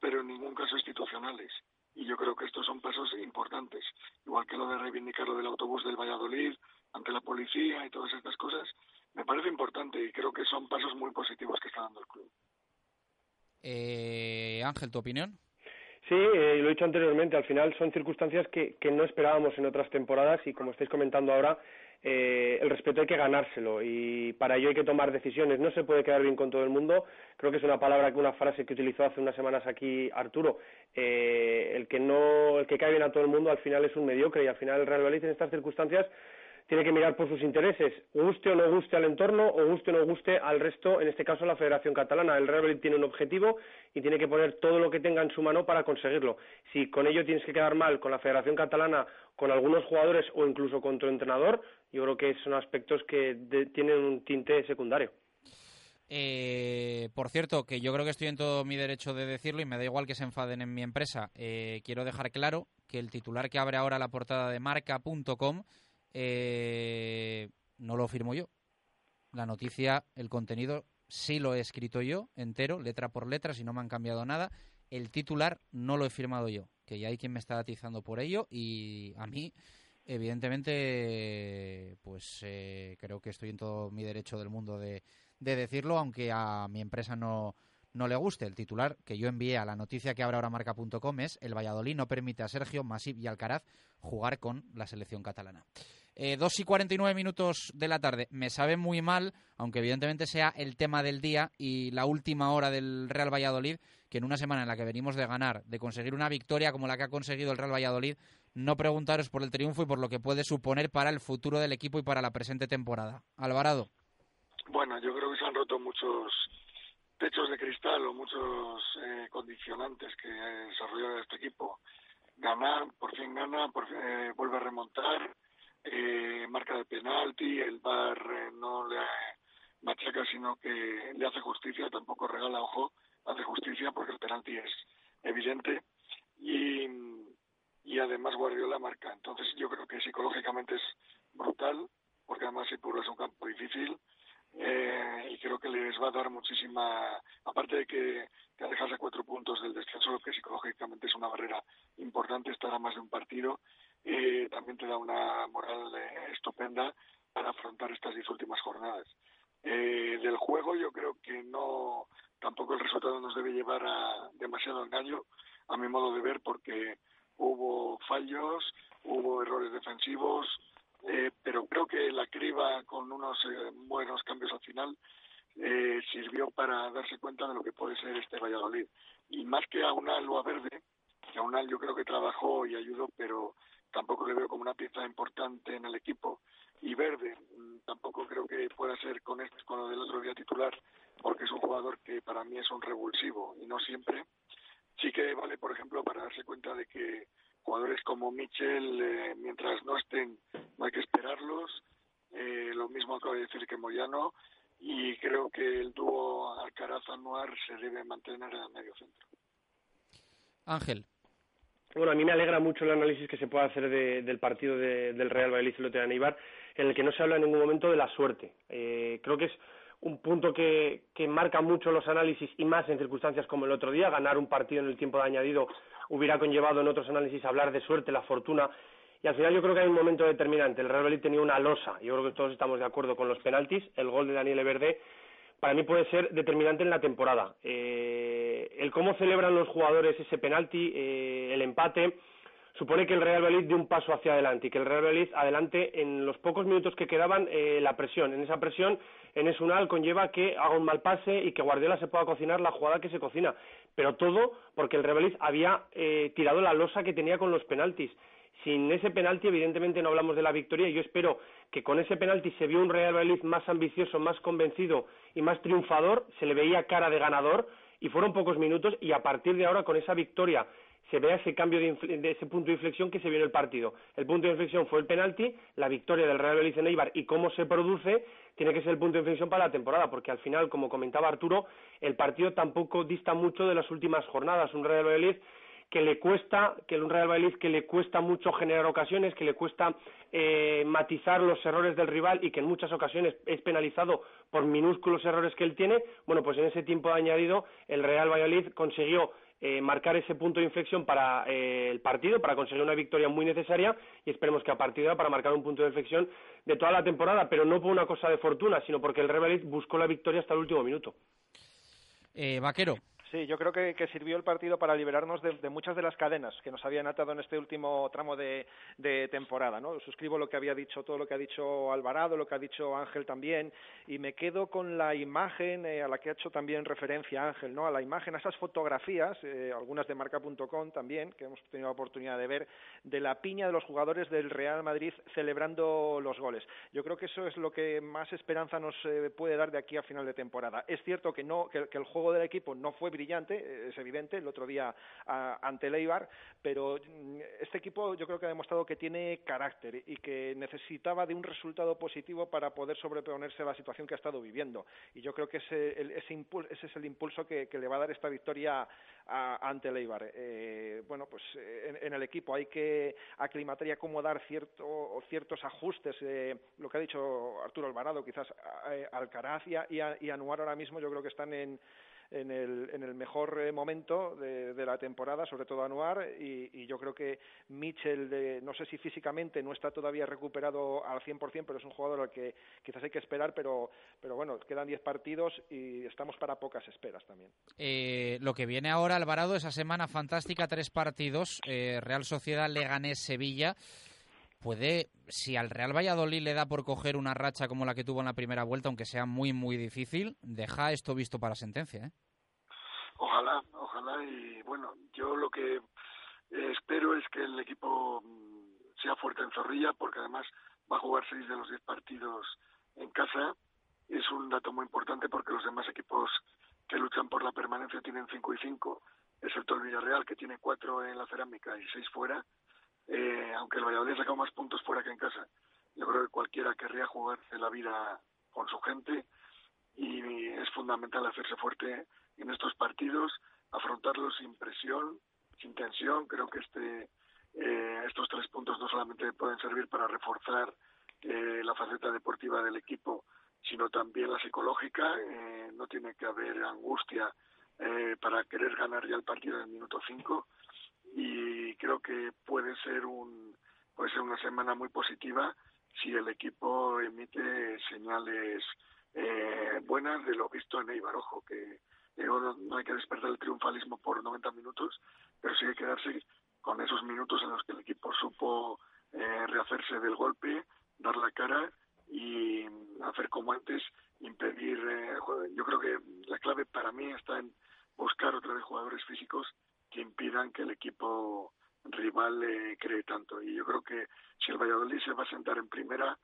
pero en ningún caso institucionales. Y yo creo que estos son pasos importantes, igual que lo de reivindicar lo del autobús del Valladolid ante la policía y todas estas cosas. Me parece importante y creo que son pasos muy positivos que está dando el club. Ángel, ¿tu opinión? Sí, lo he dicho anteriormente, al final son circunstancias que no esperábamos en otras temporadas y como estáis comentando ahora, el respeto hay que ganárselo y para ello hay que tomar decisiones, no se puede quedar bien con todo el mundo. Creo que es una frase que utilizó hace unas semanas aquí Arturo, el que cae bien a todo el mundo al final es un mediocre y al final el Real Valladolid en estas circunstancias tiene que mirar por sus intereses, guste o no guste al entorno o guste o no guste al resto, en este caso la Federación Catalana. El Real Valladolid tiene un objetivo y tiene que poner todo lo que tenga en su mano para conseguirlo. Si con ello tienes que quedar mal con la Federación Catalana, con algunos jugadores o incluso con tu entrenador, yo creo que son aspectos que tienen un tinte secundario. Por cierto, que yo creo que estoy en todo mi derecho de decirlo y me da igual que se enfaden en mi empresa. Quiero dejar claro que el titular que abre ahora la portada de marca.com no lo firmo yo. La noticia, el contenido, sí lo he escrito yo, entero, letra por letra, si no me han cambiado nada. El titular no lo he firmado yo, que ya hay quien me está atizando por ello y a mí, evidentemente, pues creo que estoy en todo mi derecho del mundo de decirlo, aunque a mi empresa no le guste. El titular que yo envié a la noticia que abre ahora marca.com es: el Valladolid no permite a Sergio, Masip y Alcaraz jugar con la selección catalana. 2:49 de la tarde. Me sabe muy mal, aunque evidentemente sea el tema del día y la última hora del Real Valladolid, que en una semana en la que venimos de ganar, de conseguir una victoria como la que ha conseguido el Real Valladolid, no preguntaros por el triunfo y por lo que puede suponer para el futuro del equipo y para la presente temporada. Alvarado. Bueno, yo creo que se han roto muchos techos de cristal o muchos condicionantes que desarrolló este equipo. Ganar, por fin gana, vuelve a remontar, marca de penalti, el VAR no le machaca, sino que le hace justicia, tampoco regala, ojo, hace justicia porque el penalti es evidente y además Guardiola marca. Entonces yo creo que psicológicamente es brutal, porque además Ipurra es un campo difícil, y creo que les va a dar muchísima, aparte de que alejarse 4 puntos del descenso, lo que psicológicamente es una barrera importante, estar a más de un partido, también te da una moral estupenda para afrontar estas 10 últimas jornadas. Del juego yo creo que no, tampoco el resultado nos debe llevar a demasiado engaño, a mi modo de ver, porque hubo fallos, hubo errores defensivos, pero creo que la criba con unos buenos cambios al final sirvió para darse cuenta de lo que puede ser este Valladolid. Y más que a Ünal o a Verde, que a Ünal yo creo que trabajó y ayudó, pero tampoco le veo como una pieza importante en el equipo. Y Verde tampoco creo que pueda ser con lo del otro día titular, porque es un jugador que para mí es un revulsivo y no siempre. Sí que vale, por ejemplo, para darse cuenta de que jugadores como Michel, mientras no estén, no hay que esperarlos. Lo mismo acabo de decir que Moyano. Y creo que el dúo Alcaraz-Anuar se debe mantener en el medio centro. Ángel. Bueno, a mí me alegra mucho el análisis que se puede hacer del partido del Real Valladolid-Eibar, en el que no se habla en ningún momento de la suerte. Creo que es un punto que marca mucho los análisis, y más en circunstancias como el otro día. Ganar un partido en el tiempo de añadido hubiera conllevado en otros análisis hablar de suerte, la fortuna, y al final yo creo que hay un momento determinante. El Real Valladolid tenía una losa, yo creo que todos estamos de acuerdo con los penaltis. El gol de Daniel Everde para mí puede ser determinante en la temporada. El cómo celebran los jugadores ese penalti, el empate, supone que el Real Valladolid dé un paso hacia adelante, y que el Real Valladolid adelante en los pocos minutos que quedaban la presión. En esa presión, Enes Ünal conlleva que haga un mal pase y que Guardiola se pueda cocinar la jugada que se cocina. Pero todo porque el Real Valladolid había tirado la losa que tenía con los penaltis. Sin ese penalti, evidentemente, no hablamos de la victoria. Yo espero que con ese penalti se vio un Real Valladolid más ambicioso, más convencido y más triunfador. Se le veía cara de ganador, y fueron pocos minutos, y a partir de ahora, con esa victoria, se vea ese cambio de ese punto de inflexión que se vio en el partido. El punto de inflexión fue el penalti, la victoria del Real Valladolid en Eibar, y cómo se produce tiene que ser el punto de inflexión para la temporada, porque al final, como comentaba Arturo, el partido tampoco dista mucho de las últimas jornadas. Un Real Valladolid que le cuesta mucho generar ocasiones, que le cuesta matizar los errores del rival, y que en muchas ocasiones es penalizado por minúsculos errores que él tiene. Bueno, pues en ese tiempo añadido el Real Valladolid consiguió marcar ese punto de inflexión para el partido, para conseguir una victoria muy necesaria, y esperemos que a partir de ahora, para marcar un punto de inflexión de toda la temporada, pero no por una cosa de fortuna, sino porque el Real Valladolid buscó la victoria hasta el último minuto. Vaquero. Sí, yo creo que sirvió el partido para liberarnos de muchas de las cadenas que nos habían atado en este último tramo de temporada, ¿no? Suscribo lo que había dicho, todo lo que ha dicho Alvarado, lo que ha dicho Ángel también, y me quedo con la imagen a la que ha hecho también referencia Ángel, ¿no? A la imagen, a esas fotografías, algunas de marca.com también, que hemos tenido la oportunidad de ver, de la piña de los jugadores del Real Madrid celebrando los goles. Yo creo que eso es lo que más esperanza nos puede dar de aquí a final de temporada. Es cierto que no, que el juego del equipo no fue brillante, es evidente, el otro día ante el Eibar, pero este equipo yo creo que ha demostrado que tiene carácter y que necesitaba de un resultado positivo para poder sobreponerse a la situación que ha estado viviendo, y yo creo que ese es el impulso que le va a dar esta victoria ante el Eibar. Bueno, pues en el equipo hay que aclimatar y acomodar ciertos ajustes, lo que ha dicho Arturo Alvarado, quizás Alcaraz y Anuar ahora mismo yo creo que están en el mejor momento de la temporada, sobre todo Anuar, y yo creo que Michel, no sé si físicamente no está todavía recuperado al 100%, pero es un jugador al que quizás hay que esperar, pero bueno, quedan 10 partidos y estamos para pocas esperas también. Lo que viene ahora, Alvarado, esa semana fantástica, 3 partidos, Real Sociedad, Leganés, Sevilla. Puede, si al Real Valladolid le da por coger una racha como la que tuvo en la primera vuelta, aunque sea muy, muy difícil, deja esto visto para sentencia, ¿eh? Ojalá, y bueno, yo lo que espero es que el equipo sea fuerte en Zorrilla, porque además va a jugar 6 de los 10 partidos en casa. Es un dato muy importante porque los demás equipos que luchan por la permanencia tienen 5 y 5, excepto el Villarreal, que tiene 4 en la cerámica y 6 fuera, aunque el Valladolid ha sacado más puntos fuera que en casa. Yo creo que cualquiera querría jugarse la vida con su gente y es fundamental hacerse fuerte en estos partidos, afrontarlos sin presión, sin tensión. Creo que estos 3 puntos no solamente pueden servir para reforzar la faceta deportiva del equipo, sino también la psicológica. No tiene que haber angustia para querer ganar ya el partido en el minuto 5, y creo que puede ser una semana muy positiva si el equipo emite señales buenas de lo visto en Eibar. Ojo, que no hay que despertar el triunfalismo por 90 minutos, pero sí hay que quedarse con esos minutos en los que el equipo supo rehacerse del golpe, dar la cara y hacer como antes, impedir. Yo creo que la clave para mí está en buscar otra vez jugadores físicos que impidan que el equipo rival cree tanto, y yo creo que si el Valladolid se va a sentar en primera,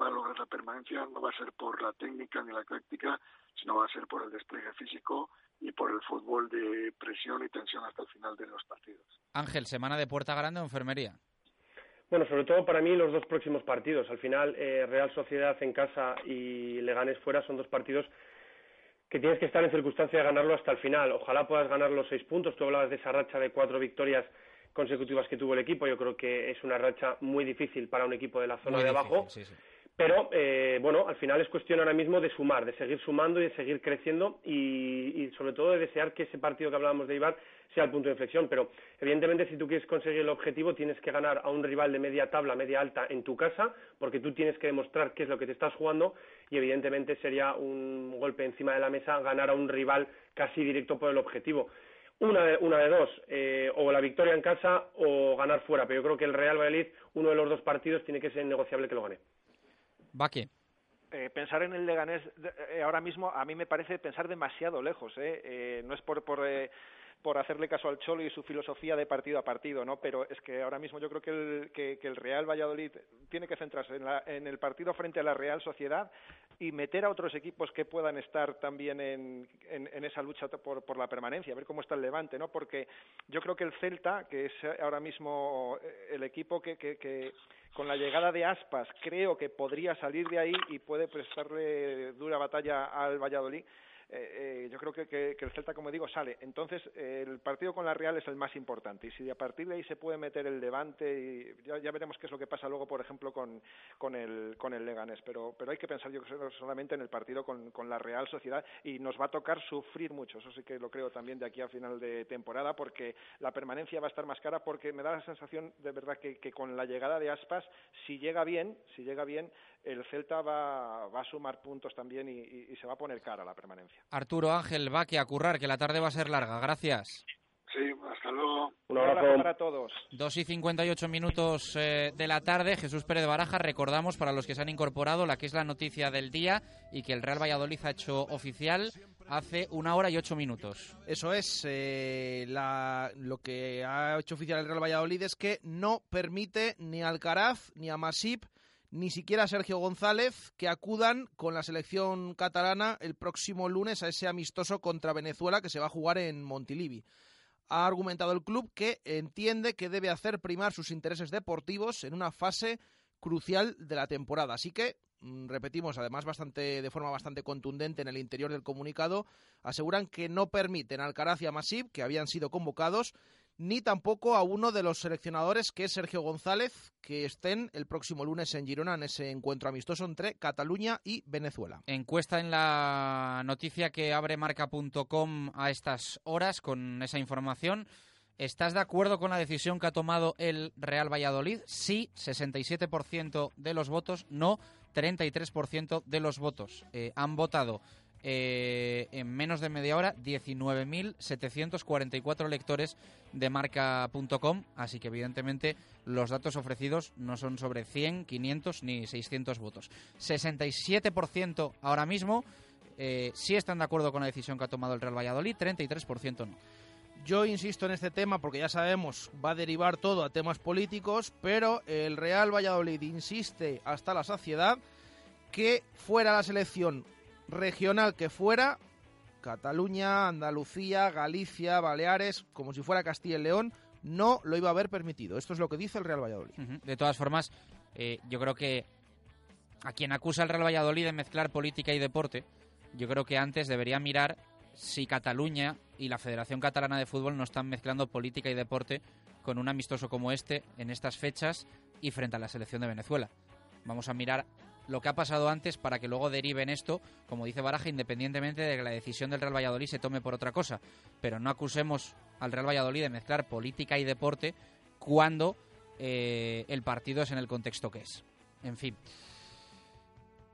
va a lograr la permanencia. No va a ser por la técnica ni la táctica, sino va a ser por el despliegue físico y por el fútbol de presión y tensión hasta el final de los partidos. Ángel, ¿semana de puerta grande o enfermería? Bueno, sobre todo para mí los 2 próximos partidos. Al final, Real Sociedad en casa y Leganés fuera son 2 partidos que tienes que estar en circunstancia de ganarlo hasta el final. Ojalá puedas ganar los 6 puntos. Tú hablabas de esa racha de 4 victorias consecutivas que tuvo el equipo. Yo creo que es una racha muy difícil para un equipo de la zona muy de difícil, abajo. Sí, sí. Pero, bueno, al final es cuestión ahora mismo de sumar, de seguir sumando y de seguir creciendo y sobre todo de desear que ese partido que hablábamos de Eibar sea el punto de inflexión. Pero, evidentemente, si tú quieres conseguir el objetivo, tienes que ganar a un rival de media tabla, media alta en tu casa, porque tú tienes que demostrar qué es lo que te estás jugando, y evidentemente sería un golpe encima de la mesa ganar a un rival casi directo por el objetivo. Una de dos, o la victoria en casa o ganar fuera. Pero yo creo que el Real Valladolid, uno de los 2 partidos, tiene que ser innegociable que lo gane. Baque. Pensar en el Leganés ahora mismo a mí me parece pensar demasiado lejos. No es por hacerle caso al Cholo y su filosofía de partido a partido, ¿no? Pero es que ahora mismo yo creo que el Real Valladolid tiene que centrarse en el partido frente a la Real Sociedad y meter a otros equipos que puedan estar también en esa lucha por la permanencia, a ver cómo está el Levante, ¿no? Porque yo creo que el Celta, que es ahora mismo el equipo que con la llegada de Aspas creo que podría salir de ahí y puede prestarle dura batalla al Valladolid. Yo creo que el Celta, como digo, sale. Entonces, el partido con la Real es el más importante, y si a partir de ahí se puede meter el Levante, y ya veremos qué es lo que pasa luego, por ejemplo, con el Leganés, pero hay que pensar, yo creo, solamente en el partido con la Real Sociedad, y nos va a tocar sufrir mucho. Eso sí que lo creo también de aquí a final de temporada, porque la permanencia va a estar más cara, porque me da la sensación de verdad que con la llegada de Aspas, si llega bien, el Celta va a sumar puntos también y se va a poner cara a la permanencia. Arturo, Ángel, Baque, a currar, que la tarde va a ser larga. Gracias. Sí, hasta luego. Un abrazo para todos. 2:58 de la tarde. Jesús Pérez Baraja, recordamos para los que se han incorporado la que es la noticia del día y que el Real Valladolid ha hecho oficial hace 1 hora y 8 minutos. Eso es. Lo que ha hecho oficial el Real Valladolid es que no permite ni a Alcaraz ni a Masip, ni siquiera a Sergio González, que acudan con la selección catalana el próximo lunes a ese amistoso contra Venezuela que se va a jugar en Montilivi. Ha argumentado el club que entiende que debe hacer primar sus intereses deportivos en una fase crucial de la temporada. Así que, repetimos, además de forma bastante contundente en el interior del comunicado, aseguran que no permiten a Alcaraz y a Masip, que habían sido convocados, ni tampoco a uno de los seleccionadores, que es Sergio González, que estén el próximo lunes en Girona en ese encuentro amistoso entre Cataluña y Venezuela. Encuesta en la noticia que abre marca.com a estas horas con esa información. ¿Estás de acuerdo con la decisión que ha tomado el Real Valladolid? Sí, 67% de los votos. No, 33% de los votos. Han votado en menos de media hora 19.744 lectores de marca.com, así que evidentemente los datos ofrecidos no son sobre 100, 500 ni 600 votos. 67% ahora mismo sí están de acuerdo con la decisión que ha tomado el Real Valladolid, 33% no. Yo insisto en este tema porque ya sabemos, va a derivar todo a temas políticos, pero el Real Valladolid insiste hasta la saciedad que fuera la selección regional que fuera, Cataluña, Andalucía, Galicia, Baleares, como si fuera Castilla y León, no lo iba a haber permitido. Esto es lo que dice el Real Valladolid. De todas formas, yo creo que a quien acusa el Real Valladolid de mezclar política y deporte, yo creo que antes debería mirar si Cataluña y la Federación Catalana de Fútbol no están mezclando política y deporte con un amistoso como este, en estas fechas y frente a la selección de Venezuela. Vamos a mirar lo que ha pasado antes para que luego derive en esto, como dice Baraja, independientemente de que la decisión del Real Valladolid se tome por otra cosa. Pero no acusemos al Real Valladolid de mezclar política y deporte cuando el partido es en el contexto que es. En fin,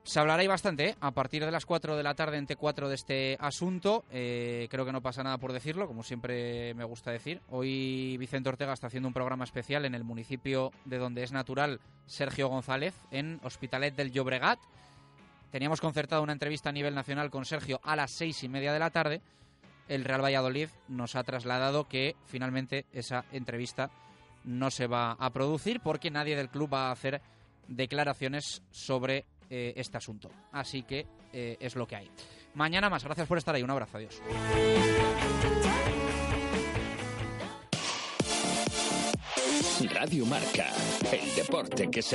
se hablará ahí bastante, ¿eh? A partir de las 4 de la tarde en T4 de este asunto. Creo que no pasa nada por decirlo, como siempre me gusta decir. Hoy Vicente Ortega está haciendo un programa especial en el municipio de donde es natural Sergio González, en Hospitalet del Llobregat. Teníamos concertada una entrevista a nivel nacional con Sergio a las 6:30 de la tarde. El Real Valladolid nos ha trasladado que finalmente esa entrevista no se va a producir porque nadie del club va a hacer declaraciones sobre este asunto. Así que es lo que hay. Mañana más. Gracias por estar ahí. Un abrazo. Adiós. Radio Marca. El deporte que se